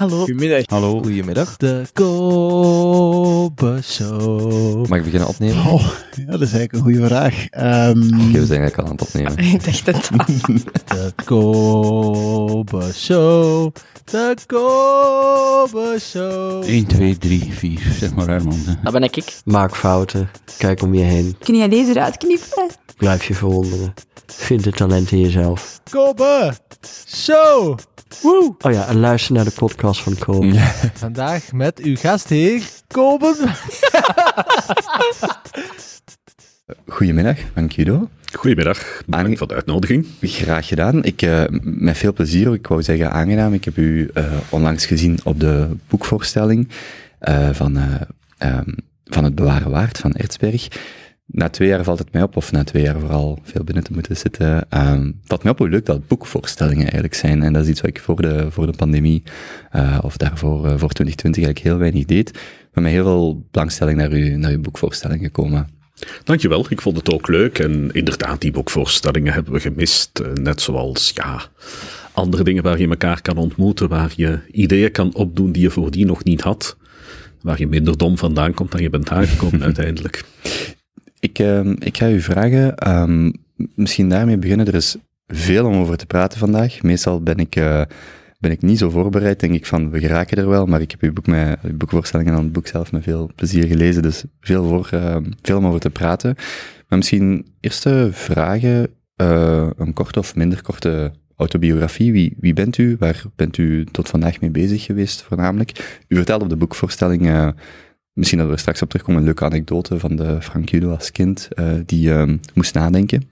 Hallo. Goedemiddag. Hallo. Goedemiddag. De Kobe Show. Mag ik beginnen opnemen? Oh, ja, dat is eigenlijk een goede vraag. We zijn eigenlijk al aan het opnemen. Ik dacht het al. De Kobe Show. De Kobe Show. 1, 2, 3, 4. Zeg maar, Herman. Dat ben ik. Maak fouten. Kijk om je heen. Kun jij deze eruit knippen? Blijf je verwonderen. Vind het talent in jezelf. Kobe Show. Woe. Oh ja, en luister naar de podcast van Kobe. Ja. Vandaag met uw gastheer, Kobe. Goedemiddag, Frank Judo. Goedemiddag, bedankt voor de uitnodiging. Graag gedaan. Met veel plezier, ik wou zeggen aangenaam. Ik heb u onlangs gezien op de boekvoorstelling van Het Bewaren Waard van Ertsberg. Na 2 jaar valt het mij op, of na 2 jaar vooral veel binnen te moeten zitten, valt mij op hoe leuk dat boekvoorstellingen eigenlijk zijn. En dat is iets wat ik voor de pandemie, of daarvoor, voor 2020 eigenlijk heel weinig deed. Maar met heel veel belangstelling naar uw boekvoorstelling gekomen. Dankjewel, ik vond het ook leuk. En inderdaad, die boekvoorstellingen hebben we gemist. Net zoals, ja, andere dingen waar je elkaar kan ontmoeten, waar je ideeën kan opdoen die je voordien nog niet had. Waar je minder dom vandaan komt dan je bent aangekomen uiteindelijk. Ik ga u vragen, misschien daarmee beginnen. Er is veel om over te praten vandaag. Meestal ben ik niet zo voorbereid, denk ik van, we geraken er wel, maar ik heb uw boekvoorstelling en dan het boek zelf met veel plezier gelezen, dus veel om over te praten. Maar misschien eerste vragen, een korte of minder korte autobiografie. Wie bent u? Waar bent u tot vandaag mee bezig geweest voornamelijk? U vertelde op de boekvoorstelling... Misschien dat we er straks op terugkomen, een leuke anekdote van de Frank Judo als kind, die moest nadenken.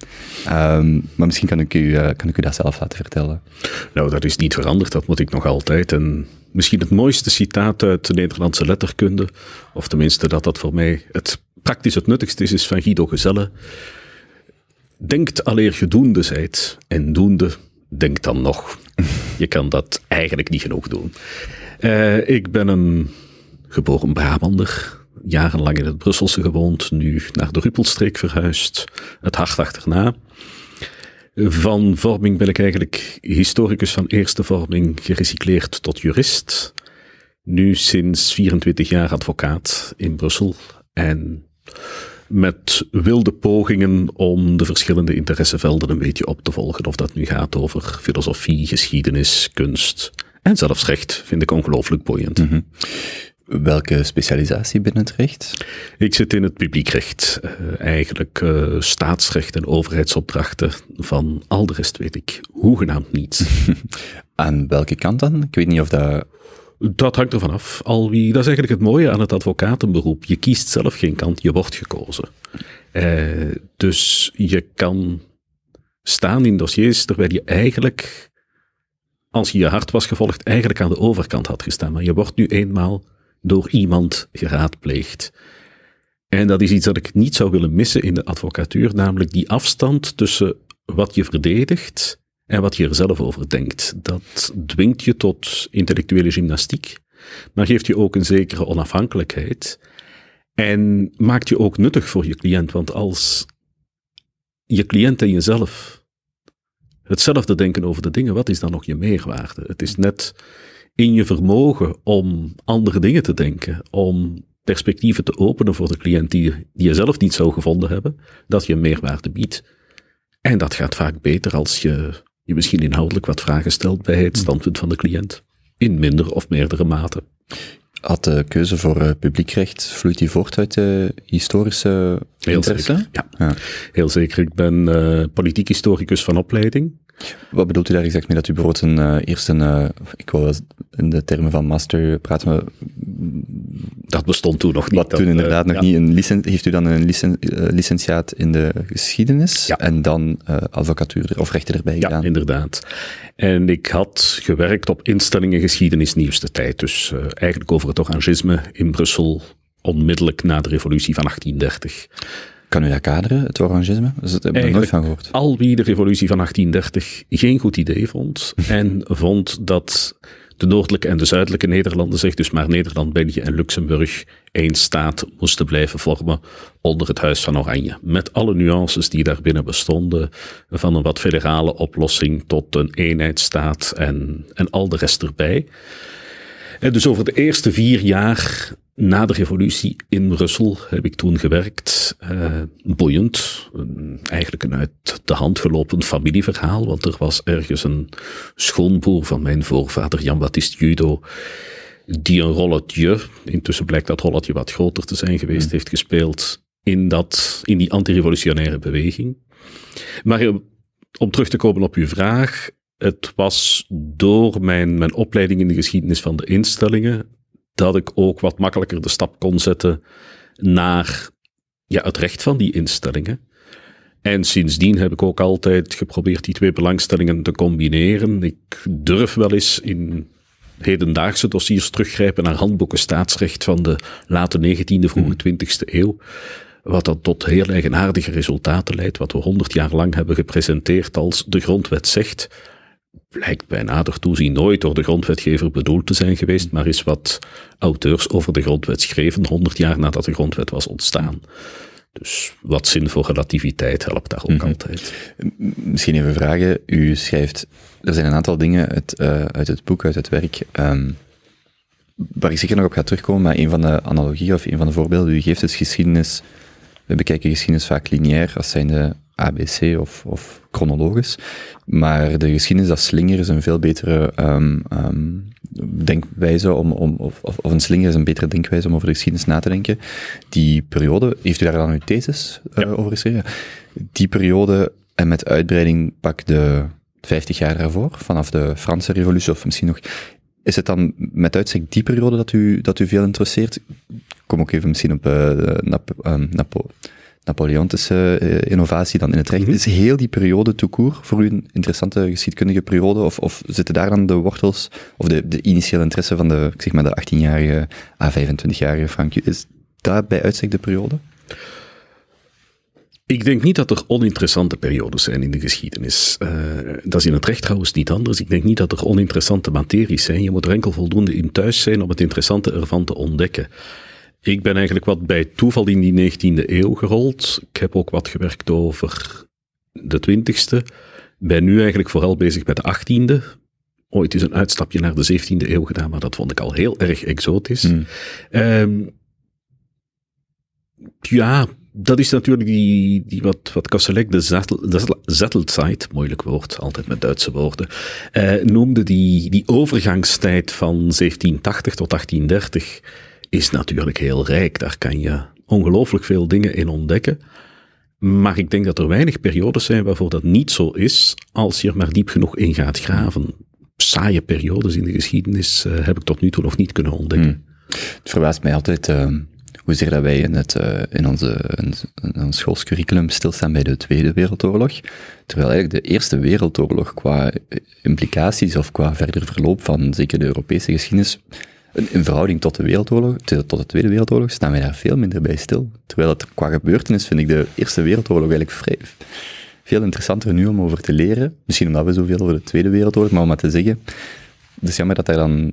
Maar misschien kan ik u dat zelf laten vertellen. Nou, dat is niet veranderd, dat moet ik nog altijd. En misschien het mooiste citaat uit de Nederlandse letterkunde, of tenminste dat voor mij het nuttigste is van Guido Gezelle. Denkt alleer gedoende zijt en doende, denkt dan nog. Je kan dat eigenlijk niet genoeg doen. Ik ben een... geboren Brabander, jarenlang in het Brusselse gewoond, nu naar de Ruppelstreek verhuisd, het hart achterna. Van vorming ben ik eigenlijk historicus van eerste vorming, gerecycleerd tot jurist. Nu sinds 24 jaar advocaat in Brussel en met wilde pogingen om de verschillende interessevelden een beetje op te volgen. Of dat nu gaat over filosofie, geschiedenis, kunst en zelfs recht, vind ik ongelooflijk boeiend. Mm-hmm. Welke specialisatie binnen het recht? Ik zit in het publiekrecht. Eigenlijk staatsrecht en overheidsopdrachten. Van al de rest weet ik hoegenaamd niets. Aan welke kant dan? Ik weet niet of dat... Dat hangt ervan af. Dat is eigenlijk het mooie aan het advocatenberoep. Je kiest zelf geen kant, je wordt gekozen. Dus je kan staan in dossiers terwijl je eigenlijk, als je je hart was gevolgd, eigenlijk aan de overkant had gestaan. Maar je wordt nu eenmaal door iemand geraadpleegd. En dat is iets dat ik niet zou willen missen in de advocatuur, namelijk die afstand tussen wat je verdedigt en wat je er zelf over denkt. Dat dwingt je tot intellectuele gymnastiek, maar geeft je ook een zekere onafhankelijkheid en maakt je ook nuttig voor je cliënt, want als je cliënt en jezelf hetzelfde denken over de dingen, wat is dan nog je meerwaarde? Het is net... in je vermogen om andere dingen te denken, om perspectieven te openen voor de cliënt die je zelf niet zou gevonden hebben, dat je meerwaarde biedt. En dat gaat vaak beter als je misschien inhoudelijk wat vragen stelt bij het standpunt van de cliënt, in minder of meerdere mate. Had de keuze voor publiekrecht, vloeit die voort uit de historische interesse? Heel zeker, ja. Heel zeker. Ik ben politiek historicus van opleiding. Wat bedoelt u daar exact mee? Dat u bijvoorbeeld ik wil in de termen van master praten, maar dat bestond toen nog niet. Wat toen inderdaad nog niet. Heeft u dan een licentiaat in de geschiedenis en dan advocatuur of rechten erbij gedaan? Ja, inderdaad. En ik had gewerkt op instellingen geschiedenis nieuwste tijd, dus eigenlijk over het orangisme in Brussel onmiddellijk na de revolutie van 1830. Kan u dat kaderen, het orangisme? Dus dat heb ik nooit van gehoord. Al wie de revolutie van 1830 geen goed idee vond en vond dat de noordelijke en de zuidelijke Nederlanden, zich dus maar Nederland, België en Luxemburg, één staat moesten blijven vormen onder het Huis van Oranje. Met alle nuances die daarbinnen bestonden, van een wat federale oplossing tot een eenheidsstaat en al de rest erbij. Dus over de eerste 4 jaar na de revolutie in Brussel heb ik toen gewerkt. Boeiend. Eigenlijk een uit de hand gelopen familieverhaal. Want er was ergens een schoonboer van mijn voorvader, Jan-Baptiste Judo, die een rolletje, intussen blijkt dat rolletje wat groter te zijn geweest, heeft gespeeld in die antirevolutionaire beweging. Maar om terug te komen op uw vraag, het was door mijn opleiding in de geschiedenis van de instellingen dat ik ook wat makkelijker de stap kon zetten naar het recht van die instellingen. En sindsdien heb ik ook altijd geprobeerd die 2 belangstellingen te combineren. Ik durf wel eens in hedendaagse dossiers teruggrijpen naar handboeken staatsrecht van de late 19e, vroege 20e eeuw. Wat dan tot heel eigenaardige resultaten leidt. Wat we 100 jaar lang hebben gepresenteerd als de grondwet zegt, blijkt bij nader toezien nooit door de grondwetgever bedoeld te zijn geweest, maar is wat auteurs over de grondwet schreven 100 jaar nadat de grondwet was ontstaan. Dus wat zin voor relativiteit helpt daar ook altijd. Misschien even vragen. U schrijft, er zijn een aantal dingen uit het boek, uit het werk, waar ik zeker nog op ga terugkomen, maar een van de analogieën of een van de voorbeelden die u geeft is geschiedenis. We bekijken geschiedenis vaak lineair, als zijnde ABC of chronologisch. Maar de geschiedenis als slinger is een veel betere denkwijze of een slinger is een betere denkwijze om over de geschiedenis na te denken. Die periode, heeft u daar dan uw thesis over geschreven? Die periode, en met uitbreiding pak de 50 jaar daarvoor, vanaf de Franse revolutie of misschien nog. Is het dan met uitstek die periode dat u veel interesseert? Ik kom ook even misschien op Napoleontische innovatie dan in het recht. Is heel die periode tout court voor u een interessante geschiedkundige periode? Of zitten daar dan de wortels of de initiële interesse van de 18-jarige à 25-jarige Frank? Is dat bij uitstek de periode? Ik denk niet dat er oninteressante periodes zijn in de geschiedenis. Dat is in het recht trouwens niet anders. Ik denk niet dat er oninteressante materies zijn. Je moet er enkel voldoende in thuis zijn om het interessante ervan te ontdekken. Ik ben eigenlijk wat bij toeval in die 19e eeuw gerold. Ik heb ook wat gewerkt over de 20e. Ben nu eigenlijk vooral bezig met de 18e. Ooit is een uitstapje naar de 17e eeuw gedaan, maar dat vond ik al heel erg exotisch. Dat is natuurlijk die wat Kasseleck de Zettelzeit, moeilijk woord, altijd met Duitse woorden, noemde die overgangstijd van 1780 tot 1830 is natuurlijk heel rijk. Daar kan je ongelooflijk veel dingen in ontdekken. Maar ik denk dat er weinig periodes zijn waarvoor dat niet zo is, als je er maar diep genoeg in gaat graven. Saaie periodes in de geschiedenis heb ik tot nu toe nog niet kunnen ontdekken. Het verbaast mij altijd hoezeer dat wij in ons schoolscurriculum stilstaan bij de Tweede Wereldoorlog, terwijl eigenlijk de Eerste Wereldoorlog qua implicaties of qua verder verloop van zeker de Europese geschiedenis, in verhouding tot de Tweede Wereldoorlog, staan wij daar veel minder bij stil. Terwijl dat qua gebeurtenis vind ik de Eerste Wereldoorlog eigenlijk veel interessanter nu om over te leren. Misschien omdat we zoveel over de Tweede Wereldoorlog, maar om maar te zeggen, het is jammer dat daar dan...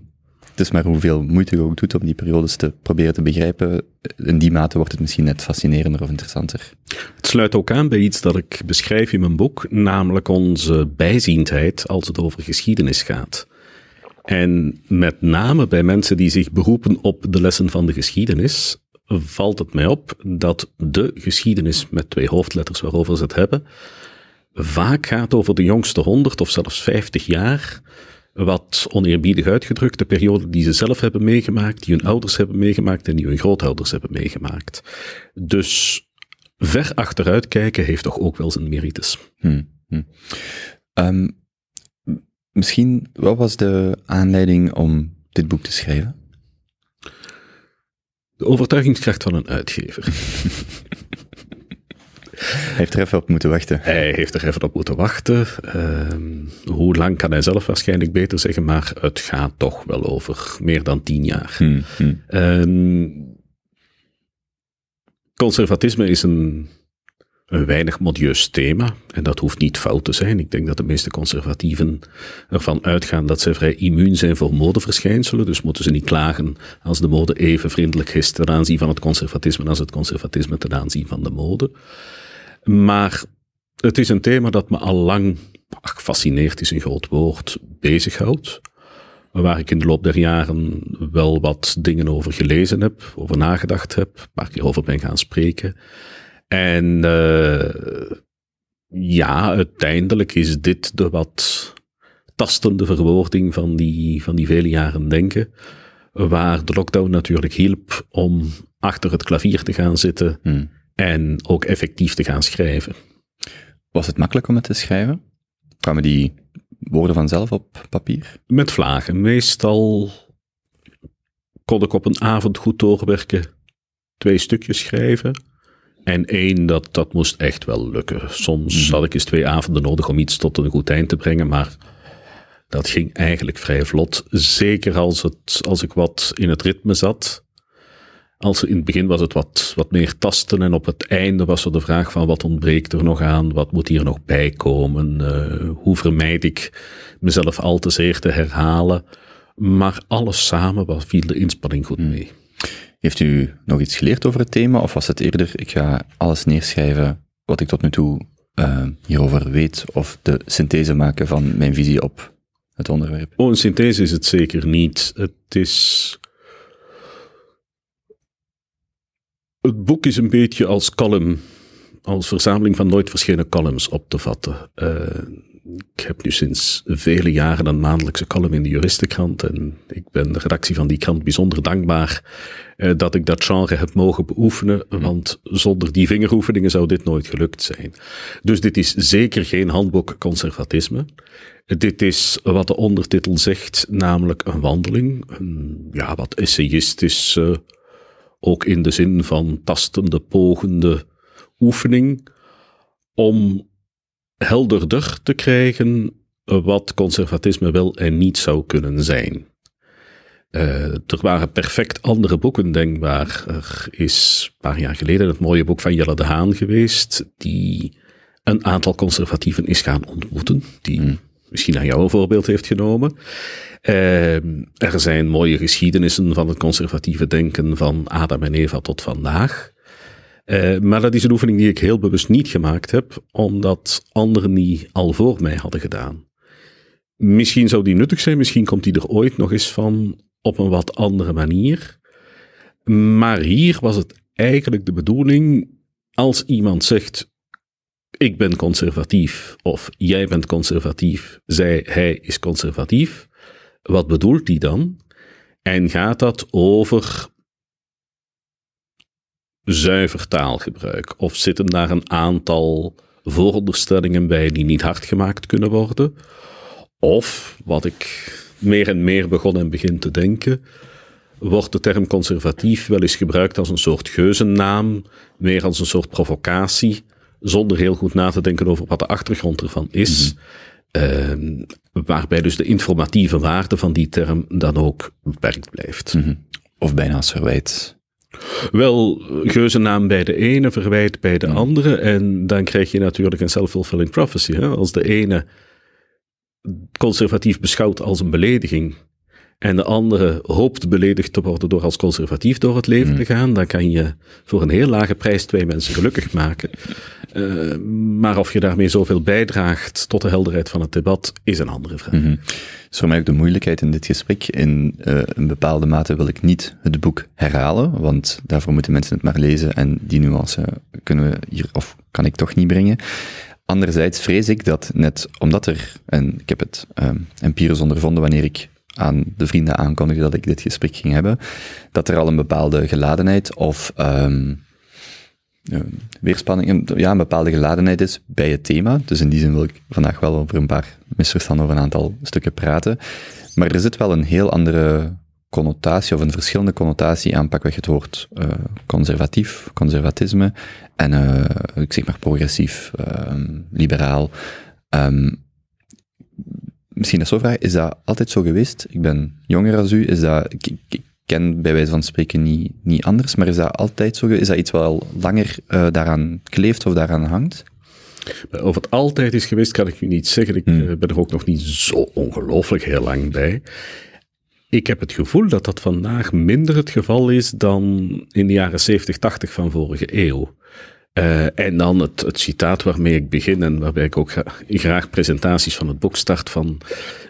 Het is maar hoeveel moeite je ook doet om die periodes te proberen te begrijpen. In die mate wordt het misschien net fascinerender of interessanter. Het sluit ook aan bij iets dat ik beschrijf in mijn boek, namelijk onze bijziendheid als het over geschiedenis gaat. En met name bij mensen die zich beroepen op de lessen van de geschiedenis, valt het mij op dat de geschiedenis met 2 hoofdletters waarover ze het hebben, vaak gaat over de jongste 100 of zelfs 50 jaar... Wat oneerbiedig uitgedrukt, de periode die ze zelf hebben meegemaakt, die hun ouders hebben meegemaakt en die hun grootouders hebben meegemaakt. Dus ver achteruit kijken heeft toch ook wel zijn merites. Misschien, wat was de aanleiding om dit boek te schrijven? De overtuigingskracht van een uitgever. Hij heeft er even op moeten wachten. Hoe lang kan hij zelf waarschijnlijk beter zeggen, maar het gaat toch wel over meer dan 10 jaar. Conservatisme is een weinig modieus thema en dat hoeft niet fout te zijn. Ik denk dat de meeste conservatieven ervan uitgaan dat zij vrij immuun zijn voor modeverschijnselen, dus moeten ze niet klagen als de mode even vriendelijk is ten aanzien van het conservatisme als het conservatisme ten aanzien van de mode. Maar het is een thema dat me al lang, fascineert is een groot woord, bezighoudt. waar ik in de loop der jaren wel wat dingen over gelezen heb, over nagedacht heb, een paar keer over ben gaan spreken. En ja, uiteindelijk is dit de wat tastende verwoording van die vele jaren denken, waar de lockdown natuurlijk hielp om achter het klavier te gaan zitten en ook effectief te gaan schrijven. Was het makkelijk om het te schrijven? Kwamen die woorden vanzelf op papier? Met vlagen. Meestal kon ik op een avond goed doorwerken, 2 stukjes schrijven. En 1, dat moest echt wel lukken. Soms had ik eens 2 avonden nodig om iets tot een goed eind te brengen, maar dat ging eigenlijk vrij vlot. Zeker als ik wat in het ritme zat. In het begin was het wat meer tasten en op het einde was er de vraag van wat ontbreekt er nog aan, wat moet hier nog bij komen, hoe vermijd ik mezelf al te zeer te herhalen. Maar alles samen viel de inspanning goed mee. Heeft u nog iets geleerd over het thema of was het eerder, ik ga alles neerschrijven wat ik tot nu toe hierover weet of de synthese maken van mijn visie op het onderwerp? Oh, een synthese is het zeker niet. Het boek is een beetje als column, als verzameling van nooit verschenen columns op te vatten. Ik heb nu sinds vele jaren een maandelijkse column in de Juristenkrant en ik ben de redactie van die krant bijzonder dankbaar dat ik dat genre heb mogen beoefenen, want zonder die vingeroefeningen zou dit nooit gelukt zijn. Dus dit is zeker geen handboek conservatisme. Dit is wat de ondertitel zegt, namelijk een wandeling, wat essayistisch, ook in de zin van tastende, pogende oefening, om helderder te krijgen wat conservatisme wel en niet zou kunnen zijn. Er waren perfect andere boeken denkbaar. Er is een paar jaar geleden het mooie boek van Jelle de Haan geweest, die een aantal conservatieven is gaan ontmoeten, die misschien aan jou een voorbeeld heeft genomen. Er zijn mooie geschiedenissen van het conservatieve denken van Adam en Eva tot vandaag. Maar dat is een oefening die ik heel bewust niet gemaakt heb, omdat anderen die al voor mij hadden gedaan. Misschien zou die nuttig zijn, misschien komt die er ooit nog eens van op een wat andere manier. Maar hier was het eigenlijk de bedoeling, als iemand zegt, ik ben conservatief, of jij bent conservatief, zij, hij is conservatief, wat bedoelt die dan? En gaat dat over zuiver taalgebruik? Of zitten daar een aantal vooronderstellingen bij die niet hard gemaakt kunnen worden? Of, wat ik meer en meer begin te denken, wordt de term conservatief wel eens gebruikt als een soort geuzennaam, meer als een soort provocatie, zonder heel goed na te denken over wat de achtergrond ervan is. Waarbij dus de informatieve waarde van die term dan ook beperkt blijft. Of bijna als verwijt. Wel, geuzennaam bij de ene, verwijt bij de andere. En dan krijg je natuurlijk een self-fulfilling prophecy. Hè? Als de ene conservatief beschouwt als een belediging en de andere hoopt beledigd te worden door als conservatief door het leven te gaan, dan kan je voor een heel lage prijs 2 mensen gelukkig maken. Maar of je daarmee zoveel bijdraagt tot de helderheid van het debat, is een andere vraag. Dat is voor mij ook de moeilijkheid in dit gesprek. In een bepaalde mate wil ik niet het boek herhalen, want daarvoor moeten mensen het maar lezen en die nuance kunnen we hier, of kan ik toch niet brengen. Anderzijds vrees ik dat net omdat en ik heb het empirisch ondervonden wanneer ik aan de vrienden aankondigde dat ik dit gesprek ging hebben, dat er al een bepaalde geladenheid of weerspanning, een bepaalde geladenheid is bij het thema. Dus in die zin wil ik vandaag wel over een paar misverstanden, over een aantal stukken praten. Maar er zit wel een heel andere connotatie of een verschillende connotatie aan pakweg het woord conservatief, conservatisme en ik zeg maar progressief, liberaal. Misschien dat zo'n vraag, is dat altijd zo geweest? Ik ben jonger als u, is dat, ik ken bij wijze van spreken niet anders, maar is dat altijd zo geweest? Is dat iets wat al langer daaraan kleeft of daaraan hangt? Of het altijd is geweest, kan ik u niet zeggen. Ik ben er ook nog niet zo ongelooflijk heel lang bij. Ik heb het gevoel dat dat vandaag minder het geval is dan in de jaren 70, 80 van vorige eeuw. En dan het citaat waarmee ik begin en waarbij ik ook graag presentaties van het boek start van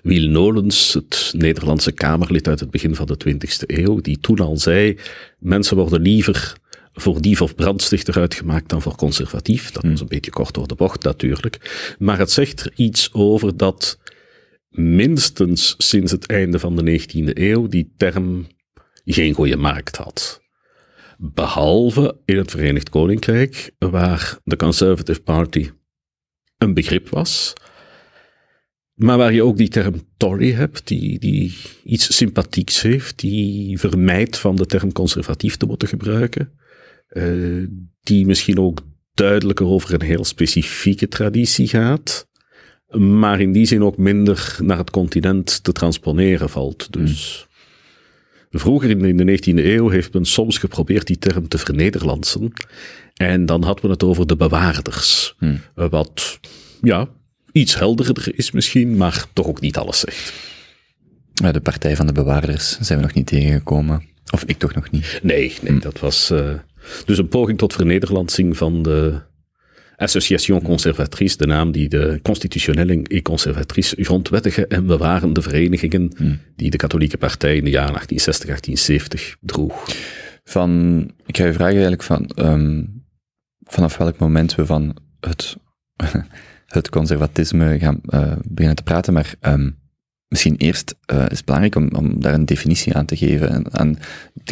Wiel Nolels, het Nederlandse Kamerlid uit het begin van de 20e eeuw, die toen al zei, mensen worden liever voor dief of brandstichter uitgemaakt dan voor conservatief. Dat is een beetje kort door de bocht natuurlijk. Maar het zegt er iets over dat minstens sinds het einde van de 19e eeuw die term geen goede markt had. Behalve in het Verenigd Koninkrijk, waar de Conservative Party een begrip was, maar waar je ook die term Tory hebt, die iets sympathieks heeft, die vermijdt van de term conservatief te moeten gebruiken, die misschien ook duidelijker over een heel specifieke traditie gaat, maar in die zin ook minder naar het continent te transponeren valt. Dus vroeger in de 19e eeuw heeft men soms geprobeerd die term te vernederlandsen. En dan hadden we het over de bewaarders. Wat iets helderder is misschien, maar toch ook niet alles zegt. Ja, de partij van de bewaarders zijn we nog niet tegengekomen. Of ik toch nog niet. Nee, dat was dus een poging tot vernederlandsing van de Association Conservatrice, de naam die de constitutionelle et conservatrice, grondwettige en bewarende verenigingen die de katholieke partij in de jaren 1860, 1870 droeg. Ik ga je vragen eigenlijk vanaf welk moment we van het conservatisme gaan beginnen te praten, maar misschien eerst is het belangrijk om daar een definitie aan te geven. En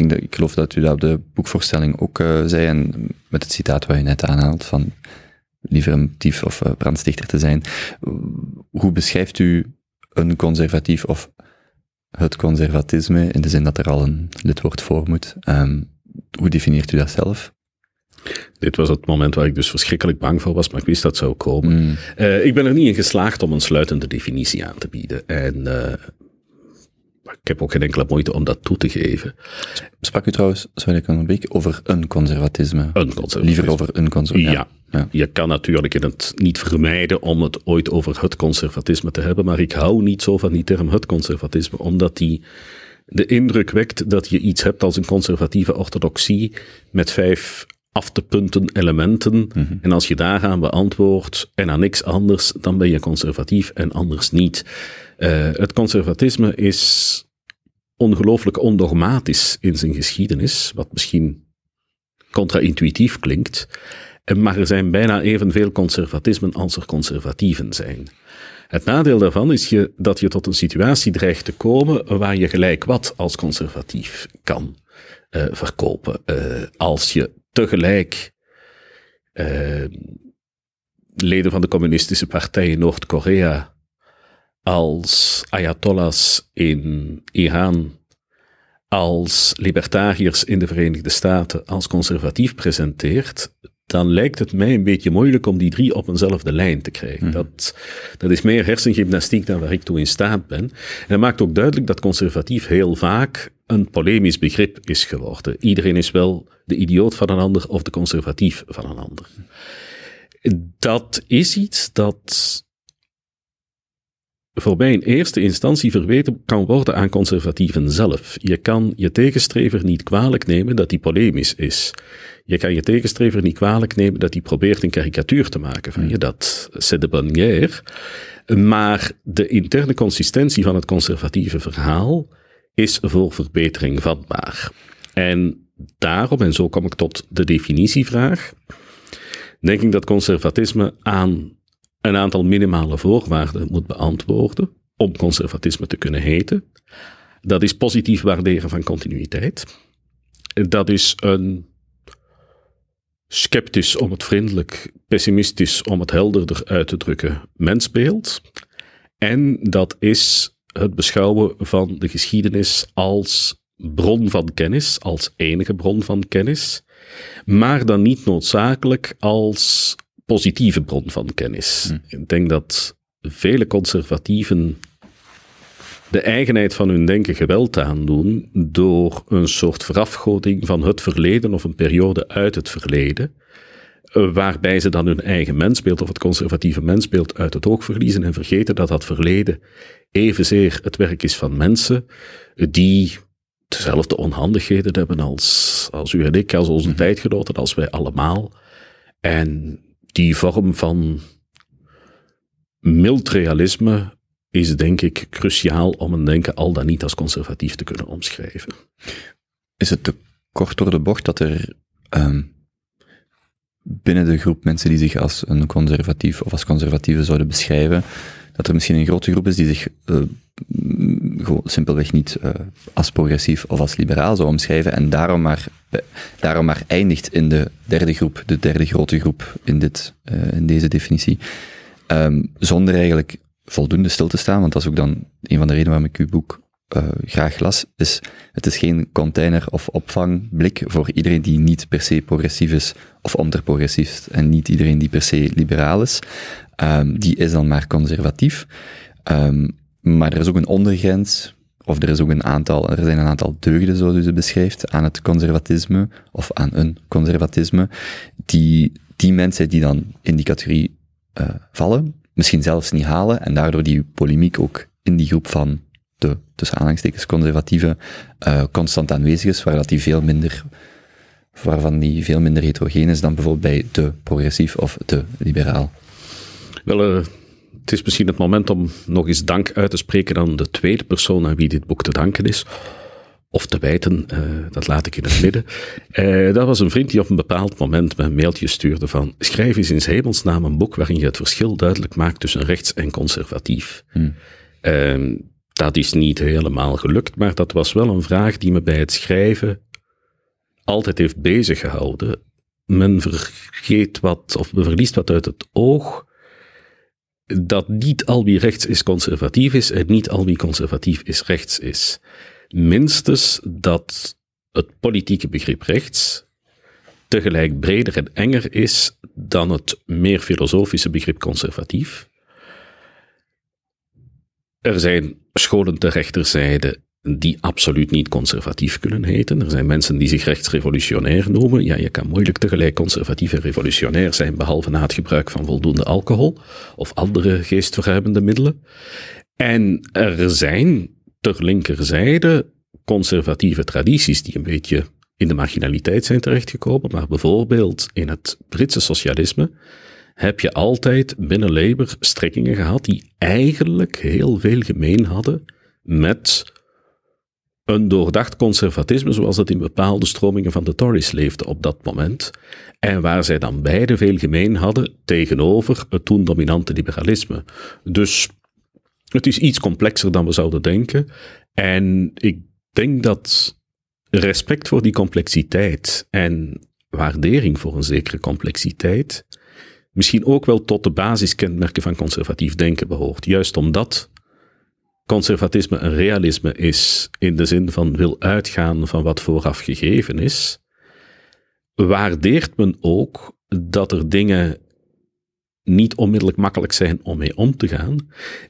ik geloof dat u dat op de boekvoorstelling ook zei, en met het citaat waar je net aanhaalt van liever een dief of brandstichter te zijn. Hoe beschrijft u een conservatief of het conservatisme, in de zin dat er al een lidwoord voor moet? Hoe definieert u dat zelf? Dit was het moment waar ik dus verschrikkelijk bang voor was, maar ik wist dat zou komen. Ik ben er niet in geslaagd om een sluitende definitie aan te bieden. En ik heb ook geen enkele moeite om dat toe te geven. Sprak u trouwens, sorry dat ik onderbreek, over een conservatisme? Liever over een conservatisme. Ja, je kan natuurlijk in het niet vermijden om het ooit over het conservatisme te hebben, maar ik hou niet zo van die term het conservatisme, omdat die de indruk wekt dat je iets hebt als een conservatieve orthodoxie met 5 af te punten elementen. En als je daaraan beantwoordt en aan niks anders, dan ben je conservatief en anders niet. Het conservatisme is ongelooflijk ondogmatisch in zijn geschiedenis, wat misschien contra-intuïtief klinkt, maar er zijn bijna evenveel conservatismen als er conservatieven zijn. Het nadeel daarvan is dat je tot een situatie dreigt te komen waar je gelijk wat als conservatief kan verkopen. Als je tegelijk leden van de communistische partij in Noord-Korea als ayatollahs in Iran, als libertariërs in de Verenigde Staten, als conservatief presenteert, dan lijkt het mij een beetje moeilijk om die 3 op eenzelfde lijn te krijgen. Dat is meer hersengymnastiek dan waar ik toe in staat ben. En dat maakt ook duidelijk dat conservatief heel vaak een polemisch begrip is geworden. Iedereen is wel de idioot van een ander of de conservatief van een ander. Dat is iets dat voor mij in eerste instantie verweten kan worden aan conservatieven zelf. Je kan je tegenstrever niet kwalijk nemen dat die polemisch is. Je kan je tegenstrever niet kwalijk nemen dat hij probeert een karikatuur te maken van je. Dat c'est de bonne guerre. Maar de interne consistentie van het conservatieve verhaal is voor verbetering vatbaar. En daarom, en zo kom ik tot de definitievraag, denk ik dat conservatisme aan een aantal minimale voorwaarden moet beantwoorden om conservatisme te kunnen heten. Dat is positief waarderen van continuïteit. Dat is een sceptisch om het vriendelijk, pessimistisch om het helderder uit te drukken mensbeeld. En dat is het beschouwen van de geschiedenis als bron van kennis, als enige bron van kennis, maar dan niet noodzakelijk als positieve bron van kennis. Ik denk dat vele conservatieven de eigenheid van hun denken geweld aandoen door een soort verafgoding van het verleden of een periode uit het verleden, waarbij ze dan hun eigen mensbeeld of het conservatieve mensbeeld uit het oog verliezen en vergeten dat dat verleden evenzeer het werk is van mensen die dezelfde onhandigheden hebben als u en ik, als onze tijdgenoten, als wij allemaal. En die vorm van mild realisme is denk ik cruciaal om een denken al dan niet als conservatief te kunnen omschrijven. Is het te kort door de bocht dat er binnen de groep mensen die zich als een conservatief of als conservatieven zouden beschrijven, dat er misschien een grote groep is die zich gewoon simpelweg niet als progressief of als liberaal zou omschrijven en daarom maar eindigt in de derde groep, de derde grote groep in deze definitie, zonder eigenlijk voldoende stil te staan, want dat is ook dan een van de redenen waarom ik uw boek graag las, is het is geen container of opvangblik voor iedereen die niet per se progressief is of onderprogressief is en niet iedereen die per se liberaal is, die is dan maar conservatief. Maar er is ook een ondergrens, of er zijn een aantal deugden, zoals u ze beschrijft, aan het conservatisme, of aan een conservatisme, die mensen die dan in die categorie vallen, misschien zelfs niet halen, en daardoor die polemiek ook in die groep van de, tussen aanhalingstekens, conservatieven, constant aanwezig is, waarvan die veel minder heterogeen is dan bijvoorbeeld bij de progressief of de liberaal. Wel, het is misschien het moment om nog eens dank uit te spreken aan de tweede persoon aan wie dit boek te danken is. Of te wijten, dat laat ik in het midden. Dat was een vriend die op een bepaald moment me een mailtje stuurde van: schrijf eens in 's hemelsnaam een boek waarin je het verschil duidelijk maakt tussen rechts en conservatief. Dat is niet helemaal gelukt, maar dat was wel een vraag die me bij het schrijven altijd heeft beziggehouden. Men vergeet wat, of men verliest wat uit het oog, dat niet al wie rechts is conservatief is en niet al wie conservatief is rechts is. Minstens dat het politieke begrip rechts tegelijk breder en enger is dan het meer filosofische begrip conservatief. Er zijn scholen ter rechterzijde die absoluut niet conservatief kunnen heten. Er zijn mensen die zich rechtsrevolutionair noemen. Ja, je kan moeilijk tegelijk conservatief en revolutionair zijn, behalve na het gebruik van voldoende alcohol of andere geestverruimende middelen. En er zijn ter linkerzijde conservatieve tradities die een beetje in de marginaliteit zijn terechtgekomen, maar bijvoorbeeld in het Britse socialisme heb je altijd binnen Labour strekkingen gehad die eigenlijk heel veel gemeen hadden met een doordacht conservatisme zoals het in bepaalde stromingen van de Tories leefde op dat moment. En waar zij dan beide veel gemeen hadden tegenover het toen dominante liberalisme. Dus het is iets complexer dan we zouden denken. En ik denk dat respect voor die complexiteit en waardering voor een zekere complexiteit misschien ook wel tot de basiskenmerken van conservatief denken behoort. Juist omdat conservatisme een realisme is, in de zin van wil uitgaan van wat vooraf gegeven is, waardeert men ook dat er dingen niet onmiddellijk makkelijk zijn om mee om te gaan.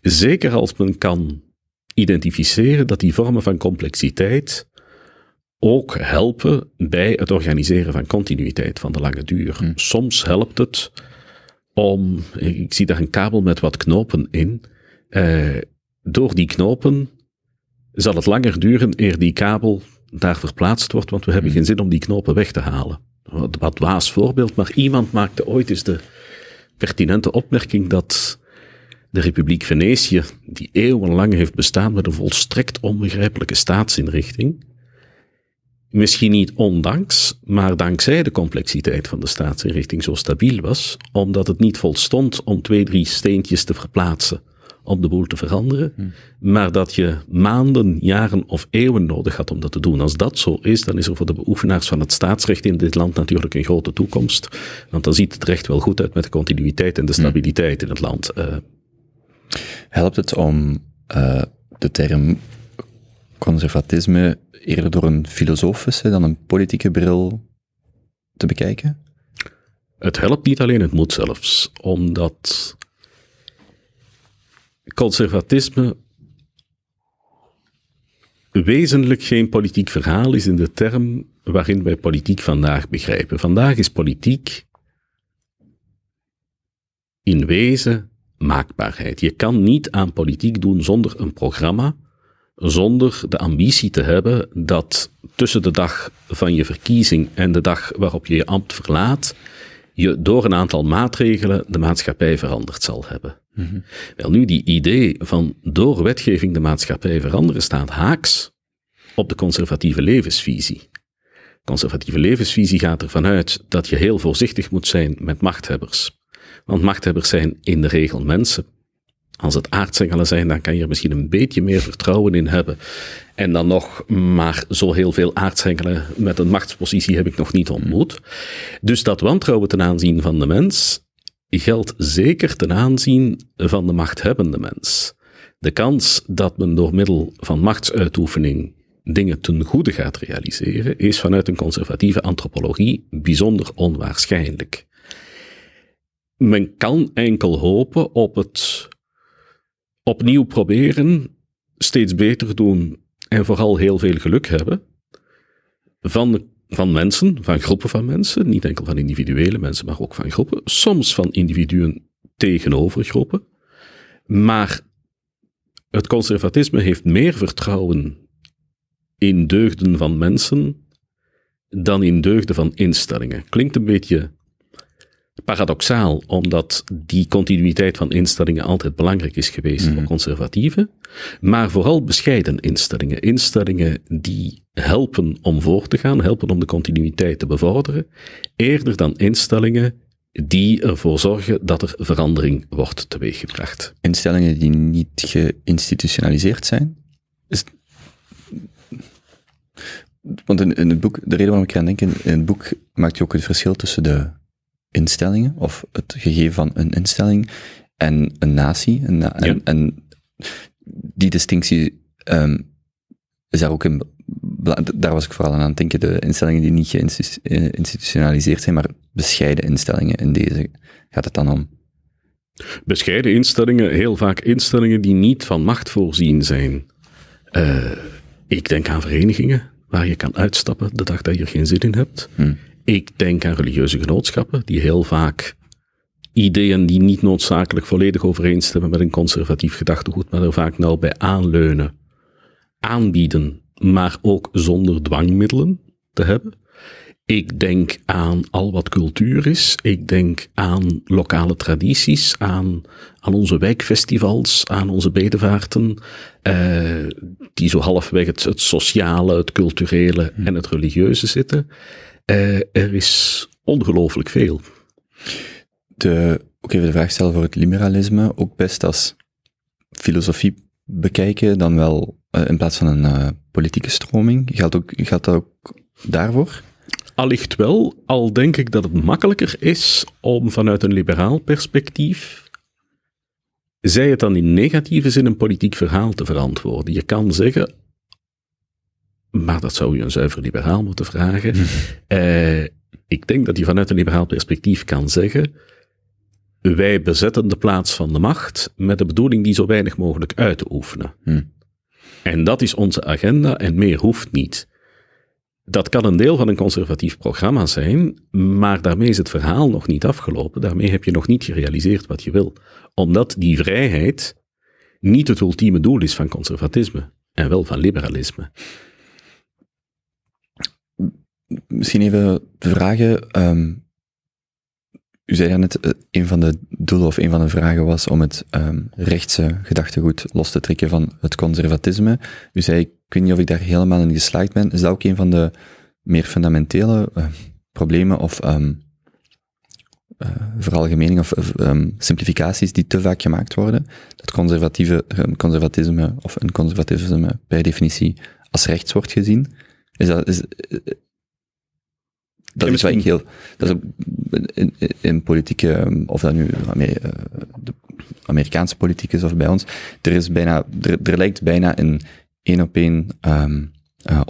Zeker als men kan identificeren dat die vormen van complexiteit ook helpen bij het organiseren van continuïteit van de lange duur. Soms helpt het om, ik zie daar een kabel met wat knopen in, door die knopen zal het langer duren eer die kabel daar verplaatst wordt, want we hebben geen zin om die knopen weg te halen. Wat dwaas voorbeeld, maar iemand maakte ooit eens de pertinente opmerking dat de Republiek Venetië, die eeuwenlang heeft bestaan met een volstrekt onbegrijpelijke staatsinrichting, misschien niet ondanks, maar dankzij de complexiteit van de staatsinrichting zo stabiel was, omdat het niet volstond om 2-3 steentjes te verplaatsen om de boel te veranderen, maar dat je maanden, jaren of eeuwen nodig had om dat te doen. Als dat zo is, dan is er voor de beoefenaars van het staatsrecht in dit land natuurlijk een grote toekomst, want dan ziet het recht wel goed uit met de continuïteit en de stabiliteit in het land. Helpt het om de term conservatisme eerder door een filosofische dan een politieke bril te bekijken? Het helpt niet alleen, het moet zelfs, omdat conservatisme wezenlijk geen politiek verhaal is in de term waarin wij politiek vandaag begrijpen. Vandaag is politiek in wezen maakbaarheid. Je kan niet aan politiek doen zonder een programma, zonder de ambitie te hebben dat tussen de dag van je verkiezing en de dag waarop je je ambt verlaat, je door een aantal maatregelen de maatschappij veranderd zal hebben. Mm-hmm. Wel nu, die idee van door wetgeving de maatschappij veranderen staat haaks op de conservatieve levensvisie. De conservatieve levensvisie gaat ervan uit dat je heel voorzichtig moet zijn met machthebbers. Want machthebbers zijn in de regel mensen. Als het aartsengelen zijn, dan kan je er misschien een beetje meer vertrouwen in hebben. En dan nog, maar zo heel veel aartsengelen met een machtspositie heb ik nog niet ontmoet. Dus dat wantrouwen ten aanzien van de mens geldt zeker ten aanzien van de machthebbende mens. De kans dat men door middel van machtsuitoefening dingen ten goede gaat realiseren, is vanuit een conservatieve antropologie bijzonder onwaarschijnlijk. Men kan enkel hopen op het opnieuw proberen, steeds beter doen en vooral heel veel geluk hebben van mensen, van groepen van mensen, niet enkel van individuele mensen, maar ook van groepen, soms van individuen tegenover groepen. Maar het conservatisme heeft meer vertrouwen in deugden van mensen dan in deugden van instellingen. Klinkt een beetje paradoxaal, omdat die continuïteit van instellingen altijd belangrijk is geweest voor conservatieven, maar vooral bescheiden instellingen. Instellingen die helpen om voor te gaan, helpen om de continuïteit te bevorderen, eerder dan instellingen die ervoor zorgen dat er verandering wordt teweeggebracht. Instellingen die niet geïnstitutionaliseerd zijn? Want in het boek, de reden waarom ik aan denk, in het boek maakt je ook het verschil tussen de instellingen, of het gegeven van een instelling en een natie. En die distinctie is daar ook in. Daar was ik vooral aan het denken, de instellingen die niet geïnstitutionaliseerd zijn, maar bescheiden instellingen. In deze gaat het dan om bescheiden instellingen, heel vaak instellingen die niet van macht voorzien zijn. Ik denk aan verenigingen waar je kan uitstappen de dag dat je er geen zin in hebt. Ik denk aan religieuze genootschappen die heel vaak ideeën die niet noodzakelijk volledig overeenstemmen met een conservatief gedachtegoed, maar er vaak nauw bij aanleunen, aanbieden, maar ook zonder dwangmiddelen te hebben. Ik denk aan al wat cultuur is. Ik denk aan lokale tradities, aan onze wijkfestivals, aan onze bedevaarten, die zo halfweg het sociale, het culturele en het religieuze zitten. Er is ongelooflijk veel. Ook even de vraag stellen voor het liberalisme, ook best als filosofie bekijken, dan wel in plaats van een politieke stroming. Geldt dat ook daarvoor? Allicht wel, al denk ik dat het makkelijker is om vanuit een liberaal perspectief, zij het dan in negatieve zin, een politiek verhaal te verantwoorden. Je kan zeggen, maar dat zou u een zuiver liberaal moeten vragen. Ik denk dat je vanuit een liberaal perspectief kan zeggen, wij bezetten de plaats van de macht met de bedoeling die zo weinig mogelijk uit te oefenen. En dat is onze agenda en meer hoeft niet. Dat kan een deel van een conservatief programma zijn, maar daarmee is het verhaal nog niet afgelopen. Daarmee heb je nog niet gerealiseerd wat je wil. Omdat die vrijheid niet het ultieme doel is van conservatisme en wel van liberalisme. Misschien even de vragen. U zei daarnet, een van de doelen of een van de vragen was om het rechtse gedachtegoed los te trekken van het conservatisme. U zei, ik weet niet of ik daar helemaal in geslaagd ben. Is dat ook een van de meer fundamentele problemen of veralgemeningen of simplificaties die te vaak gemaakt worden? Dat conservatisme of een conservatisme per definitie als rechts wordt gezien. Dat is in politieke, of dat nu de Amerikaanse politiek is of bij ons, er lijkt bijna een één op één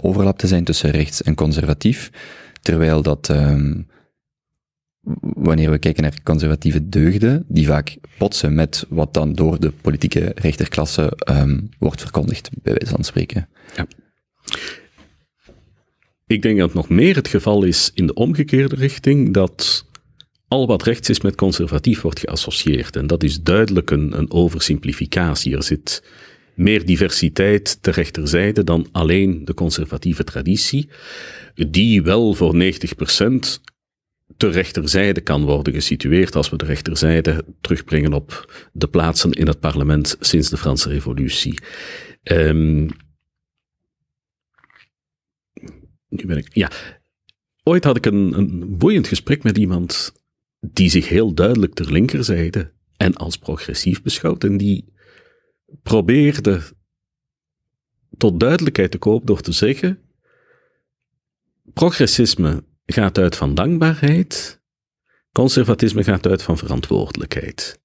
overlap te zijn tussen rechts en conservatief, terwijl dat wanneer we kijken naar conservatieve deugden, die vaak botsen met wat dan door de politieke rechterklasse wordt verkondigd, bij wijze van spreken. Ja. Ik denk dat het nog meer het geval is in de omgekeerde richting, dat al wat rechts is met conservatief wordt geassocieerd. En dat is duidelijk een oversimplificatie. Er zit meer diversiteit ter rechterzijde dan alleen de conservatieve traditie, die wel voor 90% ter rechterzijde kan worden gesitueerd, als we de rechterzijde terugbrengen op de plaatsen in het parlement sinds de Franse Revolutie. Ooit had ik een boeiend gesprek met iemand die zich heel duidelijk ter linkerzijde en als progressief beschouwt en die probeerde tot duidelijkheid te koop door te zeggen: progressisme gaat uit van dankbaarheid, conservatisme gaat uit van verantwoordelijkheid.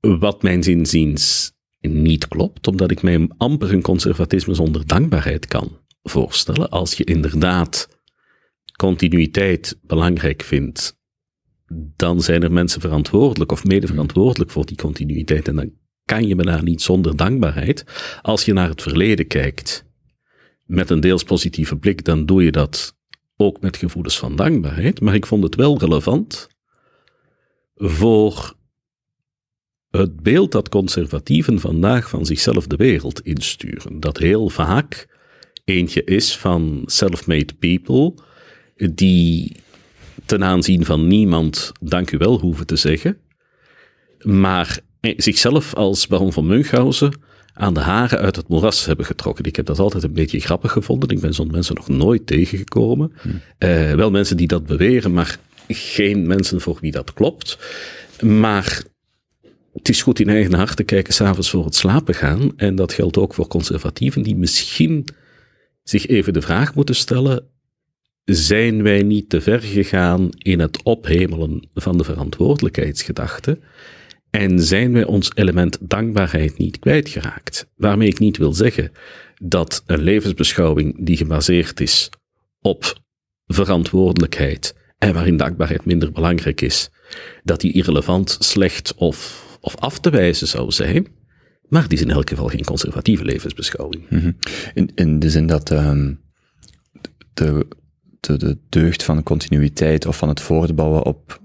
Wat mijn zinziens niet klopt, omdat ik mij amper een conservatisme zonder dankbaarheid kan voorstellen. Als je inderdaad continuïteit belangrijk vindt, dan zijn er mensen verantwoordelijk of mede verantwoordelijk voor die continuïteit en dan kan je me daar niet zonder dankbaarheid. Als je naar het verleden kijkt met een deels positieve blik, dan doe je dat ook met gevoelens van dankbaarheid. Maar ik vond het wel relevant voor het beeld dat conservatieven vandaag van zichzelf de wereld insturen. Dat heel vaak eentje is van self-made people die ten aanzien van niemand dank u wel hoeven te zeggen, maar zichzelf als baron van Münchhausen aan de haren uit het moeras hebben getrokken. Ik heb dat altijd een beetje grappig gevonden. Ik ben zo'n mensen nog nooit tegengekomen. Wel mensen die dat beweren, maar geen mensen voor wie dat klopt. Maar het is goed in eigen hart te kijken 's avonds voor het slapen gaan. En dat geldt ook voor conservatieven die misschien zich even de vraag moeten stellen: zijn wij niet te ver gegaan in het ophemelen van de verantwoordelijkheidsgedachte? En zijn wij ons element dankbaarheid niet kwijtgeraakt? Waarmee ik niet wil zeggen dat een levensbeschouwing die gebaseerd is op verantwoordelijkheid en waarin dankbaarheid minder belangrijk is, dat die irrelevant, slecht of af te wijzen zou zijn, maar die is in elk geval geen conservatieve levensbeschouwing. Mm-hmm. In de zin dat de deugd van de continuïteit of van het voortbouwen op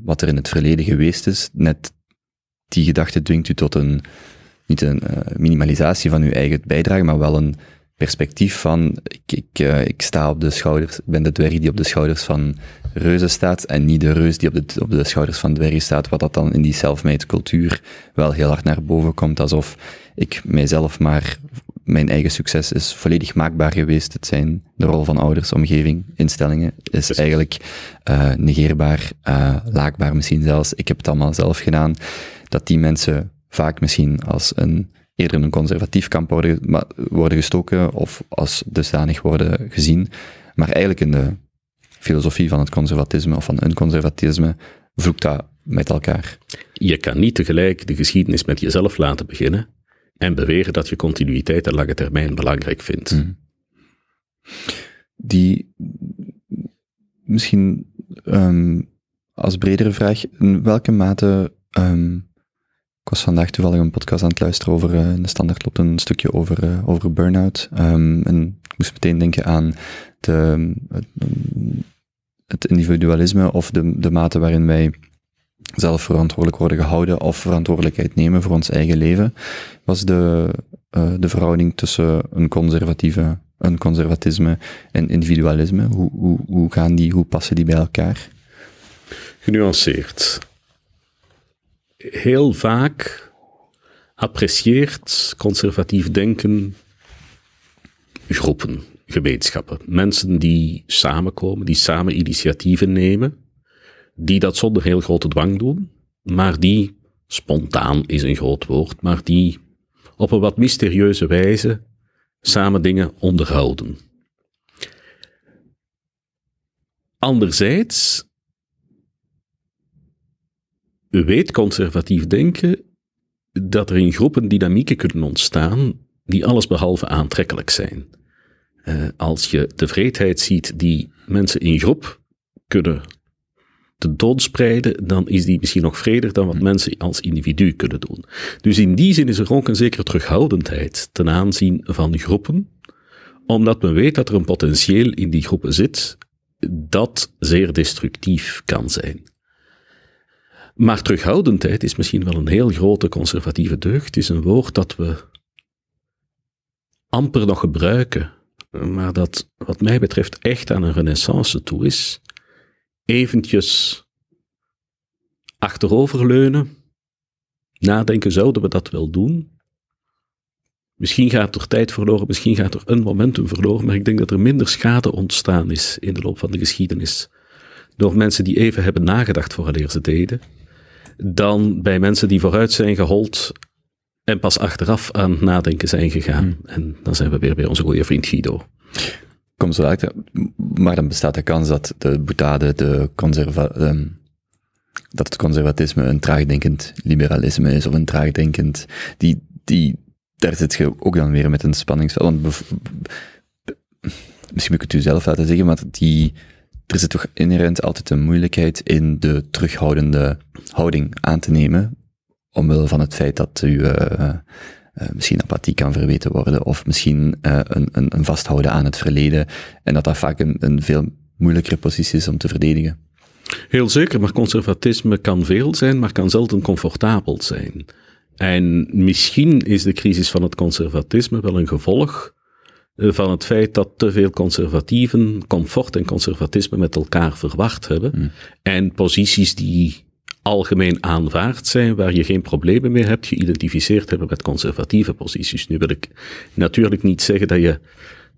wat er in het verleden geweest is, net die gedachte dwingt u tot niet een minimalisatie van uw eigen bijdrage, maar wel een perspectief van ik sta op de schouders, ik ben de dwerg die op de schouders van reuzen staat en niet de reus die op de schouders van dwergen staat, wat dat dan in die self-made cultuur wel heel hard naar boven komt, alsof ik mijzelf maar, mijn eigen succes is volledig maakbaar geweest. Het zijn de rol van ouders, omgeving, instellingen, is eigenlijk negeerbaar, laakbaar misschien zelfs. Ik heb het allemaal zelf gedaan. Dat die mensen vaak misschien als eerder een conservatief kamp worden gestoken of als dusdanig worden gezien. Maar eigenlijk in de filosofie van het conservatisme of van een conservatisme vloekt dat met elkaar. Je kan niet tegelijk de geschiedenis met jezelf laten beginnen en beweren dat je continuïteit en lange termijn belangrijk vindt. Mm. Die, misschien als bredere vraag, in welke mate... ik was vandaag toevallig een podcast aan het luisteren over, in de Standaard loopt een stukje over burn-out. En ik moest meteen denken aan het individualisme of de mate waarin wij zelf verantwoordelijk worden gehouden of verantwoordelijkheid nemen voor ons eigen leven, was de verhouding tussen een conservatisme en individualisme. Hoe passen die bij elkaar? Genuanceerd. Heel vaak apprecieert conservatief denken groepen, gemeenschappen. Mensen die samenkomen, die samen initiatieven nemen, die dat zonder heel grote dwang doen, maar die, spontaan is een groot woord, maar die op een wat mysterieuze wijze samen dingen onderhouden. Anderzijds weet conservatief denken dat er in groepen dynamieken kunnen ontstaan die allesbehalve aantrekkelijk zijn. Als je de wreedheid ziet die mensen in groep kunnen te doodspreiden, dan is die misschien nog wreder dan wat mensen als individu kunnen doen. Dus in die zin is er ook een zekere terughoudendheid ten aanzien van groepen, omdat men weet dat er een potentieel in die groepen zit dat zeer destructief kan zijn. Maar terughoudendheid is misschien wel een heel grote conservatieve deugd. Het is een woord dat we amper nog gebruiken maar dat wat mij betreft echt aan een renaissance toe is. Eventjes achteroverleunen, nadenken, zouden we dat wel doen? Misschien gaat er tijd verloren, misschien gaat er een momentum verloren, maar ik denk dat er minder schade ontstaan is in de loop van de geschiedenis door mensen die even hebben nagedacht vooraleer ze deden, dan bij mensen die vooruit zijn gehold en pas achteraf aan het nadenken zijn gegaan. En dan zijn we weer bij onze goede vriend Guido. Kom zo uit, maar dan bestaat de kans dat de boutade, dat het conservatisme een traagdenkend liberalisme is, of een traagdenkend... Daar zit je ook dan weer met een spanningsveld. Want misschien moet ik het u zelf laten zeggen, maar er zit toch inherent altijd een moeilijkheid in de terughoudende houding aan te nemen, omwille van het feit dat u misschien apathie kan verweten worden, of misschien een vasthouden aan het verleden, en dat vaak een veel moeilijkere positie is om te verdedigen. Heel zeker, maar conservatisme kan veel zijn, maar kan zelden comfortabel zijn. En misschien is de crisis van het conservatisme wel een gevolg van het feit dat te veel conservatieven comfort en conservatisme met elkaar verward hebben. En posities die algemeen aanvaard zijn, waar je geen problemen mee hebt, geïdentificeerd hebben met conservatieve posities. Nu wil ik natuurlijk niet zeggen dat je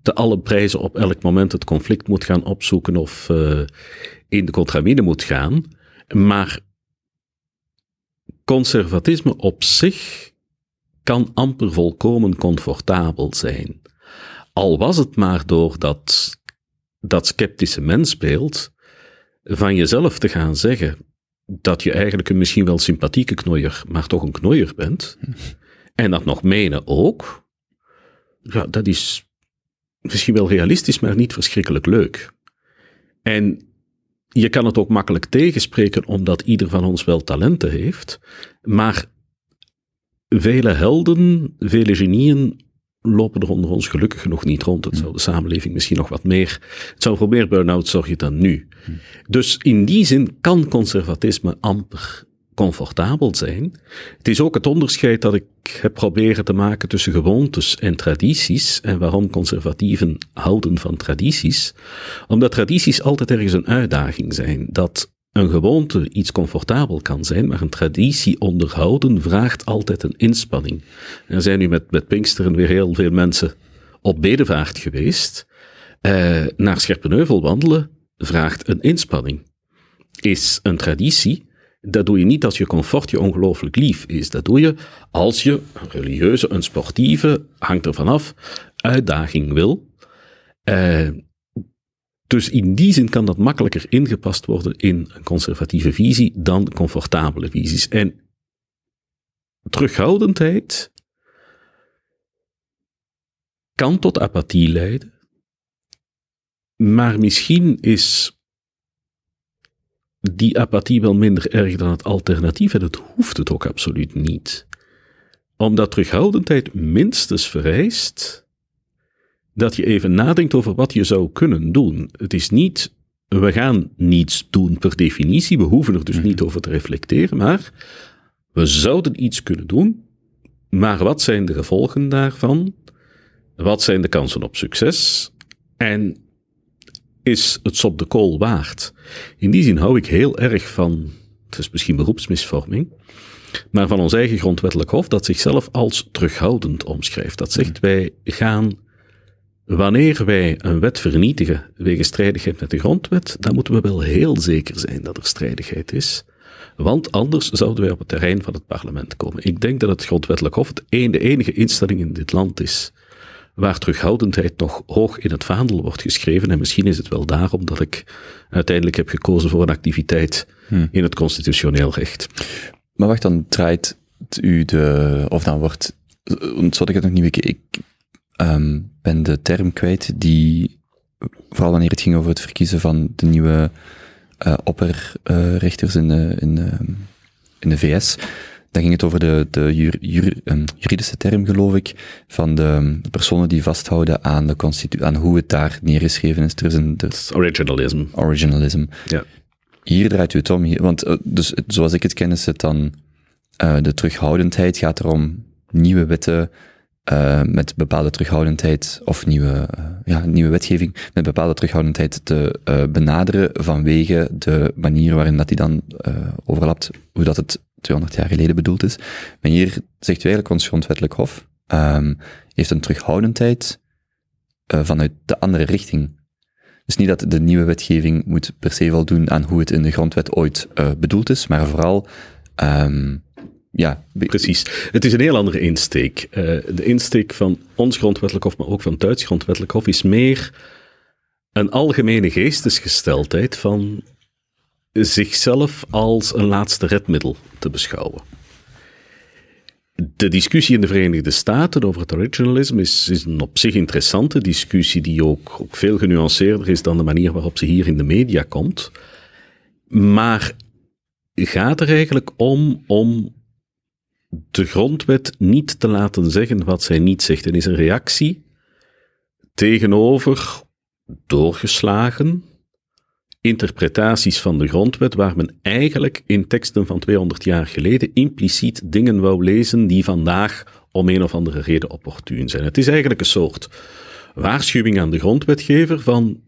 te alle prijzen op elk moment het conflict moet gaan opzoeken of in de contramine moet gaan, maar conservatisme op zich kan amper volkomen comfortabel zijn. Al was het maar door dat sceptische mensbeeld van jezelf te gaan zeggen dat je eigenlijk een misschien wel sympathieke knoeier, maar toch een knoeier bent, en dat nog menen ook, ja, dat is misschien wel realistisch, maar niet verschrikkelijk leuk. En je kan het ook makkelijk tegenspreken, omdat ieder van ons wel talenten heeft, maar vele helden, vele genieën lopen er onder ons gelukkig genoeg niet rond. Het zou de samenleving misschien nog wat meer... Het zou voor meer burn-out zorgen dan nu. Dus in die zin kan conservatisme amper comfortabel zijn. Het is ook het onderscheid dat ik heb proberen te maken tussen gewoontes en tradities, en waarom conservatieven houden van tradities. Omdat tradities altijd ergens een uitdaging zijn. Dat een gewoonte iets comfortabel kan zijn, maar een traditie onderhouden vraagt altijd een inspanning. Er zijn nu met Pinksteren weer heel veel mensen op bedevaart geweest. Naar Scherpenheuvel wandelen vraagt een inspanning. Is een traditie. Dat doe je niet als je comfort je ongelooflijk lief is. Dat doe je als je een religieuze, een sportieve, hangt er vanaf, uitdaging wil. Dus in die zin kan dat makkelijker ingepast worden in een conservatieve visie dan comfortabele visies. En terughoudendheid kan tot apathie leiden, maar misschien is die apathie wel minder erg dan het alternatief, en dat hoeft het ook absoluut niet. Omdat terughoudendheid minstens vereist dat je even nadenkt over wat je zou kunnen doen. Het is niet, we gaan niets doen per definitie, we hoeven er dus niet over te reflecteren, maar we zouden iets kunnen doen, maar wat zijn de gevolgen daarvan? Wat zijn de kansen op succes? En is het sop de kool waard? In die zin hou ik heel erg van, het is misschien beroepsmisvorming, maar van ons eigen grondwettelijk hof dat zichzelf als terughoudend omschrijft. Dat zegt, wij gaan, wanneer wij een wet vernietigen wegens strijdigheid met de grondwet, dan moeten we wel heel zeker zijn dat er strijdigheid is, want anders zouden wij op het terrein van het parlement komen. Ik denk dat het grondwettelijk hof de enige instelling in dit land is waar terughoudendheid nog hoog in het vaandel wordt geschreven. En misschien is het wel daarom dat ik uiteindelijk heb gekozen voor een activiteit in het constitutioneel recht. Maar wacht, dan draait u of dan wordt, zodat ik het nog niet weet, ik ben de term kwijt die, vooral wanneer het ging over het verkiezen van de nieuwe opperrechters in de VS, dan ging het over de juridische term, geloof ik, van de personen die vasthouden aan de constitutie, aan hoe het daar neergeschreven is. Er is originalism. Originalism. Ja. Hier draait u het om. Zoals ik het ken, is het dan de terughoudendheid gaat erom nieuwe wetten met bepaalde terughoudendheid of nieuwe ja, nieuwe wetgeving met bepaalde terughoudendheid te benaderen vanwege de manier waarin dat die dan overlapt, hoe dat het 200 jaar geleden bedoeld is. En hier zegt u eigenlijk ons grondwettelijk hof heeft een terughoudendheid vanuit de andere richting. Dus niet dat de nieuwe wetgeving moet per se voldoen aan hoe het in de grondwet ooit bedoeld is, maar vooral... ja, precies. Het is een heel andere insteek. De insteek van ons grondwettelijk hof, maar ook van het Duits grondwettelijk hof, is meer een algemene geestesgesteldheid van zichzelf als een laatste redmiddel te beschouwen. De discussie in de Verenigde Staten over het originalisme is een op zich interessante discussie die ook veel genuanceerder is dan de manier waarop ze hier in de media komt. Maar gaat er eigenlijk om de grondwet niet te laten zeggen wat zij niet zegt. En is een reactie tegenover doorgeslagen interpretaties van de grondwet, waar men eigenlijk in teksten van 200 jaar geleden impliciet dingen wou lezen die vandaag om een of andere reden opportun zijn. Het is eigenlijk een soort waarschuwing aan de grondwetgever van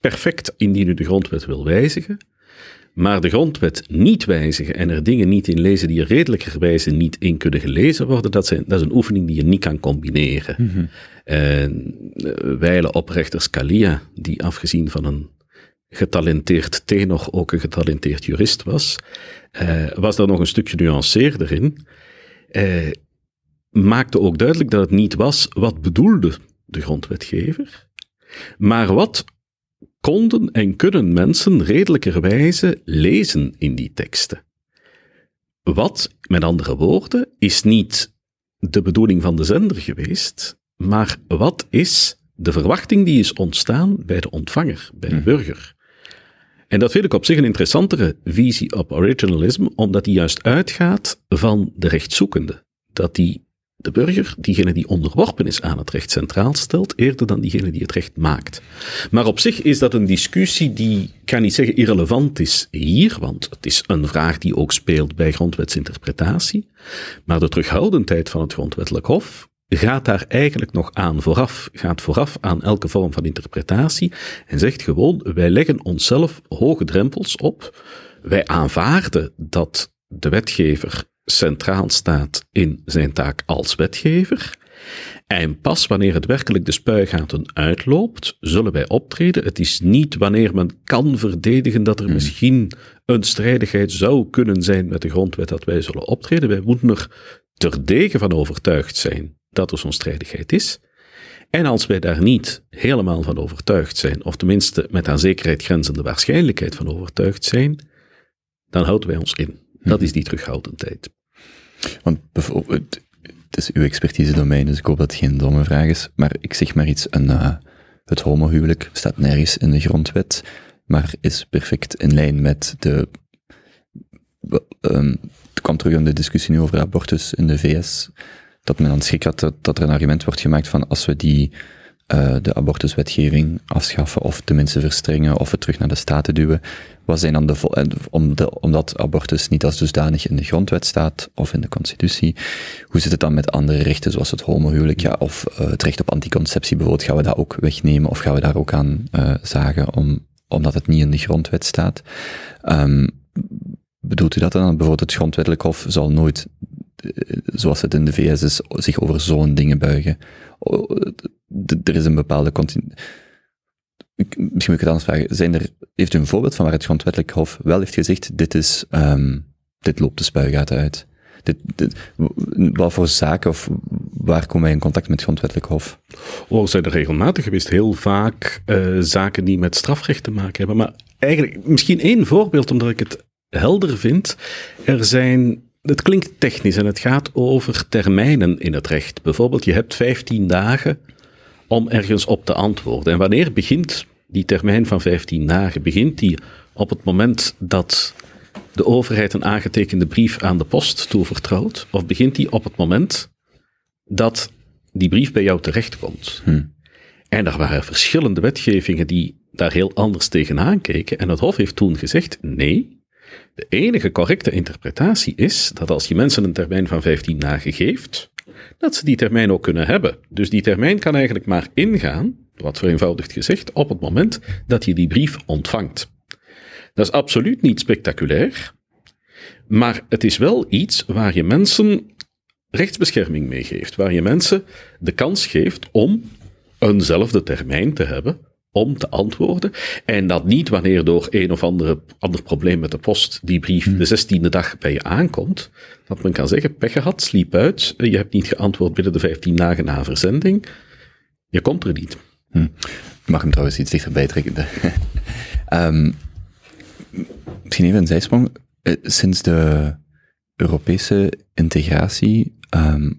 perfect indien u de grondwet wil wijzigen, maar de grondwet niet wijzigen en er dingen niet in lezen die er redelijkerwijze niet in kunnen gelezen worden, dat is een oefening die je niet kan combineren. Mm-hmm. En wijlen oprechter Scalia, die afgezien van een getalenteerd tenor ook een getalenteerd jurist was, was daar nog een stukje nuanceerder in, maakte ook duidelijk dat het niet was wat bedoelde de grondwetgever, maar wat konden en kunnen mensen redelijkerwijze lezen in die teksten. Wat, met andere woorden, is niet de bedoeling van de zender geweest, maar wat is de verwachting die is ontstaan bij de ontvanger, bij de burger. En dat vind ik op zich een interessantere visie op originalisme, omdat die juist uitgaat van de rechtszoekende. Dat de burger, diegene die onderworpen is aan het recht centraal stelt, eerder dan diegene die het recht maakt. Maar op zich is dat een discussie die, ik kan niet zeggen irrelevant is hier, want het is een vraag die ook speelt bij grondwetsinterpretatie. Maar de terughoudendheid van het grondwettelijk hof gaat daar eigenlijk nog aan vooraf, gaat vooraf aan elke vorm van interpretatie en zegt gewoon, wij leggen onszelf hoge drempels op. Wij aanvaarden dat de wetgever centraal staat in zijn taak als wetgever. En pas wanneer het werkelijk de spuigaten uitloopt, zullen wij optreden. Het is niet wanneer men kan verdedigen dat er misschien een strijdigheid zou kunnen zijn met de grondwet dat wij zullen optreden. Wij moeten er terdege van overtuigd zijn dat er zo'n strijdigheid is. En als wij daar niet helemaal van overtuigd zijn, of tenminste met aan zekerheid grenzende waarschijnlijkheid van overtuigd zijn, dan houden wij ons in. Dat is die terughoudendheid. Want bijvoorbeeld, het is uw expertise domein, dus ik hoop dat het geen domme vraag is, maar ik zeg maar iets, het homohuwelijk staat nergens in de grondwet, maar is perfect in lijn met de... het kwam terug aan de discussie nu over abortus in de VS, dat men aan schrik had dat er een argument wordt gemaakt van als we de abortuswetgeving afschaffen, of tenminste verstrengen, of het terug naar de staten duwen, wat zijn dan omdat abortus niet als dusdanig in de grondwet staat, of in de constitutie, hoe zit het dan met andere rechten, zoals het homohuwelijk, ja, of het recht op anticonceptie bijvoorbeeld, gaan we dat ook wegnemen, of gaan we daar ook aan zagen, omdat het niet in de grondwet staat? Bedoelt u dat dan? Bijvoorbeeld het grondwettelijk hof zal nooit, zoals het in de VS is, zich over zo'n dingen buigen. Er is een bepaalde... Misschien moet ik het anders vragen. Heeft u een voorbeeld van waar het grondwettelijk hof wel heeft gezegd, dit loopt de spuigaten uit? Wat voor zaken of waar komen wij in contact met het grondwettelijk hof? Oh, zijn er regelmatig geweest. Heel vaak zaken die met strafrecht te maken hebben. Maar eigenlijk misschien één voorbeeld, omdat ik het helder vind. Het klinkt technisch en het gaat over termijnen in het recht. Bijvoorbeeld, je hebt 15 dagen om ergens op te antwoorden. En wanneer begint die termijn van 15 dagen? Begint die op het moment dat de overheid een aangetekende brief aan de post toevertrouwt? Of begint die op het moment dat die brief bij jou terechtkomt? En er waren verschillende wetgevingen die daar heel anders tegenaan keken. En het Hof heeft toen gezegd, nee... De enige correcte interpretatie is dat als je mensen een termijn van 15 dagen geeft, dat ze die termijn ook kunnen hebben. Dus die termijn kan eigenlijk maar ingaan wat vereenvoudigd gezegd, op het moment dat je die brief ontvangt. Dat is absoluut niet spectaculair, maar het is wel iets waar je mensen rechtsbescherming mee geeft, waar je mensen de kans geeft om eenzelfde termijn te hebben om te antwoorden, en dat niet wanneer door een of ander probleem met de post die brief de 16e dag bij je aankomt, dat men kan zeggen, pech gehad, sliep uit, je hebt niet geantwoord binnen de 15 dagen na verzending, je komt er niet. Ik mag hem trouwens iets dichterbij trekken. Misschien even een zijsprong. Sinds de Europese integratie, de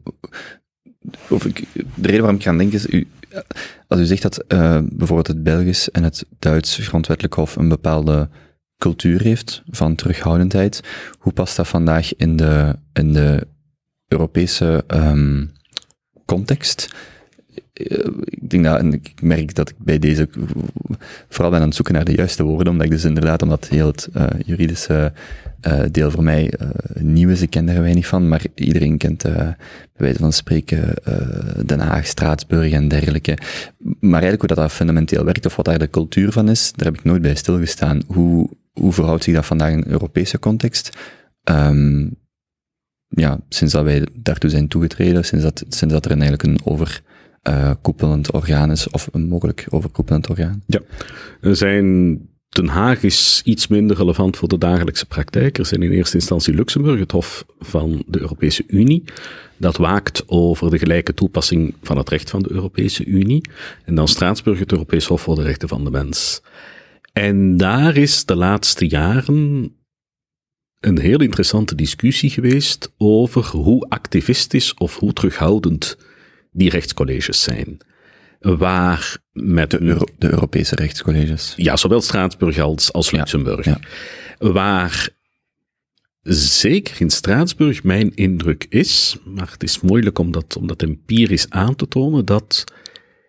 reden waarom ik aan denk is, als u zegt dat bijvoorbeeld het Belgisch en het Duits grondwettelijk hof een bepaalde cultuur heeft van terughoudendheid, hoe past dat vandaag in de Europese context? Ik denk dat, en ik merk dat ik bij deze vooral ben aan het zoeken naar de juiste woorden, omdat ik dus inderdaad, omdat heel het juridische deel voor mij nieuw is, ik ken daar weinig van, maar iedereen kent bij wijze van spreken Den Haag, Straatsburg en dergelijke. Maar eigenlijk hoe dat fundamenteel werkt, of wat daar de cultuur van is, daar heb ik nooit bij stilgestaan. Hoe verhoudt zich dat vandaag in een Europese context? Sinds dat wij daartoe zijn toegetreden, sinds dat er eigenlijk een overkoepelend orgaan is, of een mogelijk overkoepelend orgaan? Ja, Den Haag is iets minder relevant voor de dagelijkse praktijk. Er zijn in eerste instantie Luxemburg, het hof van de Europese Unie, dat waakt over de gelijke toepassing van het recht van de Europese Unie, en dan Straatsburg, het Europees Hof voor de Rechten van de Mens. En daar is de laatste jaren een heel interessante discussie geweest over hoe activistisch of hoe terughoudend die rechtscolleges zijn. Waar met de Europese rechtscolleges. Ja, zowel Straatsburg als Luxemburg. Ja, ja. Waar zeker in Straatsburg mijn indruk is, maar het is moeilijk om dat empirisch aan te tonen, dat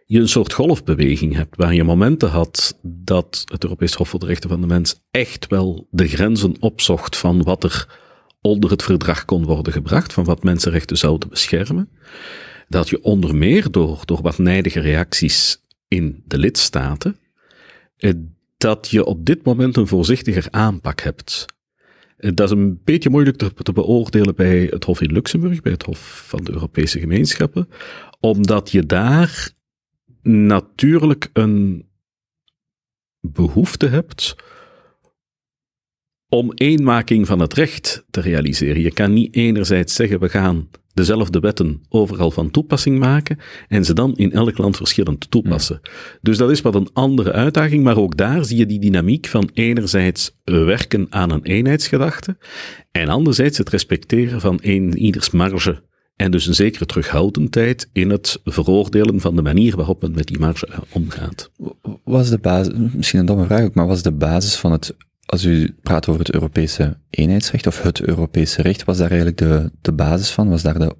je een soort golfbeweging hebt, waar je momenten had dat het Europees Hof voor de Rechten van de Mens echt wel de grenzen opzocht van wat er onder het verdrag kon worden gebracht, van wat mensenrechten zouden beschermen. Dat je onder meer door wat nijdige reacties in de lidstaten, dat je op dit moment een voorzichtiger aanpak hebt. Dat is een beetje moeilijk te beoordelen bij het Hof in Luxemburg, bij het Hof van de Europese Gemeenschappen, omdat je daar natuurlijk een behoefte hebt om eenmaking van het recht te realiseren. Je kan niet enerzijds zeggen, we gaan dezelfde wetten overal van toepassing maken en ze dan in elk land verschillend toepassen. Ja. Dus dat is wat een andere uitdaging, maar ook daar zie je die dynamiek van enerzijds werken aan een eenheidsgedachte en anderzijds het respecteren van ieders marge en dus een zekere terughoudendheid in het veroordelen van de manier waarop men met die marge omgaat. Was de basis, misschien een domme vraag ook, maar was de basis van het, als u praat over het Europese eenheidsrecht, of het Europese recht, was daar eigenlijk de basis van? Was daar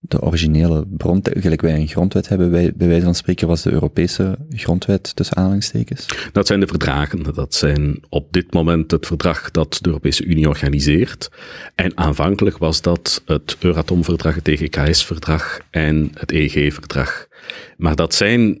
de originele bron? Gelijk wij een grondwet hebben, bij wijze van spreken, was de Europese grondwet tussen aanhalingstekens? Dat zijn de verdragen. Dat zijn op dit moment het verdrag dat de Europese Unie organiseert. En aanvankelijk was dat het Euratom-verdrag, het EGKS-verdrag en het EG-verdrag. Maar dat zijn,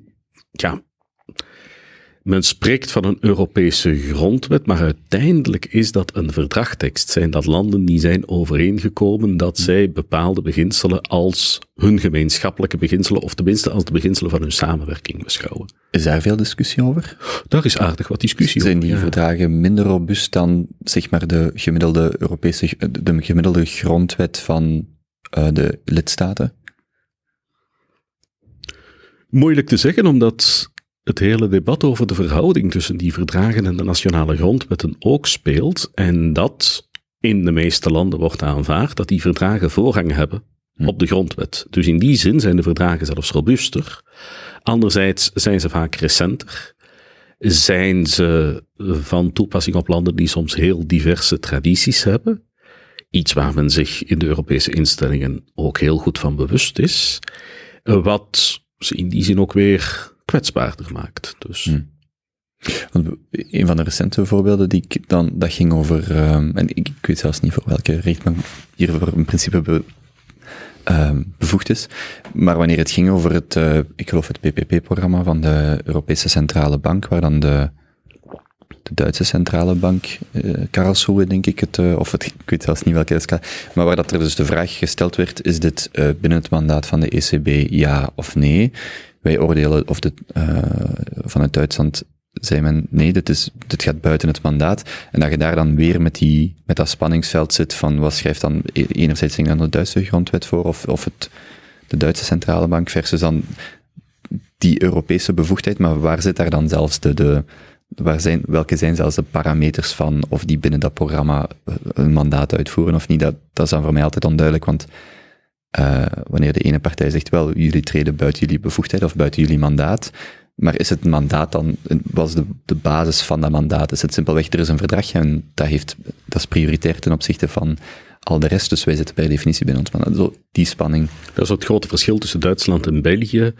men spreekt van een Europese grondwet, maar uiteindelijk is dat een verdragtekst. Zijn dat landen die zijn overeengekomen dat zij bepaalde beginselen als hun gemeenschappelijke beginselen, of tenminste als de beginselen van hun samenwerking beschouwen. Is daar veel discussie over? Daar is aardig wat discussie over. Zijn die verdragen minder robuust dan, zeg maar, de gemiddelde grondwet van de lidstaten? Moeilijk te zeggen, omdat het hele debat over de verhouding tussen die verdragen en de nationale grondwetten ook speelt, en dat in de meeste landen wordt aanvaard dat die verdragen voorrang hebben op de grondwet. Dus in die zin zijn de verdragen zelfs robuuster. Anderzijds zijn ze vaak recenter, zijn ze van toepassing op landen die soms heel diverse tradities hebben, iets waar men zich in de Europese instellingen ook heel goed van bewust is, wat ze in die zin ook weer kwetsbaarder maakt. Dus. Een van de recente voorbeelden die ik dan, dat ging over, en ik weet zelfs niet voor welke recht, maar hiervoor in principe bevoegd is. Maar wanneer het ging over het, ik geloof het PPP-programma van de Europese Centrale Bank, waar dan de Duitse Centrale Bank, Karlsruhe denk ik het, of het, ik weet zelfs niet welke, maar waar dat er dus de vraag gesteld werd, is dit binnen het mandaat van de ECB ja of nee? Wij oordelen of dit, vanuit Duitsland zei men, nee, dit gaat buiten het mandaat. En dat je daar dan weer met dat spanningsveld zit van, wat schrijft dan enerzijds dan de Duitse grondwet voor, of het, de Duitse Centrale Bank versus dan die Europese bevoegdheid, maar waar zit daar dan zelfs welke zijn zelfs de parameters van of die binnen dat programma een mandaat uitvoeren of niet? Dat is dan voor mij altijd onduidelijk, want wanneer de ene partij zegt, wel, jullie treden buiten jullie bevoegdheid of buiten jullie mandaat, maar is het mandaat dan, was de basis van dat mandaat? Is het simpelweg, er is een verdrag en dat is prioritair ten opzichte van al de rest, dus wij zitten per definitie binnen ons mandaat. Zo, die spanning. Dat is het grote verschil tussen Duitsland en België.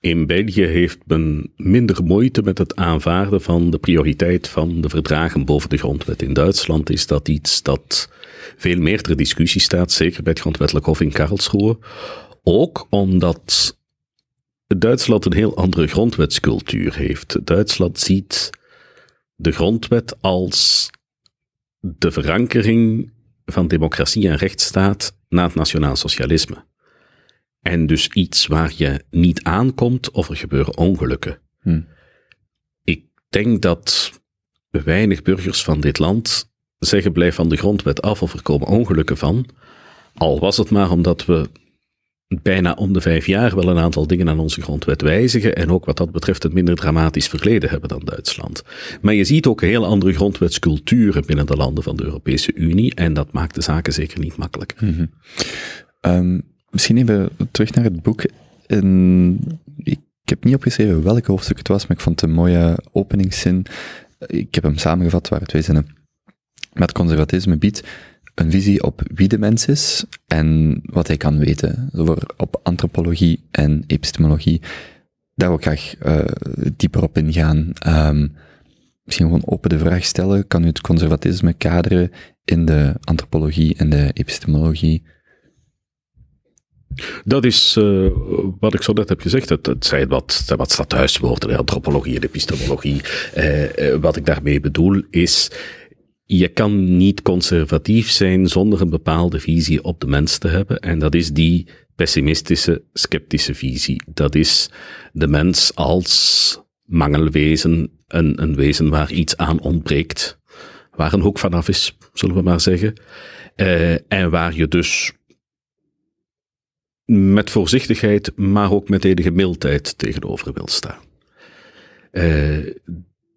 In België heeft men minder moeite met het aanvaarden van de prioriteit van de verdragen boven de grondwet. In Duitsland is dat iets dat veel meer ter discussie staat, zeker bij het grondwettelijk hof in Karlsruhe. Ook omdat Duitsland een heel andere grondwetscultuur heeft. Duitsland ziet de grondwet als de verankering van democratie en rechtsstaat na het nationaal socialisme. En dus iets waar je niet aankomt of er gebeuren ongelukken. Ik denk dat weinig burgers van dit land zeggen, blijf van de grondwet af of er komen ongelukken van. Al was het maar omdat we bijna om de 5 jaar wel een aantal dingen aan onze grondwet wijzigen en ook wat dat betreft het minder dramatisch verleden hebben dan Duitsland. Maar je ziet ook heel andere grondwetsculturen binnen de landen van de Europese Unie en dat maakt de zaken zeker niet makkelijk. Misschien even terug naar het boek. Ik heb niet opgeschreven welke hoofdstuk het was, maar ik vond het een mooie openingszin. Ik heb hem samengevat, waar 2 zinnen. Maar het conservatisme biedt een visie op wie de mens is en wat hij kan weten. Op antropologie en epistemologie. Daar wil ik graag dieper op ingaan. Misschien gewoon open de vraag stellen. Kan u het conservatisme kaderen in de antropologie en de epistemologie? Dat is wat ik zo net heb gezegd. Het zijn wat stadhuiswoorden, de antropologie en epistemologie. Wat ik daarmee bedoel is, je kan niet conservatief zijn zonder een bepaalde visie op de mens te hebben. En dat is die pessimistische, sceptische visie. Dat is de mens als mangelwezen, een wezen waar iets aan ontbreekt. Waar een hoek vanaf is, zullen we maar zeggen. En waar je dus met voorzichtigheid, maar ook met enige mildheid tegenover wil staan.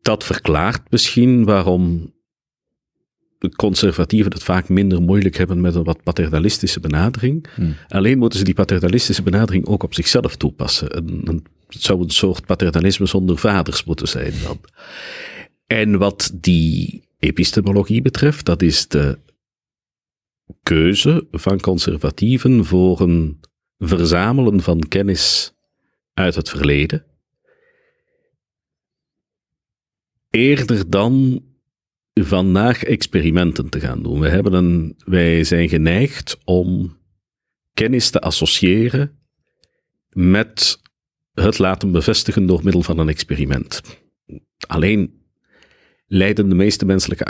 Dat verklaart misschien waarom de conservatieven het vaak minder moeilijk hebben met een wat paternalistische benadering. Alleen moeten ze die paternalistische benadering ook op zichzelf toepassen. Het zou een soort paternalisme zonder vaders moeten zijn dan. En wat die epistemologie betreft, dat is de keuze van conservatieven voor een verzamelen van kennis uit het verleden, eerder dan vandaag experimenten te gaan doen. Wij zijn geneigd om kennis te associëren met het laten bevestigen door middel van een experiment. Alleen leiden de meeste menselijke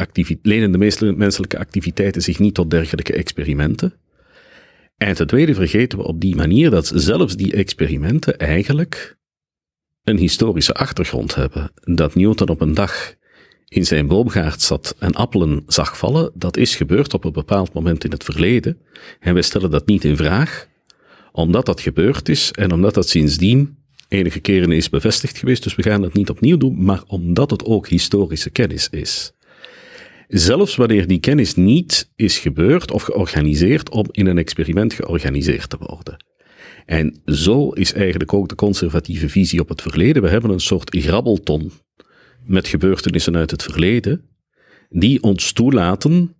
activiteiten zich niet tot dergelijke experimenten. En ten tweede vergeten we op die manier dat zelfs die experimenten eigenlijk een historische achtergrond hebben. Dat Newton op een dag in zijn boomgaard zat en appelen zag vallen, dat is gebeurd op een bepaald moment in het verleden. En wij stellen dat niet in vraag, omdat dat gebeurd is en omdat dat sindsdien enige keren is bevestigd geweest, dus we gaan het niet opnieuw doen, maar omdat het ook historische kennis is. Zelfs wanneer die kennis niet is gebeurd of georganiseerd om in een experiment georganiseerd te worden. En zo is eigenlijk ook de conservatieve visie op het verleden. We hebben een soort grabbelton met gebeurtenissen uit het verleden, die ons toelaten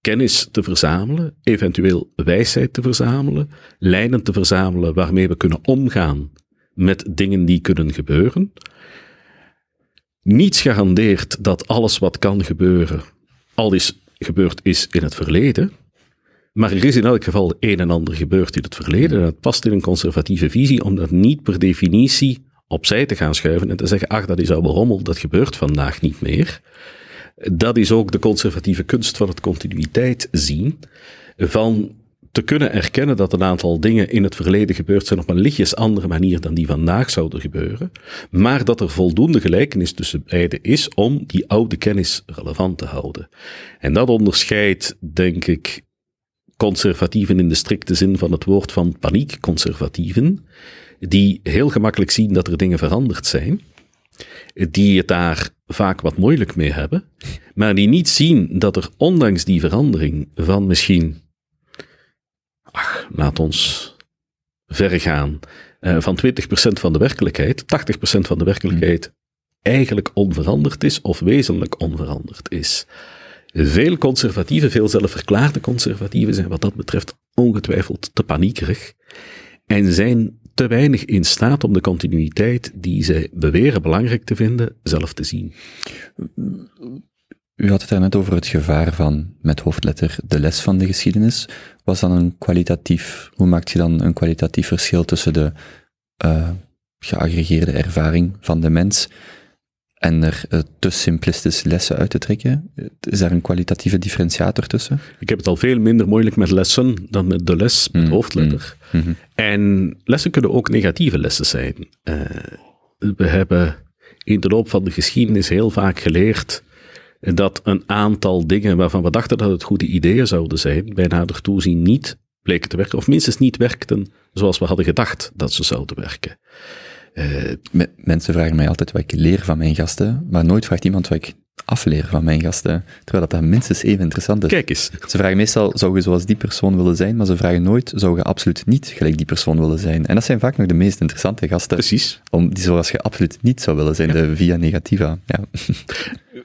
kennis te verzamelen, eventueel wijsheid te verzamelen, lijnen te verzamelen waarmee we kunnen omgaan met dingen die kunnen gebeuren. Niets garandeert dat alles wat kan gebeuren al is gebeurd is in het verleden. Maar er is in elk geval een en ander gebeurd in het verleden. En het past in een conservatieve visie om dat niet per definitie opzij te gaan schuiven en te zeggen, ach, dat is oude rommel, dat gebeurt vandaag niet meer. Dat is ook de conservatieve kunst van het continuïteit zien, van te kunnen erkennen dat een aantal dingen in het verleden gebeurd zijn op een lichtjes andere manier dan die vandaag zouden gebeuren, maar dat er voldoende gelijkenis tussen beide is om die oude kennis relevant te houden. En dat onderscheidt, denk ik, conservatieven in de strikte zin van het woord van paniekconservatieven, die heel gemakkelijk zien dat er dingen veranderd zijn, die het daar vaak wat moeilijk mee hebben, maar die niet zien dat er ondanks die verandering van misschien, ach, laat ons ver gaan, van 20% van de werkelijkheid, 80% van de werkelijkheid eigenlijk onveranderd is of wezenlijk onveranderd is. Veel conservatieven, veel zelfverklaarde conservatieven zijn wat dat betreft ongetwijfeld te paniekerig en zijn te weinig in staat om de continuïteit die zij beweren belangrijk te vinden, zelf te zien. U had het daarnet over het gevaar van, met hoofdletter, de les van de geschiedenis. Was dan een kwalitatief, hoe maakt je dan een kwalitatief verschil tussen de geaggregeerde ervaring van de mens en er te simplistisch lessen uit te trekken? Is daar een kwalitatieve differentiator tussen? Ik heb het al veel minder moeilijk met lessen dan met de les, met hoofdletter. Mm-hmm. En lessen kunnen ook negatieve lessen zijn. We hebben in de loop van de geschiedenis heel vaak geleerd dat een aantal dingen waarvan we dachten dat het goede ideeën zouden zijn, bij nader toezien niet bleken te werken, of minstens niet werkten zoals we hadden gedacht dat ze zouden werken. Mensen vragen mij altijd wat ik leer van mijn gasten, maar nooit vraagt iemand wat ik afleer van mijn gasten, terwijl dat minstens even interessant is. Kijk eens. Ze vragen meestal, zou je zoals die persoon willen zijn, maar ze vragen nooit, zou je absoluut niet gelijk die persoon willen zijn? En dat zijn vaak nog de meest interessante gasten. Precies. Om die zoals je absoluut niet zou willen zijn, ja. De via negativa. Ja.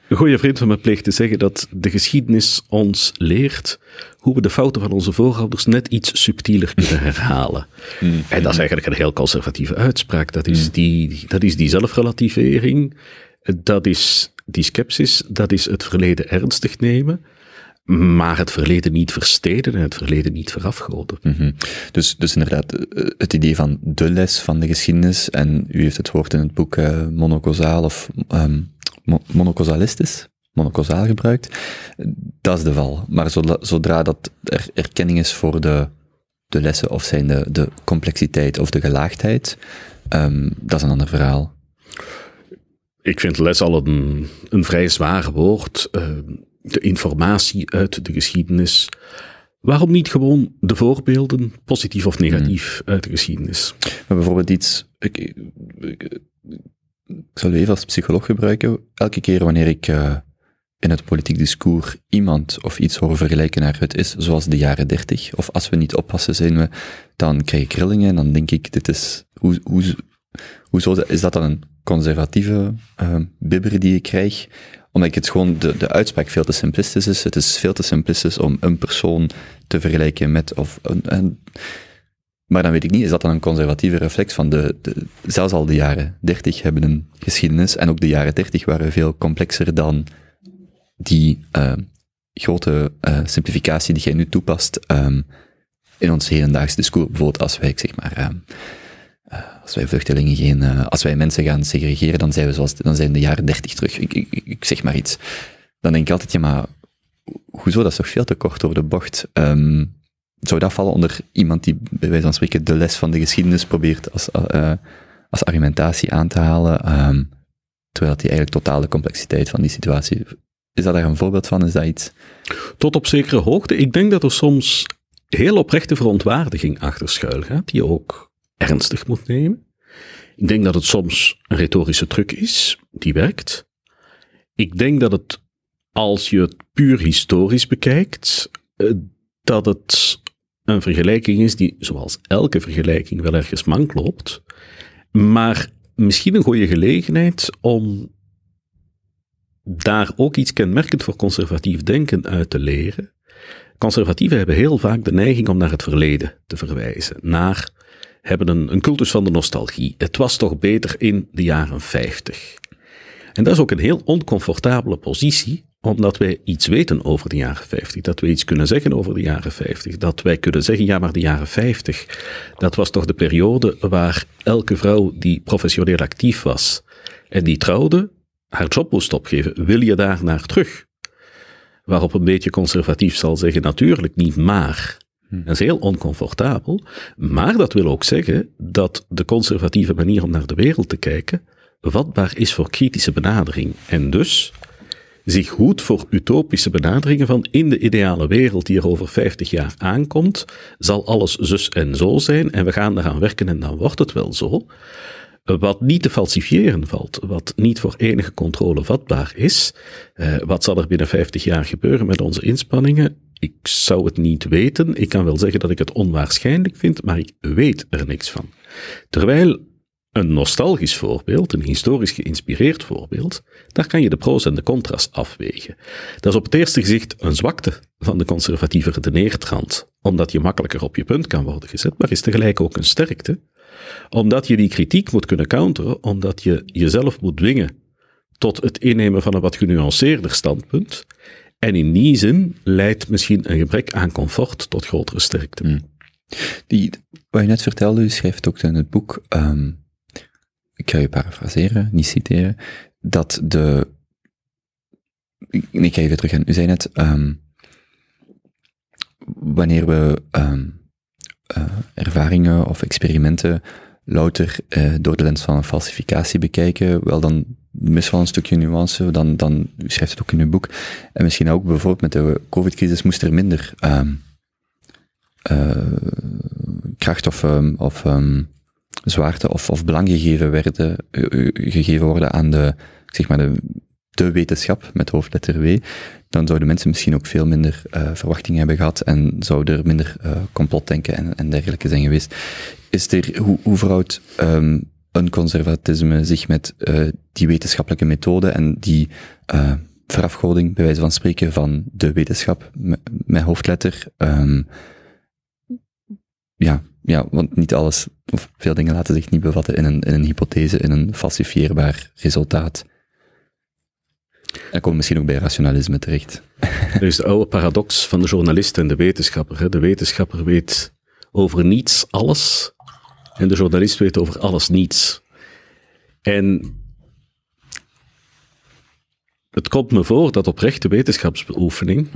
Een goede vriend van me pleegt te zeggen dat de geschiedenis ons leert hoe we de fouten van onze voorouders net iets subtieler kunnen herhalen. En dat is eigenlijk een heel conservatieve uitspraak. Dat is die zelfrelativering, dat is die scepsis, dat is het verleden ernstig nemen, maar het verleden niet versteden en het verleden niet verafgoden. Mm-hmm. Dus inderdaad, het idee van de les van de geschiedenis, en u heeft het woord in het boek monocausaal of monocausalistisch, monocausaal gebruikt, dat is de val. Maar zodra dat er erkenning is voor de lessen of zijn de complexiteit of de gelaagdheid, dat is een ander verhaal. Ik vind les al een vrij zwaar woord. De informatie uit de geschiedenis. Waarom niet gewoon de voorbeelden, positief of negatief, uit de geschiedenis? Maar bijvoorbeeld iets, ik zal u even als psycholoog gebruiken. Elke keer wanneer ik in het politiek discours iemand of iets hoor vergelijken naar het is, zoals de jaren 30, of als we niet oppassen zijn we, dan krijg ik rillingen en dan denk ik, dit is, hoezo is dat dan een conservatieve bibber die ik krijg, omdat ik het gewoon, de uitspraak veel te simplistisch is. Het is veel te simplistisch om een persoon te vergelijken met, of maar dan weet ik niet, is dat dan een conservatieve reflex van zelfs al de jaren 30 hebben een geschiedenis, en ook de jaren 30 waren veel complexer dan die grote simplificatie die jij nu toepast in ons hedendaags discours, bijvoorbeeld als wij, als wij vluchtelingen als wij mensen gaan segregeren, dan zijn we dan zijn de jaren 30 terug. Ik zeg maar iets. Dan denk ik altijd, ja, maar hoezo, dat is toch veel te kort door de bocht. Zou dat vallen onder iemand die, bij wijze van spreken, de les van de geschiedenis probeert als argumentatie aan te halen, terwijl die eigenlijk totale complexiteit van die situatie... Is dat daar een voorbeeld van? Is dat iets? Tot op zekere hoogte. Ik denk dat er soms heel oprechte verontwaardiging achter schuil gaat, die ook ernstig moet nemen. Ik denk dat het soms een retorische truc is, die werkt. Ik denk dat het, als je het puur historisch bekijkt, dat het een vergelijking is die, zoals elke vergelijking, wel ergens mank loopt, maar misschien een goede gelegenheid om daar ook iets kenmerkend voor conservatief denken uit te leren. Conservatieven hebben heel vaak de neiging om naar het verleden te verwijzen, hebben een cultus van de nostalgie. Het was toch beter in de jaren 50. En dat is ook een heel oncomfortabele positie, Omdat wij iets weten over de jaren 50. Dat we iets kunnen zeggen over de jaren 50. Dat wij kunnen zeggen, ja maar de jaren 50. Dat was toch de periode waar elke vrouw die professioneel actief was en die trouwde, haar job moest opgeven. Wil je daar naar terug? Waarop een beetje conservatief zal zeggen, natuurlijk niet, maar. Dat is heel oncomfortabel. Maar dat wil ook zeggen dat de conservatieve manier om naar de wereld te kijken vatbaar is voor kritische benadering. En dus zich goed voor utopische benaderingen van in de ideale wereld die er over 50 jaar aankomt, zal alles zus en zo zijn en we gaan eraan werken en dan wordt het wel zo. Wat niet te falsifiëren valt, wat niet voor enige controle vatbaar is, wat zal er binnen 50 jaar gebeuren met onze inspanningen? Ik zou het niet weten. Ik kan wel zeggen dat ik het onwaarschijnlijk vind, maar ik weet er niks van. Terwijl een nostalgisch voorbeeld, een historisch geïnspireerd voorbeeld, daar kan je de pro's en de contra's afwegen. Dat is op het eerste gezicht een zwakte van de conservatieve redeneertrand, omdat je makkelijker op je punt kan worden gezet, maar is tegelijk ook een sterkte, omdat je die kritiek moet kunnen counteren, omdat je jezelf moet dwingen tot het innemen van een wat genuanceerder standpunt. En in die zin leidt misschien een gebrek aan comfort tot grotere sterkte. Wat je net vertelde, u schrijft ook in het boek, ik ga je parafraseren, niet citeren, dat de... Ik ga even terug aan. U zei net, wanneer we... ervaringen of experimenten louter door de lens van een falsificatie bekijken, wel dan mis wel een stukje nuance, dan u schrijft het ook in uw boek, en misschien ook bijvoorbeeld met de COVID-crisis moest er minder kracht of zwaarte of belang gegeven worden aan de wetenschap, met hoofdletter W, dan zouden mensen misschien ook veel minder verwachtingen hebben gehad en zouden er minder complotdenken en dergelijke zijn geweest. Hoe verhoudt een conservatisme zich met die wetenschappelijke methode en die verafgoding, bij wijze van spreken, van de wetenschap met hoofdletter? Want niet alles, of veel dingen laten zich niet bevatten in een hypothese, in een falsifieerbaar resultaat. Dan komen we misschien ook bij rationalisme terecht. Er is de oude paradox van de journalist en de wetenschapper. Hè? De wetenschapper weet over niets alles en de journalist weet over alles niets. En het komt me voor dat oprechte wetenschapsbeoefening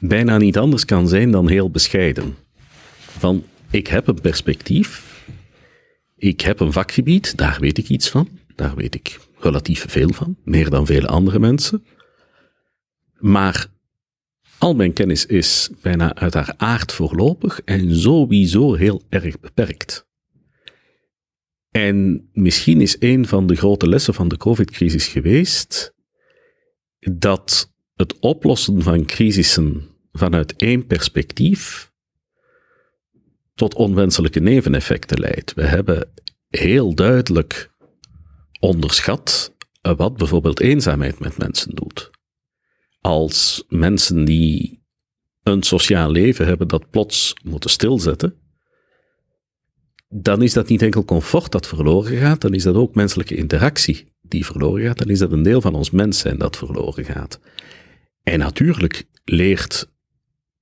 bijna niet anders kan zijn dan heel bescheiden. Van, ik heb een perspectief, ik heb een vakgebied, daar weet ik iets van, daar weet ik relatief veel van, meer dan vele andere mensen. Maar al mijn kennis is bijna uit haar aard voorlopig en sowieso heel erg beperkt. En misschien is een van de grote lessen van de COVID-crisis geweest dat het oplossen van crisissen vanuit één perspectief tot onwenselijke neveneffecten leidt. We hebben heel duidelijk onderschat wat bijvoorbeeld eenzaamheid met mensen doet. Als mensen die een sociaal leven hebben dat plots moeten stilzetten, dan is dat niet enkel comfort dat verloren gaat, dan is dat ook menselijke interactie die verloren gaat, dan is dat een deel van ons mens zijn dat verloren gaat. En natuurlijk leert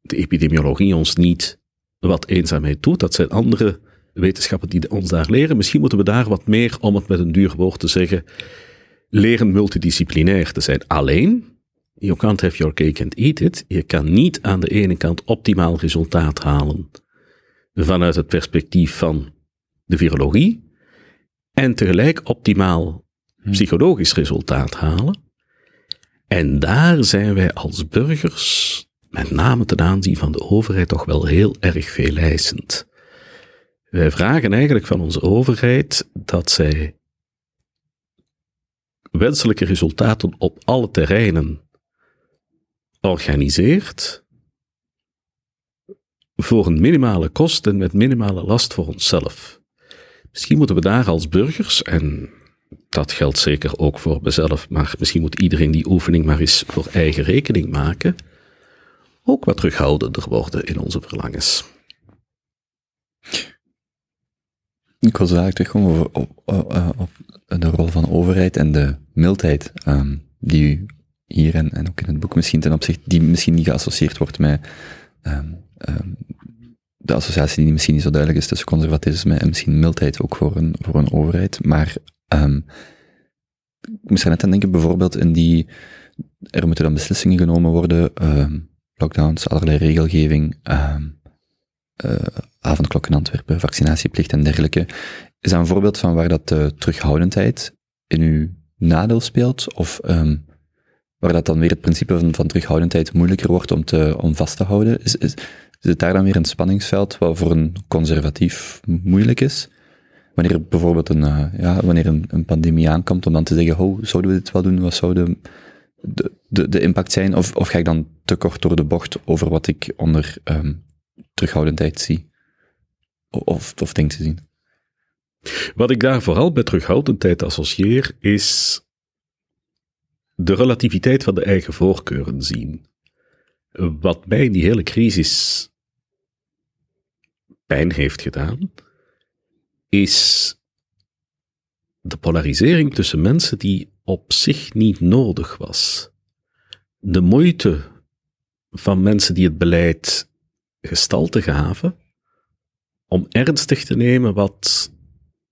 de epidemiologie ons niet wat eenzaamheid doet, dat zijn andere wetenschappen die ons daar leren. Misschien moeten we daar wat meer, om het met een duur woord te zeggen, leren multidisciplinair te zijn. Alleen, you can't have your cake and eat it. Je kan niet aan de ene kant optimaal resultaat halen vanuit het perspectief van de virologie en tegelijk optimaal psychologisch resultaat halen. En daar zijn wij als burgers, met name ten aanzien van de overheid, toch wel heel erg veel eisend. Wij vragen eigenlijk van onze overheid dat zij wenselijke resultaten op alle terreinen organiseert voor een minimale kost en met minimale last voor onszelf. Misschien moeten we daar als burgers, en dat geldt zeker ook voor mezelf, maar misschien moet iedereen die oefening maar eens voor eigen rekening maken, ook wat terughoudender worden in onze verlangens. Ik wil daar terugkomen over op de rol van de overheid en de mildheid die u hier en ook in het boek misschien ten opzichte, die misschien niet geassocieerd wordt met de associatie die misschien niet zo duidelijk is tussen conservatisme en misschien mildheid ook voor een overheid, maar ik moest er net aan denken, bijvoorbeeld in die, er moeten dan beslissingen genomen worden, lockdowns, allerlei regelgeving, avondklok in Antwerpen, vaccinatieplicht en dergelijke. Is dat een voorbeeld van waar dat de terughoudendheid in uw nadeel speelt? Of waar dat dan weer het principe van terughoudendheid moeilijker wordt om vast te houden? Is het daar dan weer een spanningsveld wat voor een conservatief moeilijk is? Wanneer bijvoorbeeld een pandemie aankomt, om dan te zeggen, zouden we dit wel doen? Wat zou de impact zijn? Of ga ik dan te kort door de bocht over wat ik onder terughoudendheid zie? Of denk te zien? Wat ik daar vooral bij terughoudendheid associeer, is de relativiteit van de eigen voorkeuren zien. Wat mij in die hele crisis pijn heeft gedaan, is de polarisering tussen mensen die op zich niet nodig was. De moeite van mensen die het beleid gestalte gaven, om ernstig te nemen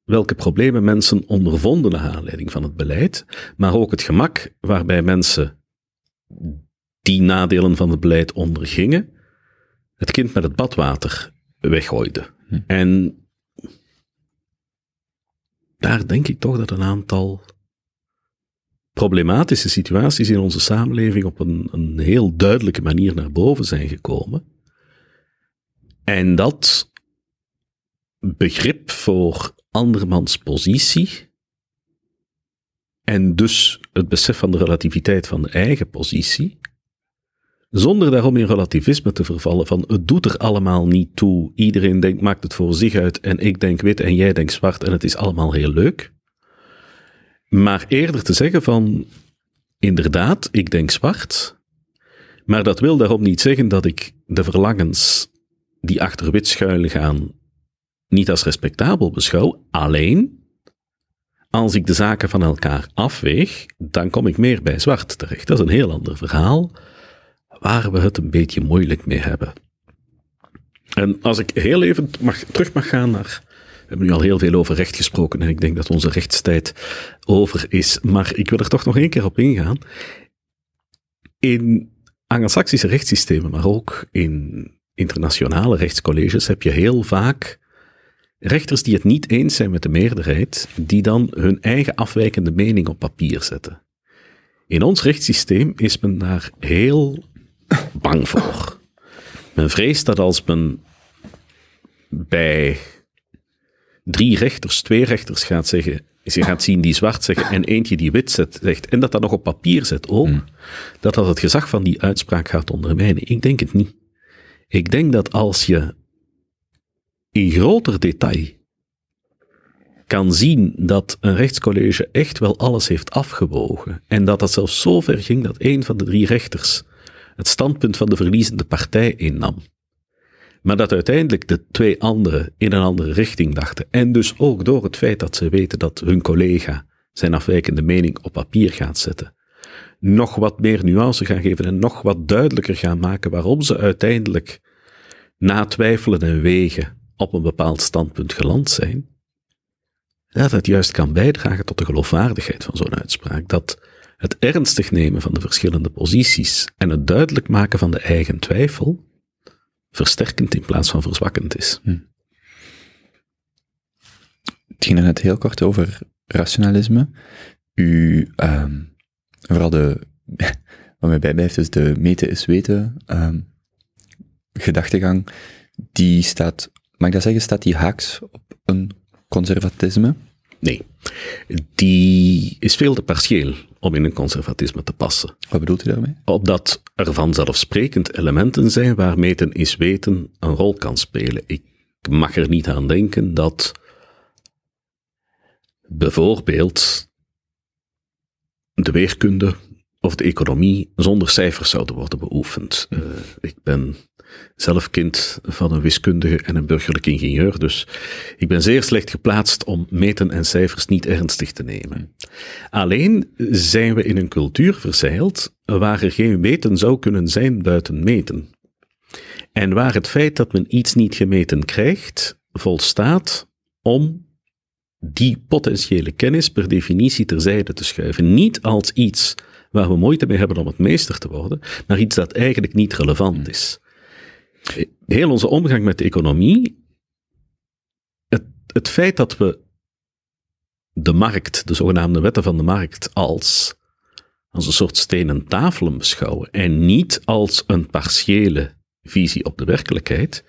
welke problemen mensen ondervonden naar aanleiding van het beleid, maar ook het gemak waarbij mensen die nadelen van het beleid ondergingen, het kind met het badwater weggooiden. Hm. En daar denk ik toch dat een aantal problematische situaties in onze samenleving op een heel duidelijke manier naar boven zijn gekomen. En dat begrip voor andermans positie en dus het besef van de relativiteit van de eigen positie, zonder daarom in relativisme te vervallen van het doet er allemaal niet toe, iedereen denkt, maakt het voor zich uit en ik denk wit en jij denkt zwart en het is allemaal heel leuk. Maar eerder te zeggen van, inderdaad, ik denk zwart, maar dat wil daarom niet zeggen dat ik de verlangens die achter wit schuilen gaan niet als respectabel beschouw, alleen als ik de zaken van elkaar afweeg, dan kom ik meer bij zwart terecht. Dat is een heel ander verhaal, waar we het een beetje moeilijk mee hebben. En als ik heel even terug mag gaan naar... We hebben nu al heel veel over recht gesproken en ik denk dat onze rechtstijd over is, maar ik wil er toch nog één keer op ingaan. In Anglo-Saxische rechtssystemen, maar ook in internationale rechtscolleges heb je heel vaak rechters die het niet eens zijn met de meerderheid, die dan hun eigen afwijkende mening op papier zetten. In ons rechtssysteem is men daar heel bang voor. Men vreest dat als men bij 2 rechters gaat zeggen, je gaat zien die zwart zeggen en eentje die wit zegt, en dat nog op papier zet ook, dat het gezag van die uitspraak gaat ondermijnen. Ik denk het niet. Ik denk dat als je in groter detail kan zien dat een rechtscollege echt wel alles heeft afgewogen en dat dat zelfs zo ver ging dat een van de 3 rechters het standpunt van de verliezende partij innam. Maar dat uiteindelijk de 2 anderen in een andere richting dachten. En dus ook door het feit dat ze weten dat hun collega zijn afwijkende mening op papier gaat zetten, nog wat meer nuance gaan geven en nog wat duidelijker gaan maken waarom ze uiteindelijk na twijfelen en wegen op een bepaald standpunt geland zijn, dat het juist kan bijdragen tot de geloofwaardigheid van zo'n uitspraak. Dat het ernstig nemen van de verschillende posities en het duidelijk maken van de eigen twijfel versterkend in plaats van verzwakkend is. Het ging er net heel kort over rationalisme. Vooral wat mij bijblijft is de meten is weten gedachtegang. Die staat, mag ik dat zeggen, staat die haaks op een conservatisme? Nee, die is veel te partieel om in een conservatisme te passen. Wat bedoelt u daarmee? Opdat er vanzelfsprekend elementen zijn waar meten is weten een rol kan spelen. Ik mag er niet aan denken dat bijvoorbeeld de weerkunde of de economie zonder cijfers zouden worden beoefend. Ik ben Zelf kind van een wiskundige en een burgerlijk ingenieur, dus ik ben zeer slecht geplaatst om meten en cijfers niet ernstig te nemen. Alleen zijn we in een cultuur verzeild waar er geen weten zou kunnen zijn buiten meten. En waar het feit dat men iets niet gemeten krijgt, volstaat om die potentiële kennis per definitie terzijde te schuiven. Niet als iets waar we moeite mee hebben om het meester te worden, maar iets dat eigenlijk niet relevant is. Heel onze omgang met de economie, het feit dat we de markt, de zogenaamde wetten van de markt, als een soort stenen tafelen beschouwen en niet als een partiële visie op de werkelijkheid,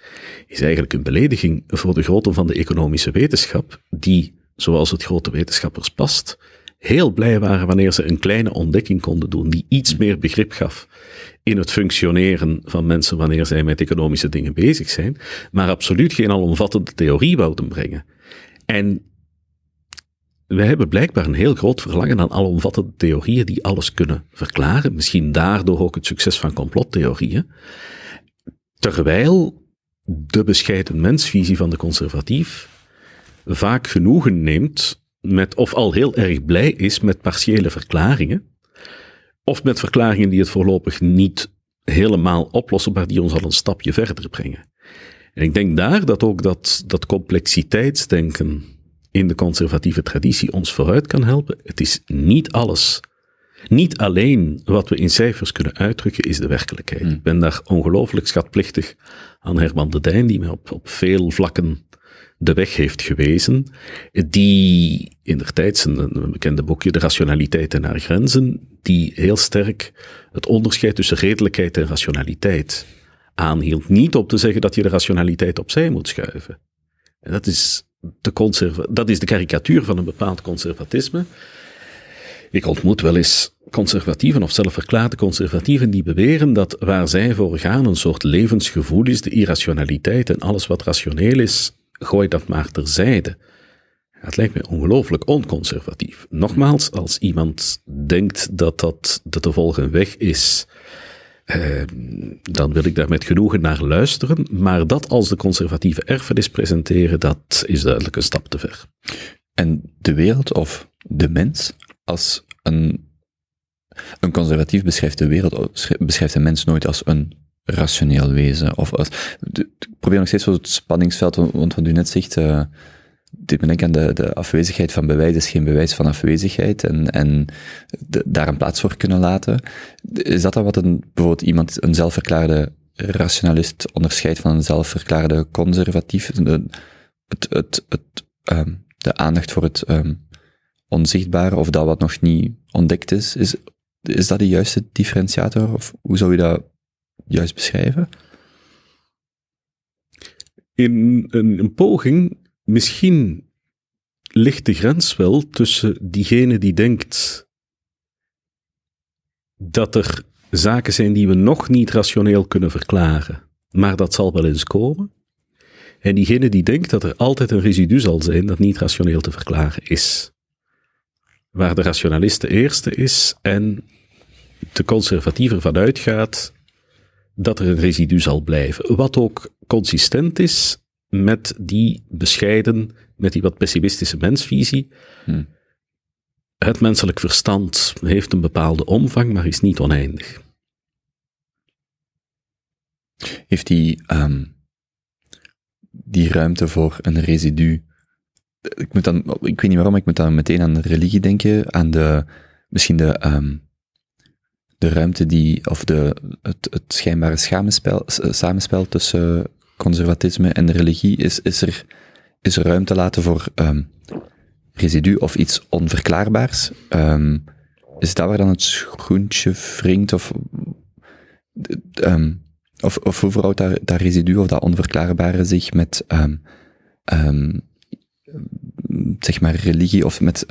is eigenlijk een belediging voor de grootte van de economische wetenschap, die, zoals het grote wetenschappers past, heel blij waren wanneer ze een kleine ontdekking konden doen die iets meer begrip gaf in het functioneren van mensen wanneer zij met economische dingen bezig zijn, maar absoluut geen alomvattende theorie wouden brengen. En we hebben blijkbaar een heel groot verlangen aan alomvattende theorieën die alles kunnen verklaren, misschien daardoor ook het succes van complottheorieën, terwijl de bescheiden mensvisie van de conservatief vaak genoegen neemt met, of al heel erg blij is met partiële verklaringen, of met verklaringen die het voorlopig niet helemaal oplossen, maar die ons al een stapje verder brengen. En ik denk daar dat ook dat complexiteitsdenken in de conservatieve traditie ons vooruit kan helpen. Het is niet alles. Niet alleen wat we in cijfers kunnen uitdrukken is de werkelijkheid. Ik ben daar ongelooflijk schatplichtig aan Herman de Dijn, die mij op veel vlakken de weg heeft gewezen, die indertijd zijn bekende boekje De Rationaliteit en haar Grenzen, die heel sterk het onderscheid tussen redelijkheid en rationaliteit aanhield. Niet om te zeggen dat je de rationaliteit opzij moet schuiven. En dat is de karikatuur van een bepaald conservatisme. Ik ontmoet wel eens conservatieven of zelfverklaarde conservatieven die beweren dat waar zij voor gaan een soort levensgevoel is, de irrationaliteit en alles wat rationeel is, gooi dat maar terzijde. Het lijkt mij ongelooflijk onconservatief. Nogmaals, als iemand denkt dat dat de te volgen weg is, dan wil ik daar met genoegen naar luisteren. Maar dat als de conservatieve erfenis presenteren, dat is duidelijk een stap te ver. En de wereld of de mens als een conservatief beschrijft de wereld, beschrijft de mens nooit als een rationeel wezen. Ik probeer nog steeds zo het spanningsveld, want wat u net zegt, ik denk aan de afwezigheid van bewijs is geen bewijs van afwezigheid en daar een plaats voor kunnen laten. Is dat dan wat bijvoorbeeld iemand, een zelfverklaarde rationalist onderscheidt van een zelfverklaarde conservatief? De aandacht voor het onzichtbare of dat wat nog niet ontdekt is dat de juiste differentiator? Of hoe zou je dat juist beschrijven? In een poging, misschien ligt de grens wel tussen diegene die denkt dat er zaken zijn die we nog niet rationeel kunnen verklaren, maar dat zal wel eens komen, en diegene die denkt dat er altijd een residu zal zijn dat niet rationeel te verklaren is. Waar de rationalist de eerste is en de conservatiever vanuit gaat dat er een residu zal blijven. Wat ook consistent is met die bescheiden, met die wat pessimistische mensvisie. Het menselijk verstand heeft een bepaalde omvang, maar is niet oneindig. Heeft die ruimte voor een residu? Ik weet niet waarom, maar ik moet dan meteen aan de religie denken, aan de ruimte het schijnbare samenspel tussen conservatisme en de religie, is er ruimte laten voor residu of iets onverklaarbaars? Is dat waar dan het schoentje wringt? Of hoe verhoudt dat residu of dat onverklaarbare zich met zeg maar religie of met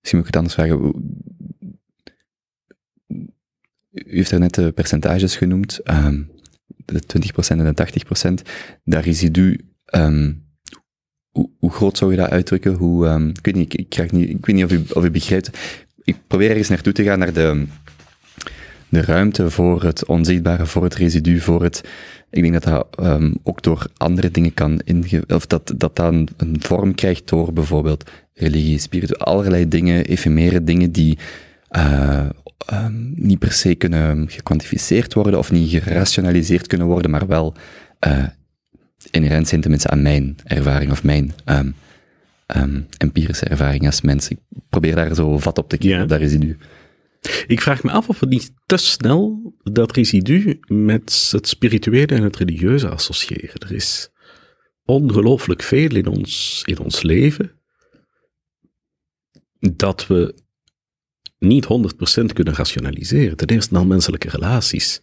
misschien moet ik het anders vragen. U heeft daarnet de percentages genoemd, de 20% en de 80%. Dat residu, hoe groot zou je dat uitdrukken? Ik weet niet of u begrijpt. Ik probeer ergens naartoe te gaan, naar de ruimte voor het onzichtbare, voor het residu, voor het... Ik denk dat dat ook door andere dingen kan of dat een vorm krijgt door bijvoorbeeld religie, spiritu, allerlei dingen, efemere dingen die niet per se kunnen gekwantificeerd worden of niet gerationaliseerd kunnen worden, maar wel inherent zijn tenminste aan mijn ervaring of mijn empirische ervaring als mens. Ik probeer daar zo vat op te krijgen, op dat residu. Ik vraag me af of we niet te snel dat residu met het spirituele en het religieuze associëren. Er is ongelooflijk veel in ons leven dat we niet 100% kunnen rationaliseren. Ten eerste dan menselijke relaties.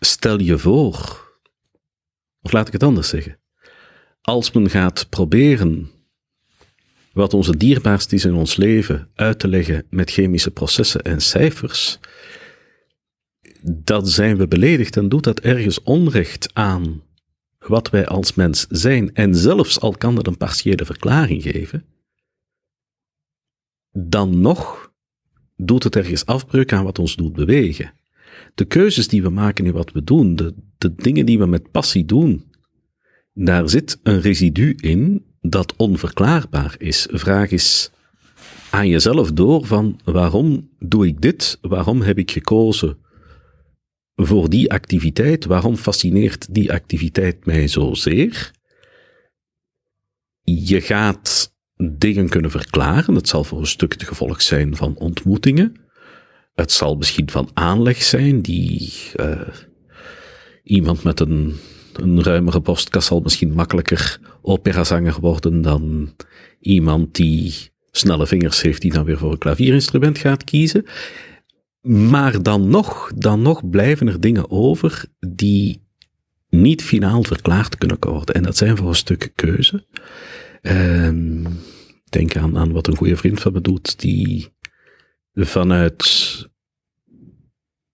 Stel je voor, of laat ik het anders zeggen, als men gaat proberen wat onze dierbaarst is in ons leven uit te leggen met chemische processen en cijfers, dan zijn we beledigd en doet dat ergens onrecht aan wat wij als mens zijn. En zelfs al kan dat een partiële verklaring geven, dan nog doet het ergens afbreuk aan wat ons doet bewegen. De keuzes die we maken in wat we doen, de dingen die we met passie doen, daar zit een residu in dat onverklaarbaar is. Vraag is aan jezelf door van waarom doe ik dit? Waarom heb ik gekozen voor die activiteit? Waarom fascineert die activiteit mij zozeer? Je gaat dingen kunnen verklaren. Het zal voor een stuk het gevolg zijn van ontmoetingen. Het zal misschien van aanleg zijn die iemand met een ruimere borstkas zal misschien makkelijker operazanger worden dan iemand die snelle vingers heeft, die dan weer voor een klavierinstrument gaat kiezen. Maar dan nog blijven er dingen over die niet finaal verklaard kunnen worden. En dat zijn voor een stuk keuze. Denk aan wat een goede vriend van me doet, die vanuit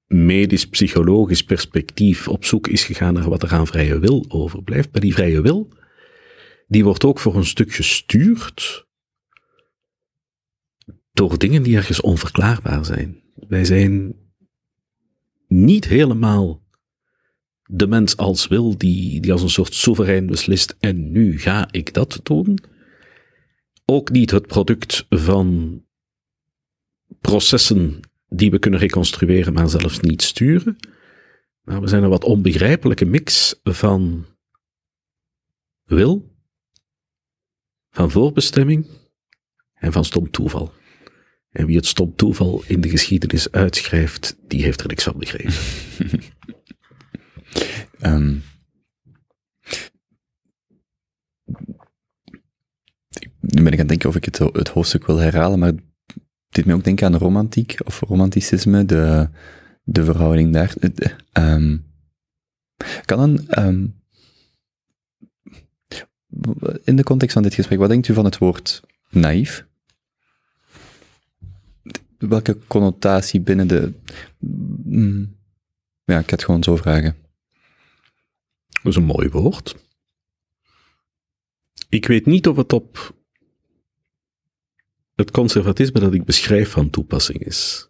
medisch-psychologisch perspectief op zoek is gegaan naar wat er aan vrije wil overblijft. Maar die vrije wil, die wordt ook voor een stuk gestuurd door dingen die ergens onverklaarbaar zijn. Wij zijn niet helemaal de mens als wil, die als een soort soeverein beslist, en nu ga ik dat doen. Ook niet het product van processen die we kunnen reconstrueren, maar zelfs niet sturen. Maar we zijn een wat onbegrijpelijke mix van wil, van voorbestemming en van stom toeval. En wie het stom toeval in de geschiedenis uitschrijft, die heeft er niks van begrepen. Nu ben ik aan het denken of ik het hoofdstuk wil herhalen, maar dit me ook denken aan de romantiek of romanticisme, de verhouding daar. In de context van dit gesprek, wat denkt u van het woord naïef? Welke connotatie binnen de... Ja, ik ga het gewoon zo vragen. Dat is een mooi woord. Ik weet niet of het op het conservatisme dat ik beschrijf van toepassing is.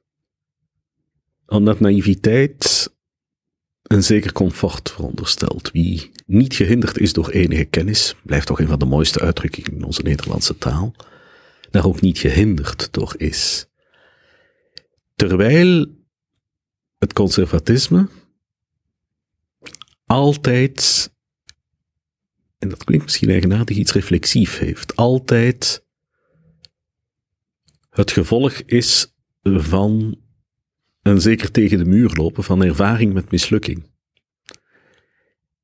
Omdat naïviteit een zeker comfort veronderstelt. Wie niet gehinderd is door enige kennis, blijft toch een van de mooiste uitdrukkingen in onze Nederlandse taal, daar ook niet gehinderd door is. Terwijl het conservatisme altijd, en dat klinkt misschien eigenaardig, iets reflexief heeft, altijd het gevolg is van een zeker tegen de muur lopen, van ervaring met mislukking.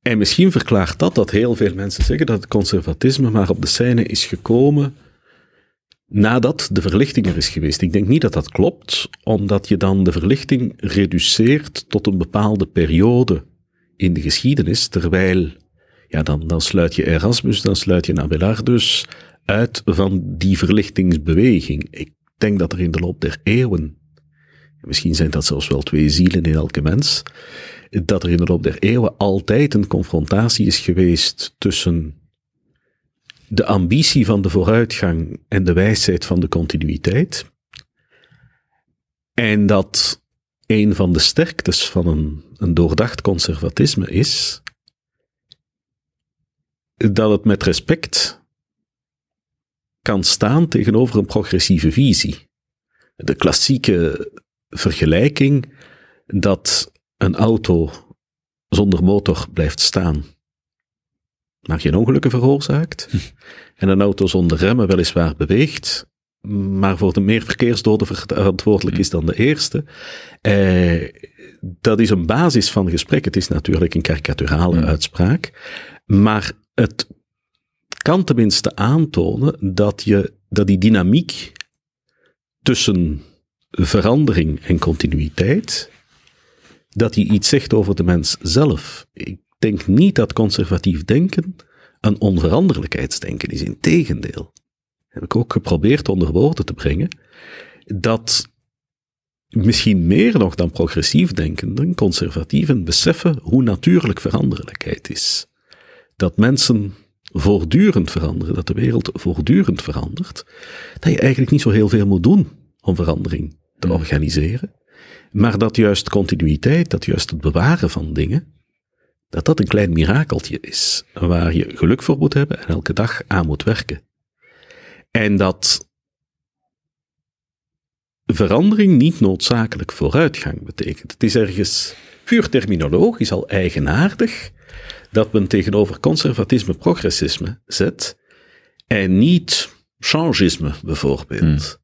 En misschien verklaart dat heel veel mensen zeggen dat het conservatisme maar op de scène is gekomen nadat de verlichting er is geweest. Ik denk niet dat dat klopt, omdat je dan de verlichting reduceert tot een bepaalde periode in de geschiedenis, terwijl dan sluit je Erasmus, dan sluit je Abelardus uit van die verlichtingsbeweging. Ik denk dat er in de loop der eeuwen, misschien zijn dat zelfs wel twee zielen in elke mens, dat er in de loop der eeuwen altijd een confrontatie is geweest tussen de ambitie van de vooruitgang en de wijsheid van de continuïteit. En dat een van de sterktes van een doordacht conservatisme is dat het met respect kan staan tegenover een progressieve visie. De klassieke vergelijking dat een auto zonder motor blijft staan, maar geen ongelukken veroorzaakt, en een auto zonder remmen weliswaar beweegt, maar voor de meer verkeersdoden verantwoordelijk is dan de eerste. Dat is een basis van gesprek. Het is natuurlijk een karikaturale uitspraak, maar het kan tenminste aantonen dat die dynamiek tussen verandering en continuïteit, dat die iets zegt over de mens zelf. Ik denk niet dat conservatief denken een onveranderlijkheidsdenken is. Integendeel. Heb ik ook geprobeerd onder woorden te brengen, dat misschien meer nog dan progressief denkenden, conservatieven beseffen hoe natuurlijk veranderlijkheid is. Dat mensen voortdurend veranderen, dat de wereld voortdurend verandert, dat je eigenlijk niet zo heel veel moet doen om verandering te organiseren, maar dat juist continuïteit, dat juist het bewaren van dingen, dat dat een klein mirakeltje is, waar je geluk voor moet hebben en elke dag aan moet werken. En dat verandering niet noodzakelijk vooruitgang betekent. Het is ergens puur terminologisch al eigenaardig dat men tegenover conservatisme progressisme zet en niet changisme bijvoorbeeld.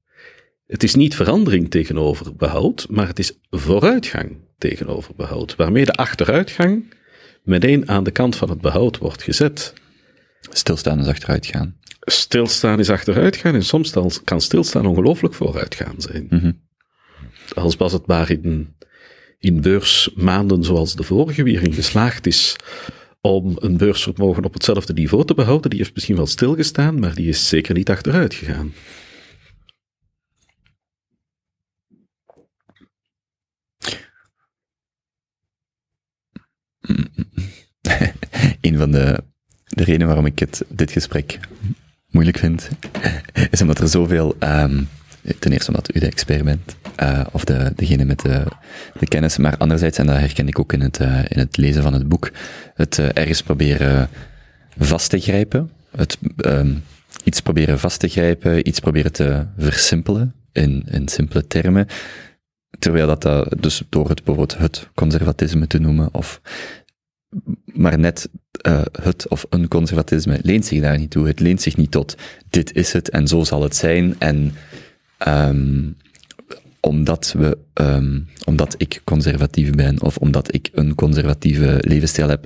Het is niet verandering tegenover behoud, maar het is vooruitgang tegenover behoud, waarmee de achteruitgang meteen aan de kant van het behoud wordt gezet. Stilstaan is achteruitgaan. Stilstaan is achteruitgaan en soms kan stilstaan ongelooflijk vooruitgaan zijn. Als was het maar in beursmaanden zoals de vorige, wie erin geslaagd is om een beursvermogen op hetzelfde niveau te behouden, die heeft misschien wel stilgestaan, maar die is zeker niet achteruit gegaan. Een van de reden waarom ik dit gesprek moeilijk vind, is omdat er zoveel... ten eerste omdat u de expert bent, of degene met de kennis, maar anderzijds, en dat herken ik ook in het lezen van het boek, het ergens proberen vast te grijpen, iets proberen te versimpelen in simpele termen, terwijl dat dus door het bijvoorbeeld het conservatisme te noemen, of... Maar net het of een conservatisme leent zich daar niet toe. Het leent zich niet tot dit is het en zo zal het zijn. En omdat ik conservatief ben of omdat ik een conservatieve levensstijl heb,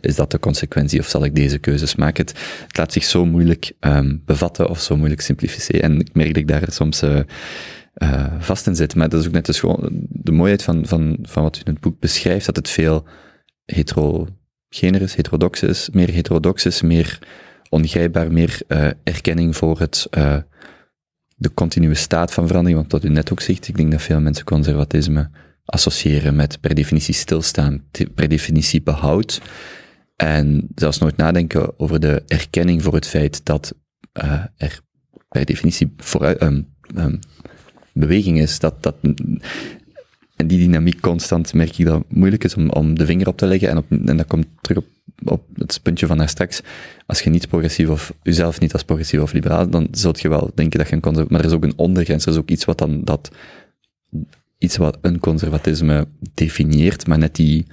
is dat de consequentie of zal ik deze keuzes maken? Het laat zich zo moeilijk bevatten of zo moeilijk simplificeren. En ik merk dat ik daar soms... vast in zit. Maar dat is ook net de mooiheid van wat u in het boek beschrijft, dat het veel heterogener is, heterodox is, meer ongrijpbaar, meer erkenning voor de continue staat van verandering, want wat u net ook zegt, ik denk dat veel mensen conservatisme associëren met per definitie stilstaan, per definitie behoud, en zelfs nooit nadenken over de erkenning voor het feit dat er per definitie vooruit... beweging is, dat en die dynamiek constant merk ik dat het moeilijk is om de vinger op te leggen en dat komt terug op het puntje van daar straks. Als je niet progressief of jezelf niet als progressief of liberaal, dan zult je wel denken dat je maar er is ook een ondergrens, er is ook iets wat dan iets wat een conservatisme definieert, maar net die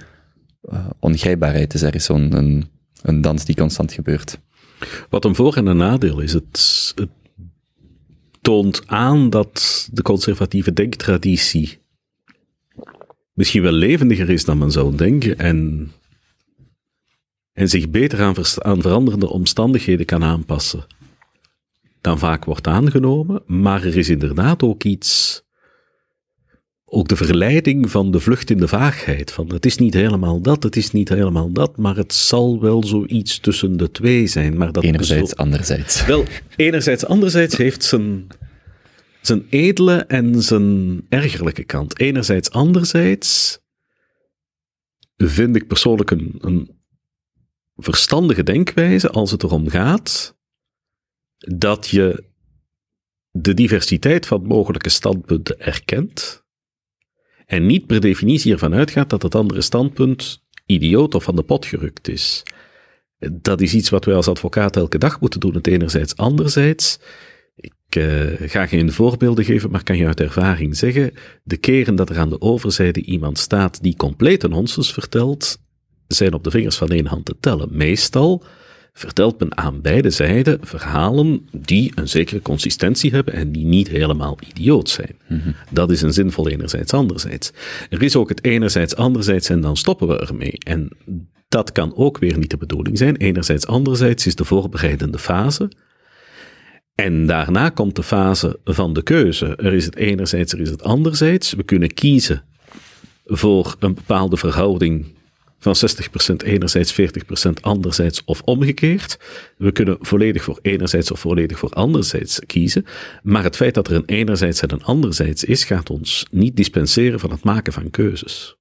ongrijpbaarheid is, er is zo'n een dans die constant gebeurt. Wat een voor- en een nadeel is, het toont aan dat de conservatieve denktraditie misschien wel levendiger is dan men zou denken en zich beter aan veranderende omstandigheden kan aanpassen dan vaak wordt aangenomen, maar er is inderdaad ook de verleiding van de vlucht in de vaagheid, van het is niet helemaal dat, maar het zal wel zoiets tussen de twee zijn. Maar dat enerzijds, anderzijds. Wel, enerzijds, anderzijds heeft zijn edele en zijn ergerlijke kant. Enerzijds, anderzijds vind ik persoonlijk een verstandige denkwijze als het erom gaat dat je de diversiteit van mogelijke standpunten erkent en niet per definitie ervan uitgaat dat het andere standpunt idioot of van de pot gerukt is. Dat is iets wat wij als advocaat elke dag moeten doen, het enerzijds. Anderzijds, ik ga geen voorbeelden geven, maar kan je uit ervaring zeggen, de keren dat er aan de overzijde iemand staat die compleet een nonsens vertelt, zijn op de vingers van één hand te tellen. Meestal vertelt men aan beide zijden verhalen die een zekere consistentie hebben en die niet helemaal idioot zijn. Mm-hmm. Dat is een zinvol enerzijds, anderzijds. Er is ook het enerzijds, anderzijds en dan stoppen we ermee. En dat kan ook weer niet de bedoeling zijn. Enerzijds, anderzijds is de voorbereidende fase. En daarna komt de fase van de keuze. Er is het enerzijds, er is het anderzijds. We kunnen kiezen voor een bepaalde verhouding van 60% enerzijds, 40% anderzijds of omgekeerd. We kunnen volledig voor enerzijds of volledig voor anderzijds kiezen. Maar het feit dat er een enerzijds en een anderzijds is, gaat ons niet dispenseren van het maken van keuzes.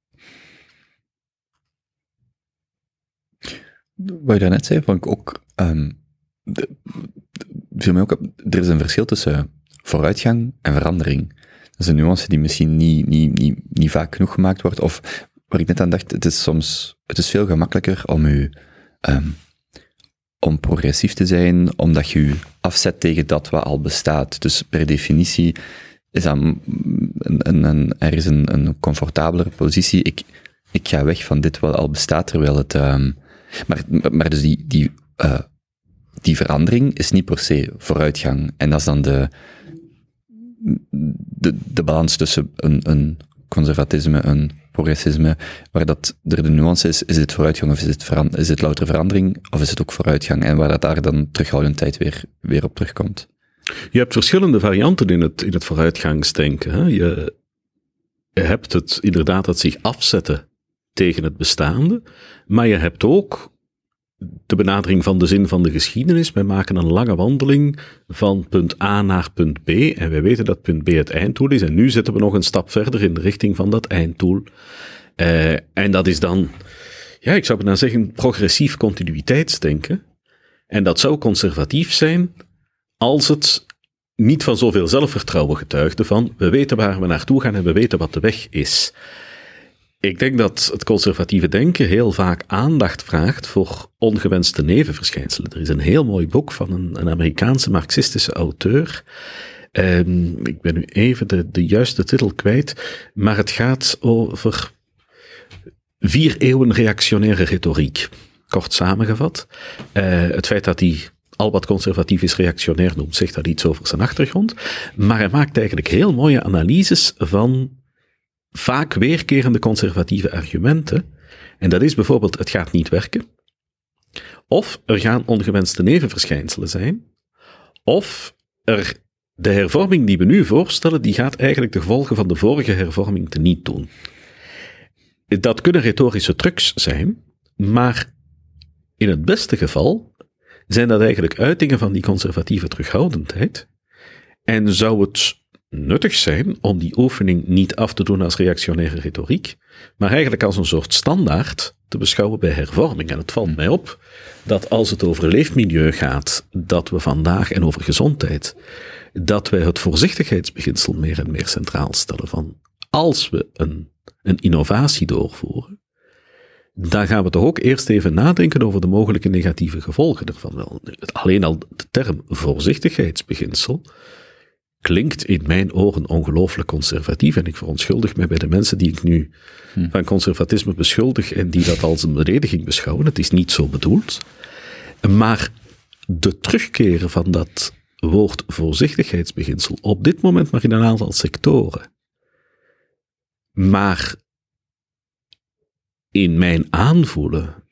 Wat je daarnet zei, vond ik ook... viel mij ook op, er is een verschil tussen vooruitgang en verandering. Dat is een nuance die misschien niet vaak genoeg gemaakt wordt, of... Waar ik net aan dacht, het is veel gemakkelijker om om progressief te zijn, omdat je afzet tegen dat wat al bestaat. Dus per definitie is dat er is een comfortabelere positie. Ik ga weg van dit wat al bestaat, terwijl het... Maar dus die verandering is niet per se vooruitgang. En dat is dan de balans tussen een conservatisme, een progressisme, waar dat er de nuance is het vooruitgang of is het louter verandering of is het ook vooruitgang en waar dat daar dan terughoudendheid weer op terugkomt. Je hebt verschillende varianten in het vooruitgangsdenken. Hè? Je hebt het inderdaad dat zich afzetten tegen het bestaande, maar je hebt ook de benadering van de zin van de geschiedenis. Wij maken een lange wandeling van punt A naar punt B en wij weten dat punt B het einddoel is en nu zetten we nog een stap verder in de richting van dat einddoel. En dat is dan, ja, ik zou bijna zeggen, progressief continuïteitsdenken. En dat zou conservatief zijn als het niet van zoveel zelfvertrouwen getuigde van we weten waar we naartoe gaan en we weten wat de weg is. Ik denk dat het conservatieve denken heel vaak aandacht vraagt voor ongewenste nevenverschijnselen. Er is een heel mooi boek van een Amerikaanse marxistische auteur. Ik ben nu even de juiste titel kwijt, maar het gaat over 4 eeuwen reactionaire retoriek. Kort samengevat. Het feit dat hij al wat conservatief is reactionair noemt, zegt dat iets over zijn achtergrond. Maar hij maakt eigenlijk heel mooie analyses van... vaak weerkerende conservatieve argumenten. En dat is bijvoorbeeld, het gaat niet werken. Of er gaan ongewenste nevenverschijnselen zijn. Of de hervorming die we nu voorstellen, die gaat eigenlijk de gevolgen van de vorige hervorming teniet doen. Dat kunnen retorische trucs zijn, maar in het beste geval zijn dat eigenlijk uitingen van die conservatieve terughoudendheid. En zou het nuttig zijn om die oefening niet af te doen als reactionaire retoriek, maar eigenlijk als een soort standaard te beschouwen bij hervorming. En het valt mij op dat als het over leefmilieu gaat, dat we vandaag, en over gezondheid, dat wij het voorzichtigheidsbeginsel meer en meer centraal stellen van als we een innovatie doorvoeren, dan gaan we toch ook eerst even nadenken over de mogelijke negatieve gevolgen ervan. Wel, alleen al de term voorzichtigheidsbeginsel klinkt in mijn oren ongelooflijk conservatief en ik verontschuldig mij bij de mensen die ik nu van conservatisme beschuldig en die dat als een belediging beschouwen. Het is niet zo bedoeld. Maar de terugkeren van dat woord voorzichtigheidsbeginsel op dit moment maar in een aantal sectoren. Maar in mijn aanvoelen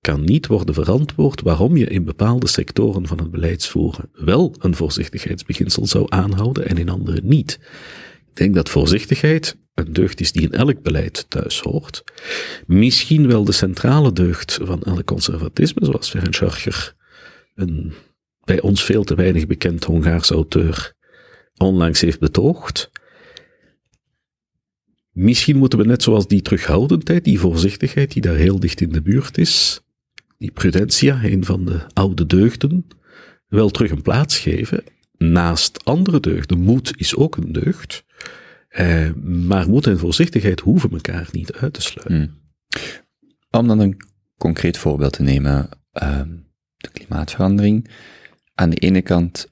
kan niet worden verantwoord waarom je in bepaalde sectoren van het beleidsvoeren wel een voorzichtigheidsbeginsel zou aanhouden en in andere niet. Ik denk dat voorzichtigheid een deugd is die in elk beleid thuis hoort. Misschien wel de centrale deugd van elk conservatisme, zoals Ferencz-Horkhar, een bij ons veel te weinig bekend Hongaars auteur, onlangs heeft betoogd. Misschien moeten we net zoals die terughoudendheid, die voorzichtigheid die daar heel dicht in de buurt is, die prudentia, een van de oude deugden, wel terug een plaats geven. Naast andere deugden, moed is ook een deugd. Maar moed en voorzichtigheid hoeven elkaar niet uit te sluiten. Om dan een concreet voorbeeld te nemen, de klimaatverandering. Aan de ene kant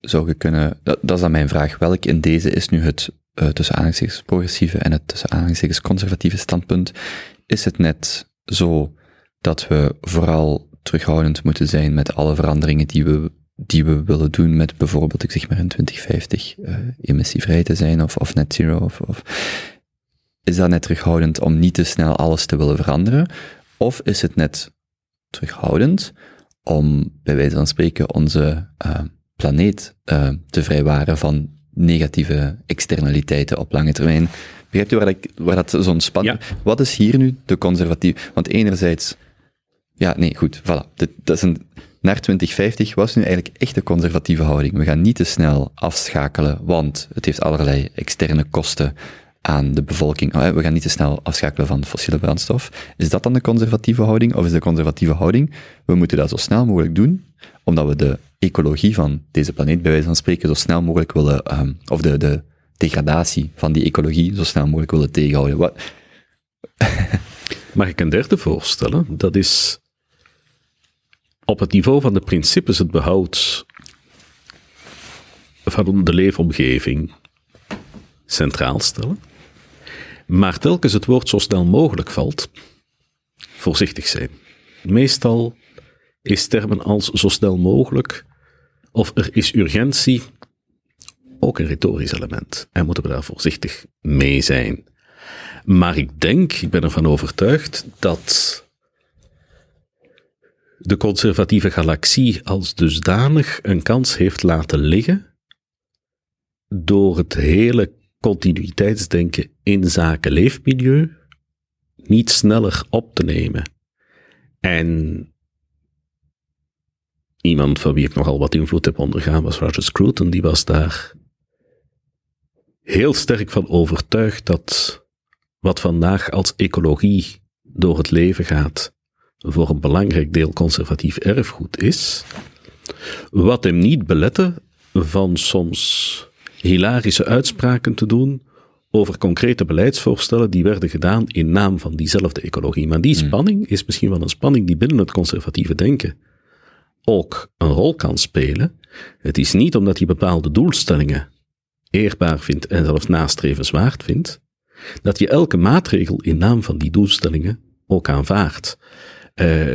zou je kunnen, dat is dan mijn vraag, welk in deze is nu het tussen aanhalingstekens progressieve en het tussen aanhalingstekens conservatieve standpunt? Is het net zo dat we vooral terughoudend moeten zijn met alle veranderingen die we willen doen met bijvoorbeeld, ik zeg maar in 2050 emissievrij te zijn of net zero? Of is dat net terughoudend om niet te snel alles te willen veranderen? Of is het net terughoudend om bij wijze van spreken onze planeet te vrijwaren van negatieve externaliteiten op lange termijn? Begrijpt u waar dat zo'n spanning... Ja. Wat is hier nu de conservatief? Want enerzijds... Ja, nee, goed, voilà. Dat is naar 2050 was nu eigenlijk echt de conservatieve houding. We gaan niet te snel afschakelen, want het heeft allerlei externe kosten aan de bevolking. We gaan niet te snel afschakelen van fossiele brandstof. Is dat dan de conservatieve houding? Of is de conservatieve houding, we moeten dat zo snel mogelijk doen, omdat we de ecologie van deze planeet, bij wijze van spreken, zo snel mogelijk willen... of de degradatie van die ecologie zo snel mogelijk willen tegenhouden. Wat? Mag ik een derde voorstellen? Dat is... Op het niveau van de principes het behoud van de leefomgeving centraal stellen. Maar telkens het woord zo snel mogelijk valt, voorzichtig zijn. Meestal is termen als zo snel mogelijk of er is urgentie ook een retorisch element. En moeten we daar voorzichtig mee zijn. Maar ik ben ervan overtuigd dat... de conservatieve galaxie als dusdanig een kans heeft laten liggen door het hele continuïteitsdenken in zaken leefmilieu niet sneller op te nemen. En iemand van wie ik nogal wat invloed heb ondergaan was Roger Scruton, die was daar heel sterk van overtuigd dat wat vandaag als ecologie door het leven gaat, voor een belangrijk deel conservatief erfgoed is, wat hem niet belette van soms hilarische uitspraken te doen over concrete beleidsvoorstellen die werden gedaan in naam van diezelfde ecologie. Maar die spanning is misschien wel een spanning die binnen het conservatieve denken ook een rol kan spelen. Het is niet omdat hij bepaalde doelstellingen eerbaar vindt en zelfs nastrevenswaard vindt, dat je elke maatregel in naam van die doelstellingen ook aanvaardt.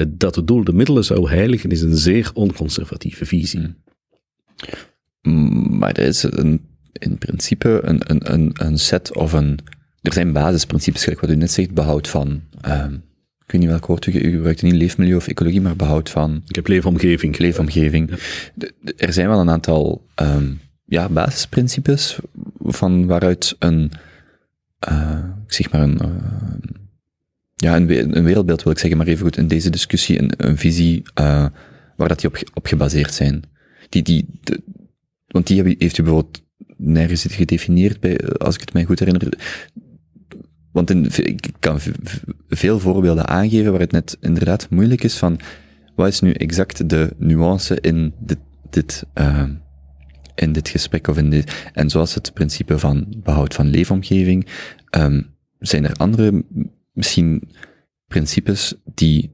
Dat het doel de middelen zou heiligen, is een zeer onconservatieve visie. Maar er is in principe een set of een... Er zijn basisprincipes, gelijk wat u net zegt, behoud van... ik weet niet welk woord u gebruikt, niet leefmilieu of ecologie, maar behoud van... Ik heb leefomgeving. Leefomgeving. Ja. Er zijn wel een aantal basisprincipes van waaruit een wereldbeeld wil ik zeggen, maar even goed in deze discussie een visie waar dat die op gebaseerd zijn. Want die heeft u bijvoorbeeld nergens gedefinieerd, bij, als ik het mij goed herinner. Want ik kan veel voorbeelden aangeven waar het net inderdaad moeilijk is van wat is nu exact de nuance in dit gesprek. Of in dit, en zoals het principe van behoud van leefomgeving, zijn er andere... misschien principes die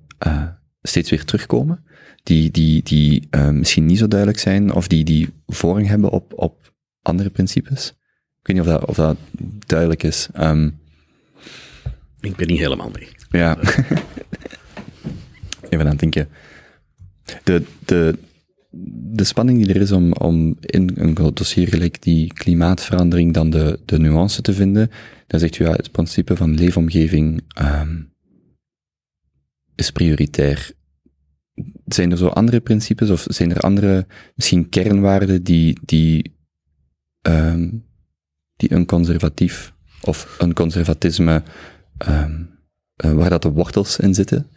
steeds weer terugkomen, die misschien niet zo duidelijk zijn, of die voorrang hebben op andere principes? Ik weet niet of dat duidelijk is. Ik ben niet helemaal mee. Ja. Even aan het denken. De spanning die er is om in een dossier gelijk die klimaatverandering dan de nuance te vinden, dan zegt u het principe van leefomgeving is prioritair. Zijn er zo andere principes of zijn er andere misschien kernwaarden die een conservatief of een conservatisme waar dat de wortels in zitten?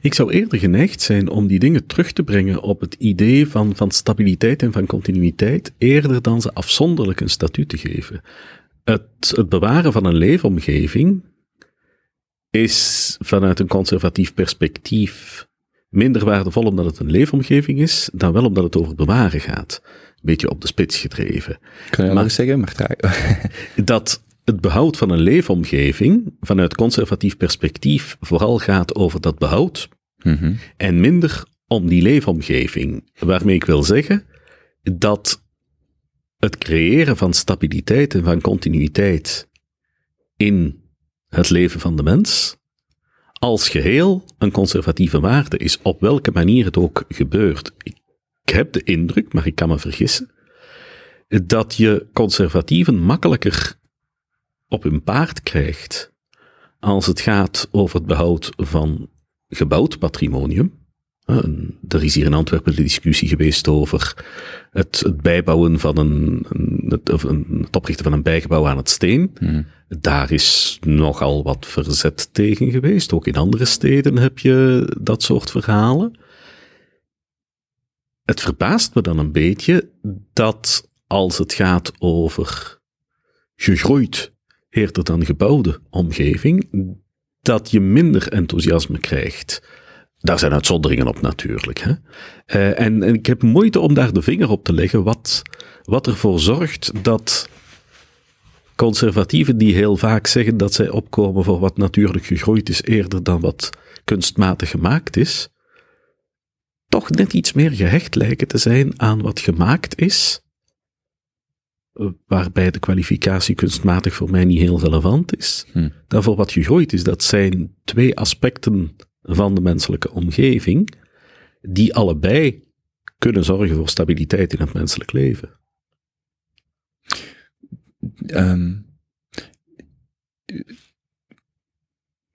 Ik zou eerder geneigd zijn om die dingen terug te brengen op het idee van stabiliteit en van continuïteit, eerder dan ze afzonderlijk een statuut te geven. Het bewaren van een leefomgeving is vanuit een conservatief perspectief minder waardevol omdat het een leefomgeving is, dan wel omdat het over het bewaren gaat. Een beetje op de spits gedreven. Kun je maar zeggen, maar dat het behoud van een leefomgeving vanuit conservatief perspectief vooral gaat over dat behoud en minder om die leefomgeving. Waarmee ik wil zeggen dat het creëren van stabiliteit en van continuïteit in het leven van de mens als geheel een conservatieve waarde is, op welke manier het ook gebeurt. Ik heb de indruk, maar ik kan me vergissen, dat je conservatieven makkelijker op hun paard krijgt als het gaat over het behoud van gebouwd patrimonium. Er is hier in Antwerpen de discussie geweest over het bijbouwen van het oprichten van een bijgebouw aan het Steen. Daar is nogal wat verzet tegen geweest. Ook in andere steden heb je dat soort verhalen. Het verbaast me dan een beetje dat als het gaat over gegroeid eerder dan gebouwde omgeving, dat je minder enthousiasme krijgt. Daar zijn uitzonderingen op natuurlijk. Hè? En ik heb moeite om daar de vinger op te leggen wat ervoor zorgt dat conservatieven die heel vaak zeggen dat zij opkomen voor wat natuurlijk gegroeid is eerder dan wat kunstmatig gemaakt is, toch net iets meer gehecht lijken te zijn aan wat gemaakt is, waarbij de kwalificatie kunstmatig voor mij niet heel relevant is, dan voor wat gegroeid is. Dat zijn twee aspecten van de menselijke omgeving, die allebei kunnen zorgen voor stabiliteit in het menselijk leven.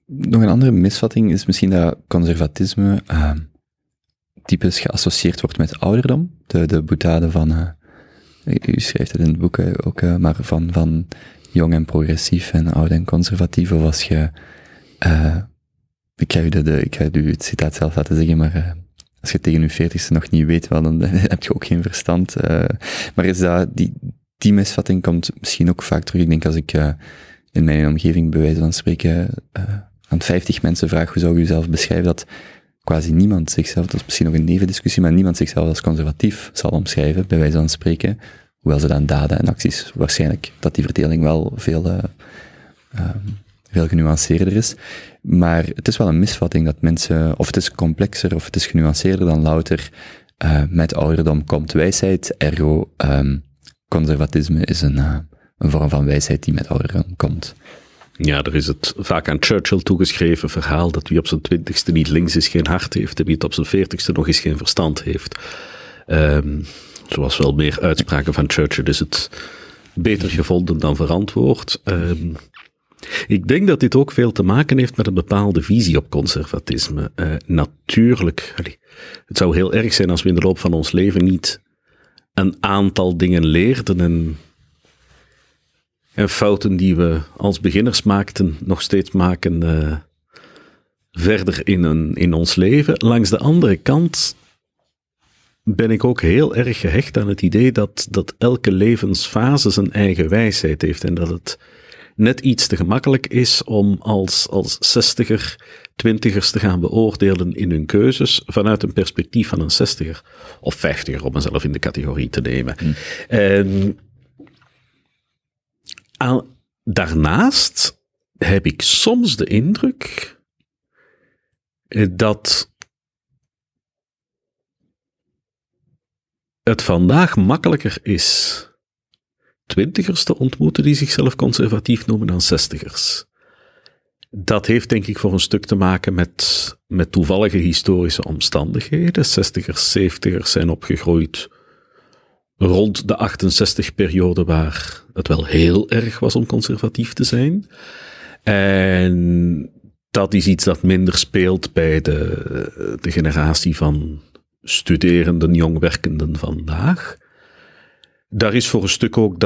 Nog een andere misvatting is misschien dat conservatisme typisch geassocieerd wordt met ouderdom. De boutade van, u schrijft het in het boek ook, maar van jong en progressief en oud en conservatief, of als je... Ik ga u het citaat zelf laten zeggen, maar als je tegen je 40ste nog niet weet, wel, dan heb je ook geen verstand. Maar is dat, die misvatting komt misschien ook vaak terug. Ik denk als ik in mijn omgeving, bij wijze van spreken, aan 50 mensen vraag, hoe zou je jezelf beschrijven, dat quasi niemand zichzelf, dat is misschien nog een nevendiscussie, maar niemand zichzelf als conservatief zal omschrijven, bij wijze van spreken, hoewel ze dan daden en acties, waarschijnlijk dat die verdeling wel veel genuanceerder is. Maar het is wel een misvatting dat mensen, of het is complexer, of het is genuanceerder dan louter, met ouderdom komt wijsheid, ergo conservatisme is een vorm van wijsheid die met ouderdom komt. Ja, er is het vaak aan Churchill toegeschreven verhaal dat wie op zijn 20ste niet links is, geen hart heeft, en wie het op zijn 40ste nog eens geen verstand heeft. Zoals wel meer uitspraken van Churchill is het beter gevonden dan verantwoord. Ik denk dat dit ook veel te maken heeft met een bepaalde visie op conservatisme. Natuurlijk, het zou heel erg zijn als we in de loop van ons leven niet een aantal dingen leerden en fouten die we als beginners maakten, nog steeds maken verder in ons leven. Langs de andere kant ben ik ook heel erg gehecht aan het idee dat elke levensfase zijn eigen wijsheid heeft en dat het net iets te gemakkelijk is om als 60er, 20ers te gaan beoordelen in hun keuzes vanuit een perspectief van een 60er of 50er, om mezelf in de categorie te nemen. Daarnaast heb ik soms de indruk dat het vandaag makkelijker is 20ers te ontmoeten die zichzelf conservatief noemen dan 60ers. Dat heeft denk ik voor een stuk te maken met toevallige historische omstandigheden. 60ers, 70ers zijn opgegroeid rond de 68-periode waar het wel heel erg was om conservatief te zijn. En dat is iets dat minder speelt bij de generatie van studerenden, jongwerkenden vandaag. Daar is voor een stuk ook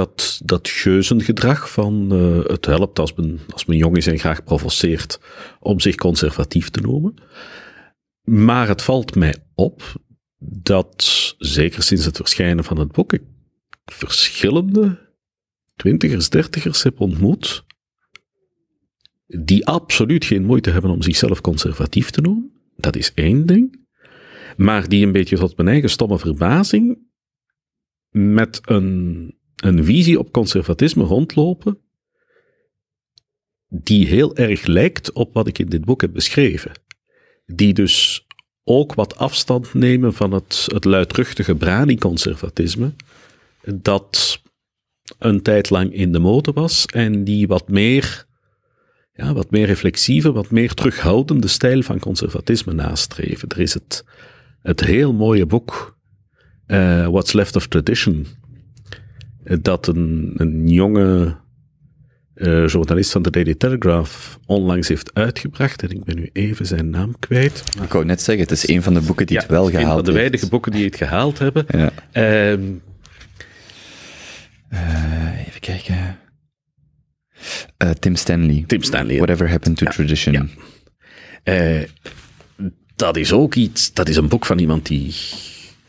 dat geuzengedrag van het helpt als men jong is en graag provoceert om zich conservatief te noemen. Maar het valt mij op dat, zeker sinds het verschijnen van het boek, ik verschillende 20ers, 30ers heb ontmoet die absoluut geen moeite hebben om zichzelf conservatief te noemen. Dat is één ding. Maar die een beetje tot mijn eigen stomme verbazing met een visie op conservatisme rondlopen die heel erg lijkt op wat ik in dit boek heb beschreven. Die dus ook wat afstand nemen van het luidruchtige brani-conservatisme dat een tijd lang in de mode was en die wat meer reflexieve, wat meer terughoudende stijl van conservatisme nastreven. Er is het heel mooie boek What's Left of Tradition, dat een jonge journalist van de Daily Telegraph onlangs heeft uitgebracht. En ik ben nu even zijn naam kwijt. Maar... Ik wou net zeggen, het is een van de boeken die het wel gehaald heeft. Een van de weinige boeken die het gehaald hebben. Ja. Even kijken. Tim Stanley. Tim Stanley. Whatever Happened to Tradition. Ja. Dat is ook iets... Dat is een boek van iemand die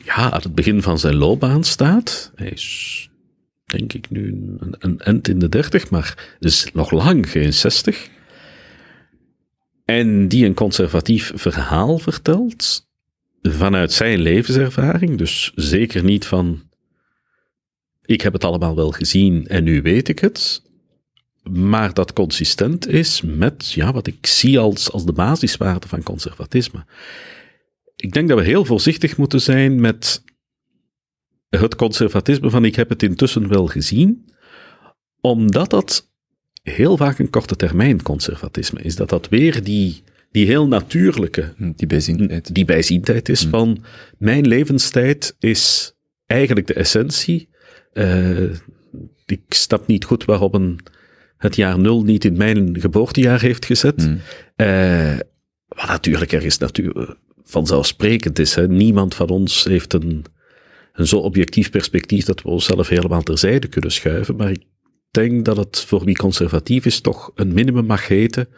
aan het begin van zijn loopbaan staat. Hij is... denk ik nu een eind in de 30, maar dus nog lang geen 60. En die een conservatief verhaal vertelt vanuit zijn levenservaring, dus zeker niet van ik heb het allemaal wel gezien en nu weet ik het, maar dat consistent is met wat ik zie als de basiswaarden van conservatisme. Ik denk dat we heel voorzichtig moeten zijn met het conservatisme van ik heb het intussen wel gezien, omdat dat heel vaak een korte termijn conservatisme is. Dat weer die heel natuurlijke... Die bijziendheid is van mijn levenstijd is eigenlijk de essentie. Ik snap niet goed waarom het jaar 0 niet in mijn geboortejaar heeft gezet. Wat natuurlijk ergens vanzelfsprekend is. Hè. Niemand van ons heeft een zo objectief perspectief dat we onszelf helemaal terzijde kunnen schuiven. Maar ik denk dat het voor wie conservatief is toch een minimum mag heten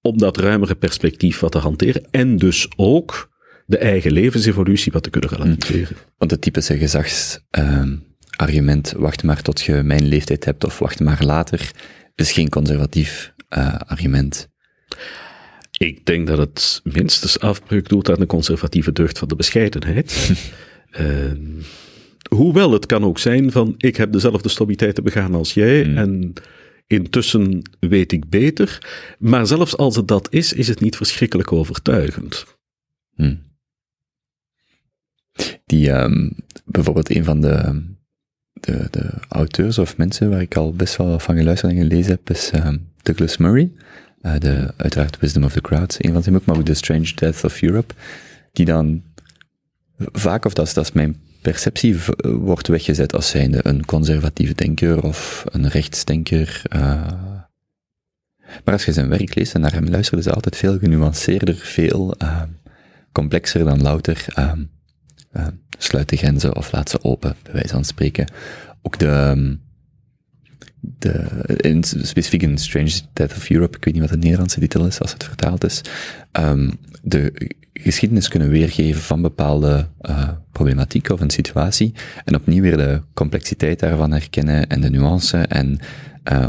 om dat ruimere perspectief wat te hanteren. En dus ook de eigen levensevolutie wat te kunnen relativeren. Want het typische gezagsargument, wacht maar tot je mijn leeftijd hebt of wacht maar later, is geen conservatief argument. Ik denk dat het minstens afbreuk doet aan de conservatieve deugd van de bescheidenheid. Hoewel het kan ook zijn van ik heb dezelfde stommiteiten begaan als jij en intussen weet ik beter, maar zelfs als het dat is het niet verschrikkelijk overtuigend. Bijvoorbeeld een van de auteurs of mensen waar ik al best wel van geluisterd en gelezen heb is Douglas Murray, uiteraard Wisdom of the Crowds, een van zijn boeken, maar ook The Strange Death of Europe, die dan vaak, of dat is mijn perceptie, wordt weggezet als zijnde een conservatief denker of een rechtsdenker. Maar als je zijn werk leest en naar hem luistert, is het altijd veel genuanceerder, veel complexer dan louter sluit de grenzen of laat ze open, bij wijze van spreken. Ook specifiek in Strange Death of Europe, ik weet niet wat de Nederlandse titel is als het vertaald is, de geschiedenis kunnen weergeven van bepaalde problematiek of een situatie en opnieuw weer de complexiteit daarvan herkennen en de nuance en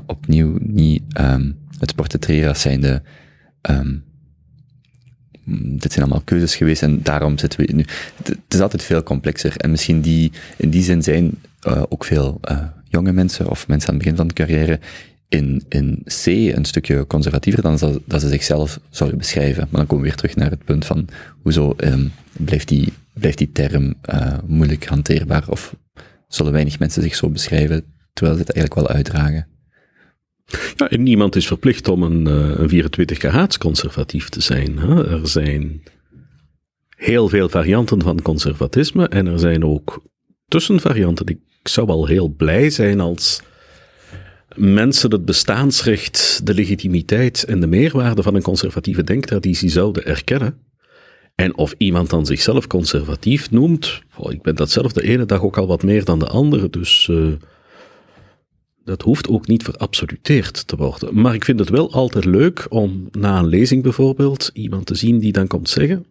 opnieuw niet het portretteren als zijnde dit zijn allemaal keuzes geweest en daarom zitten we nu. Het is altijd veel complexer en misschien in die zin zijn ook veel jonge mensen of mensen aan het begin van de carrière in C een stukje conservatiever dan dat ze zichzelf zouden beschrijven. Maar dan komen we weer terug naar het punt van hoezo blijft die term moeilijk hanteerbaar of zullen weinig mensen zich zo beschrijven terwijl ze het eigenlijk wel uitdragen. Ja, en niemand is verplicht om een 24-karaats conservatief te zijn. Hè? Er zijn heel veel varianten van conservatisme en er zijn ook tussenvarianten. Ik zou wel heel blij zijn als mensen het bestaansrecht, de legitimiteit en de meerwaarde van een conservatieve denktraditie zouden erkennen. En of iemand dan zichzelf conservatief noemt, ik ben dat zelf de ene dag ook al wat meer dan de andere, dus dat hoeft ook niet verabsoluteerd te worden. Maar ik vind het wel altijd leuk om na een lezing bijvoorbeeld iemand te zien die dan komt zeggen,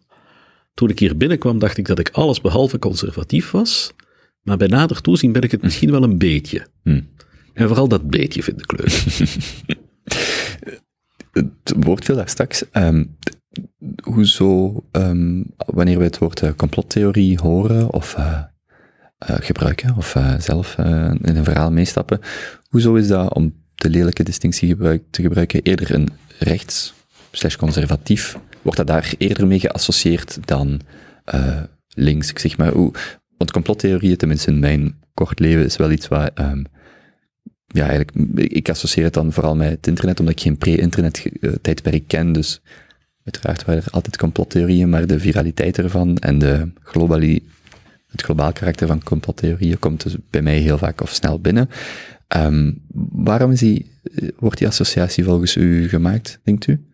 toen ik hier binnenkwam dacht ik dat ik alles behalve conservatief was, maar bij nader toezien ben ik het misschien wel een beetje. En vooral dat bleetje vind ik leuk. Het woord viel daar straks. hoezo, wanneer we het woord complottheorie horen of gebruiken, of zelf in een verhaal meestappen, hoezo is dat, om de lelijke distinctie te gebruiken, eerder een rechts/conservatief? Wordt dat daar eerder mee geassocieerd dan links? Ik zeg maar, want complottheorieën, tenminste in mijn kort leven, is wel iets waar... ja, eigenlijk, ik associeer het dan vooral met het internet, omdat ik geen pre-internet tijdperk ken, dus uiteraard waren er altijd complottheorieën, maar de viraliteit ervan en de het globaal karakter van complottheorieën komt dus bij mij heel vaak of snel binnen. Waarom is wordt die associatie volgens u gemaakt, denkt u?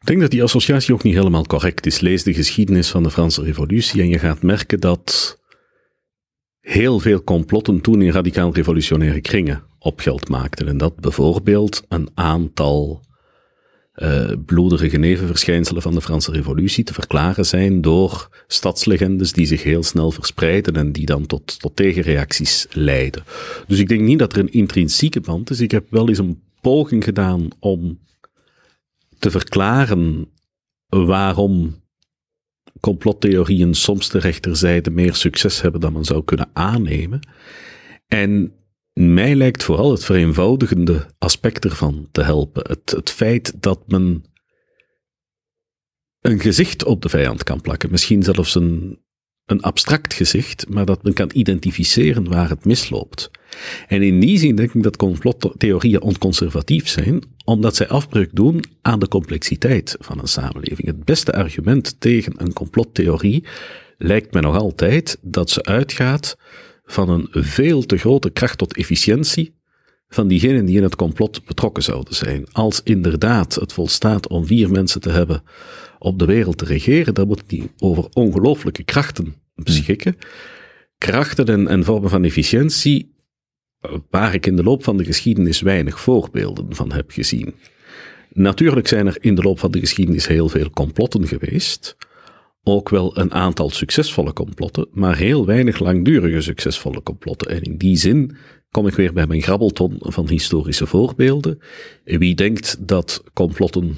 Ik denk dat die associatie ook niet helemaal correct is. Lees de geschiedenis van de Franse Revolutie en je gaat merken dat heel veel complotten toen in radicaal-revolutionaire kringen op geld maakten. En dat bijvoorbeeld een aantal bloederige nevenverschijnselen van de Franse Revolutie te verklaren zijn door stadslegendes die zich heel snel verspreiden en die dan tot tegenreacties leiden. Dus ik denk niet dat er een intrinsieke band is. Ik heb wel eens een poging gedaan om te verklaren waarom complottheorieën soms de rechterzijde meer succes hebben dan men zou kunnen aannemen. En mij lijkt vooral het vereenvoudigende aspect ervan te helpen. Het feit dat men een gezicht op de vijand kan plakken, misschien zelfs een abstract gezicht, maar dat men kan identificeren waar het misloopt. En in die zin denk ik dat complottheorieën onconservatief zijn, omdat zij afbreuk doen aan de complexiteit van een samenleving. Het beste argument tegen een complottheorie lijkt mij nog altijd dat ze uitgaat van een veel te grote kracht tot efficiëntie van diegenen die in het complot betrokken zouden zijn. Als inderdaad het volstaat om 4 mensen te hebben op de wereld te regeren, dan moeten die over ongelooflijke krachten beschikken. Krachten en vormen van efficiëntie waar ik in de loop van de geschiedenis weinig voorbeelden van heb gezien. Natuurlijk zijn er in de loop van de geschiedenis heel veel complotten geweest. Ook wel een aantal succesvolle complotten, maar heel weinig langdurige succesvolle complotten. En in die zin kom ik weer bij mijn grabbelton van historische voorbeelden. Wie denkt dat complotten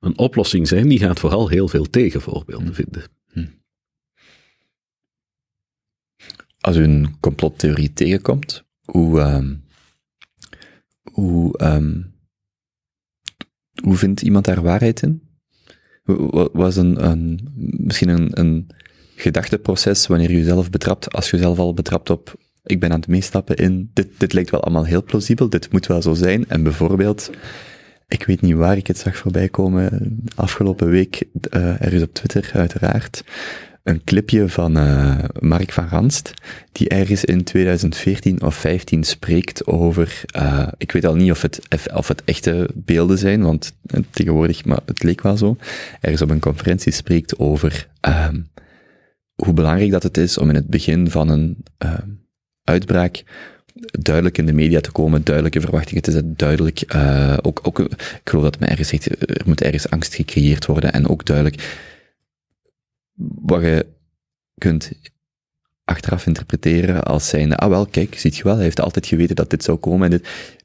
een oplossing zijn, die gaat vooral heel veel tegenvoorbeelden vinden. Als u een complottheorie tegenkomt, hoe vindt iemand daar waarheid in? Was misschien een gedachteproces wanneer je jezelf betrapt, als je jezelf al betrapt op ik ben aan het meestappen in, dit lijkt wel allemaal heel plausibel, dit moet wel zo zijn. En bijvoorbeeld, ik weet niet waar ik het zag voorbij komen, afgelopen week, er is op Twitter uiteraard een clipje van Mark van Ranst, die ergens in 2014 of 2015 spreekt over, ik weet al niet of het echte beelden zijn, want tegenwoordig, maar het leek wel zo, ergens op een conferentie spreekt over hoe belangrijk dat het is om in het begin van een uitbraak duidelijk in de media te komen, duidelijke verwachtingen te zetten, duidelijk, ook, ik geloof dat men ergens zegt, er moet ergens angst gecreëerd worden, en ook duidelijk wat je kunt achteraf interpreteren als zijnde, wel, kijk, ziet je wel, hij heeft altijd geweten dat dit zou komen en dit.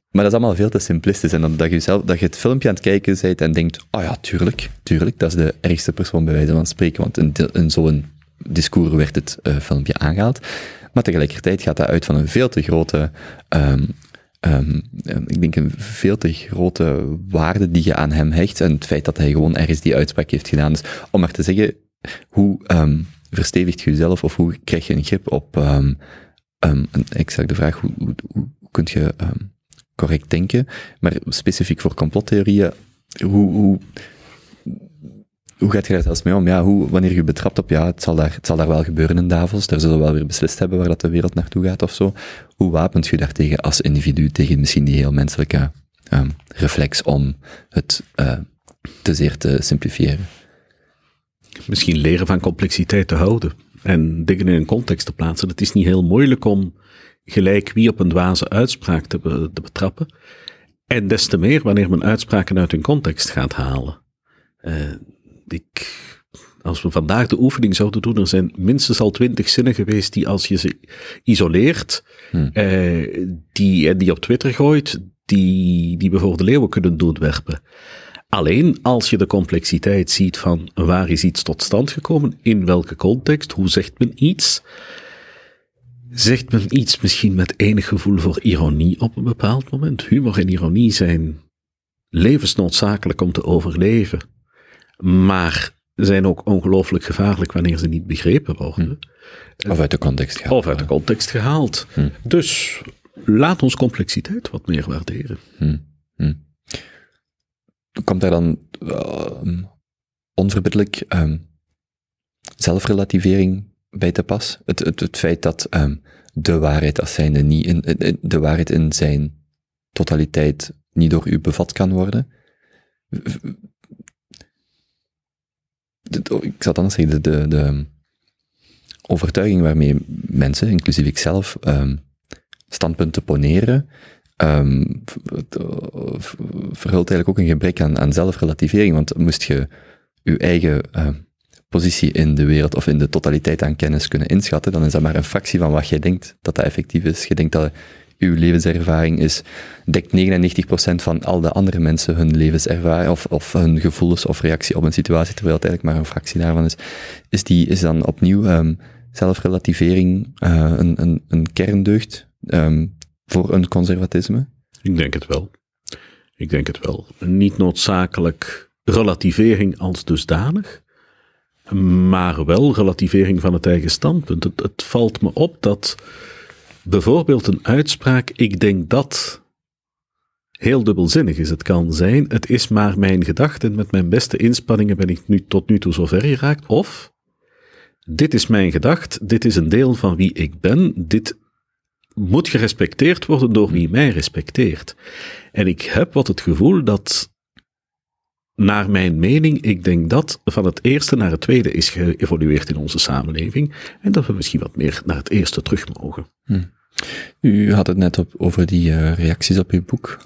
Maar dat is allemaal veel te simplistisch. En dat je het filmpje aan het kijken bent en denkt, ja, tuurlijk, dat is de ergste persoon bij wijze van spreken, want in zo'n discours werd het filmpje aangehaald. Maar tegelijkertijd gaat dat uit van een veel te grote... ik denk een veel te grote waarde die je aan hem hecht en het feit dat hij gewoon ergens die uitspraak heeft gedaan. Dus om maar te zeggen... Hoe verstevigt je jezelf of hoe krijg je een grip op ik stel de vraag, hoe kun je correct denken, maar specifiek voor complottheorieën, hoe gaat je daar zelfs mee om? Wanneer je betrapt op, het zal daar wel gebeuren in Davos, daar zullen we wel weer beslist hebben waar dat de wereld naartoe gaat of zo, hoe wapent je daartegen als individu tegen misschien die heel menselijke reflex om het te zeer te simplifiëren? Misschien leren van complexiteit te houden en dingen in een context te plaatsen. Het is niet heel moeilijk om gelijk wie op een dwaze uitspraak te betrappen. En des te meer wanneer men uitspraken uit hun context gaat halen. Als we vandaag de oefening zouden doen, er zijn minstens al 20 zinnen geweest die als je ze isoleert, die op Twitter gooit, die we voor de leeuwen kunnen doodwerpen. Alleen als je de complexiteit ziet van waar is iets tot stand gekomen, in welke context, hoe zegt men iets? Zegt men iets misschien met enig gevoel voor ironie op een bepaald moment? Humor en ironie zijn levensnoodzakelijk om te overleven, maar zijn ook ongelooflijk gevaarlijk wanneer ze niet begrepen worden. Of uit de context gehaald. Dus laat ons complexiteit wat meer waarderen. Komt daar dan onverbiddelijk zelfrelativering bij te pas? Het feit dat de waarheid als zijnde niet de waarheid in zijn totaliteit niet door u bevat kan worden? Ik zal dan zeggen, de overtuiging waarmee mensen, inclusief ikzelf, standpunten poneren, verhult eigenlijk ook een gebrek aan zelfrelativering, want moest je je eigen positie in de wereld of in de totaliteit aan kennis kunnen inschatten, dan is dat maar een fractie van wat jij denkt dat effectief is. Je denkt dat uw levenservaring dekt 99% van al de andere mensen hun levenservaring of hun gevoelens of reactie op een situatie, terwijl het eigenlijk maar een fractie daarvan is. Is dan opnieuw zelfrelativering een kerndeugd voor een conservatisme? Ik denk het wel. Niet noodzakelijk relativering als dusdanig, maar wel relativering van het eigen standpunt. Het valt me op dat bijvoorbeeld een uitspraak, ik denk dat, heel dubbelzinnig is. Het kan zijn, het is maar mijn gedachte en met mijn beste inspanningen ben ik tot nu toe zover geraakt. Of, dit is mijn gedacht, dit is een deel van wie ik ben, dit moet gerespecteerd worden door wie mij respecteert. En ik heb wat het gevoel dat, naar mijn mening, ik denk dat van het eerste naar het tweede is geëvolueerd in onze samenleving en dat we misschien wat meer naar het eerste terug mogen. U had het net over die reacties op uw boek.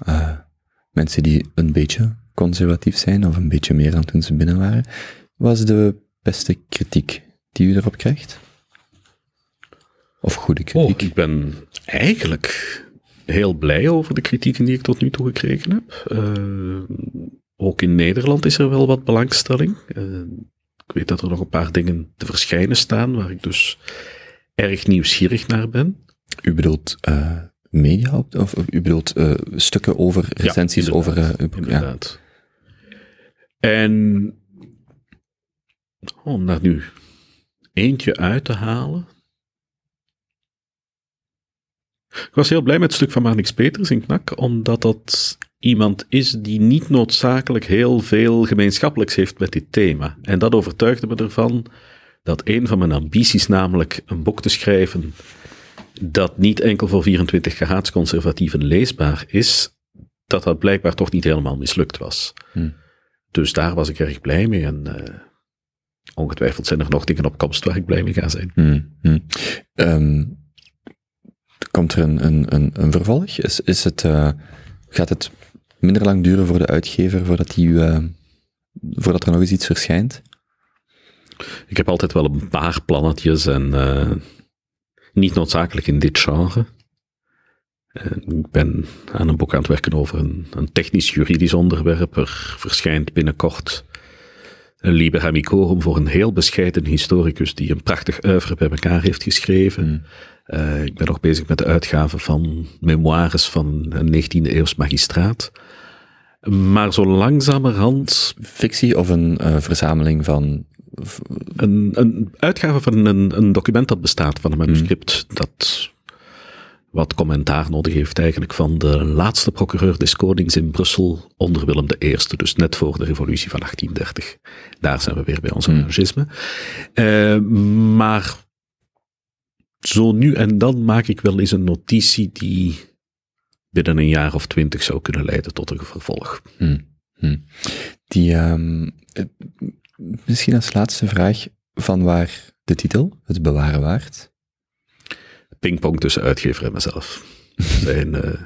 Mensen die een beetje conservatief zijn of een beetje meer dan toen ze binnen waren. Wat is de beste kritiek die u erop krijgt? Of goede kritiek? Ik ben eigenlijk heel blij over de kritieken die ik tot nu toe gekregen heb. Ook in Nederland is er wel wat belangstelling. Ik weet dat er nog een paar dingen te verschijnen staan, waar ik dus erg nieuwsgierig naar ben. U bedoelt media? Of u bedoelt stukken over, recensies over... inderdaad. En om daar nu eentje uit te halen. Ik was heel blij met het stuk van Marnix Peters in KNAK, omdat dat iemand is die niet noodzakelijk heel veel gemeenschappelijks heeft met dit thema. En dat overtuigde me ervan dat een van mijn ambities, namelijk een boek te schrijven dat niet enkel voor 24 gehaatsconservatieven leesbaar is, dat blijkbaar toch niet helemaal mislukt was. Dus daar was ik erg blij mee en ongetwijfeld zijn er nog dingen op komst waar ik blij mee ga zijn. Komt er een vervolg? Is het... Gaat het minder lang duren voor de uitgever voordat er nog eens iets verschijnt? Ik heb altijd wel een paar plannetjes en niet noodzakelijk in dit genre. Ik ben aan een boek aan het werken over een technisch-juridisch onderwerp. Er verschijnt binnenkort een Liber Amicorum voor een heel bescheiden historicus die een prachtig oeuvre bij elkaar heeft geschreven. Ik ben nog bezig met de uitgave van memoires van een 19e eeuws magistraat. Maar zo langzamerhand... Fictie of een verzameling van... Een uitgave van een document dat bestaat, van een manuscript dat wat commentaar nodig heeft eigenlijk van de laatste procureur des Konings in Brussel onder Willem I, dus net voor de revolutie van 1830. Daar zijn we weer bij ons anarchisme. Maar zo nu en dan maak ik wel eens een notitie die binnen een jaar of 20 zou kunnen leiden tot een vervolg. Die, misschien als laatste vraag, van waar de titel, het bewaren waard? Pingpong tussen uitgever en mezelf. Er zijn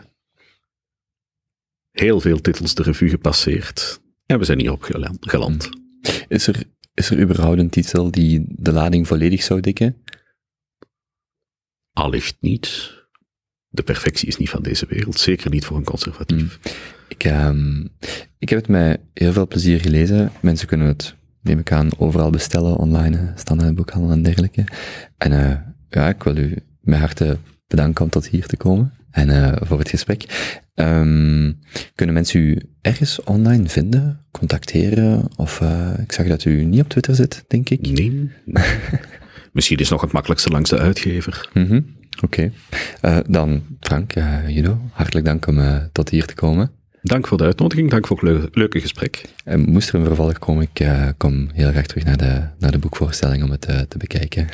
heel veel titels de revue gepasseerd en we zijn hierop geland. Is er überhaupt een titel die de lading volledig zou dekken? Allicht niet. de perfectie is niet van deze wereld. Zeker niet voor een conservatief. Mm. Ik heb het met heel veel plezier gelezen. Mensen kunnen het, neem ik aan, overal bestellen, online, standaardboekhandel en dergelijke. En ja, ik wil u mijn harte bedanken om tot hier te komen en voor het gesprek. Kunnen mensen u ergens online vinden, contacteren? Of ik zag dat u niet op Twitter zit, denk ik. Nee. Misschien is nog het makkelijkste langs de uitgever. Mm-hmm. Oké. Dan Frank, Judo, hartelijk dank om tot hier te komen. Dank voor de uitnodiging, dank voor het leuke gesprek. Moest er een vervolg komen, ik kom heel graag terug naar de boekvoorstelling om het te bekijken.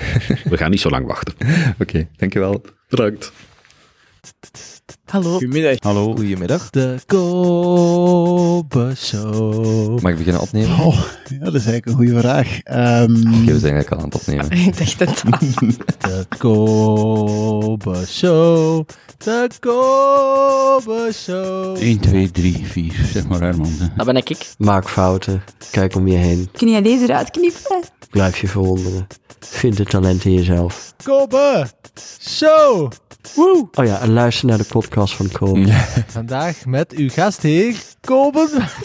We gaan niet zo lang wachten. Oké, dankjewel. Bedankt. Hallo. Goedemiddag. Hallo. Goedemiddag. De Kobe Show. Mag ik beginnen opnemen? Oh, ja, dat is eigenlijk een goede vraag. Okay, we zijn eigenlijk al aan het opnemen. Ik dacht het al. De Kobe Show. De Kobe Show. 1, 2, 3, 4. Zeg maar Herman. Dat ben ik. Maak fouten. Kijk om je heen. Kun je deze eruit knippen? Blijf je verwonderen. Vind het talent in jezelf. Kobe Show. Woe. Oh ja, en luister naar de podcast van Kobe. Ja. Vandaag met uw gastheer, Kobe.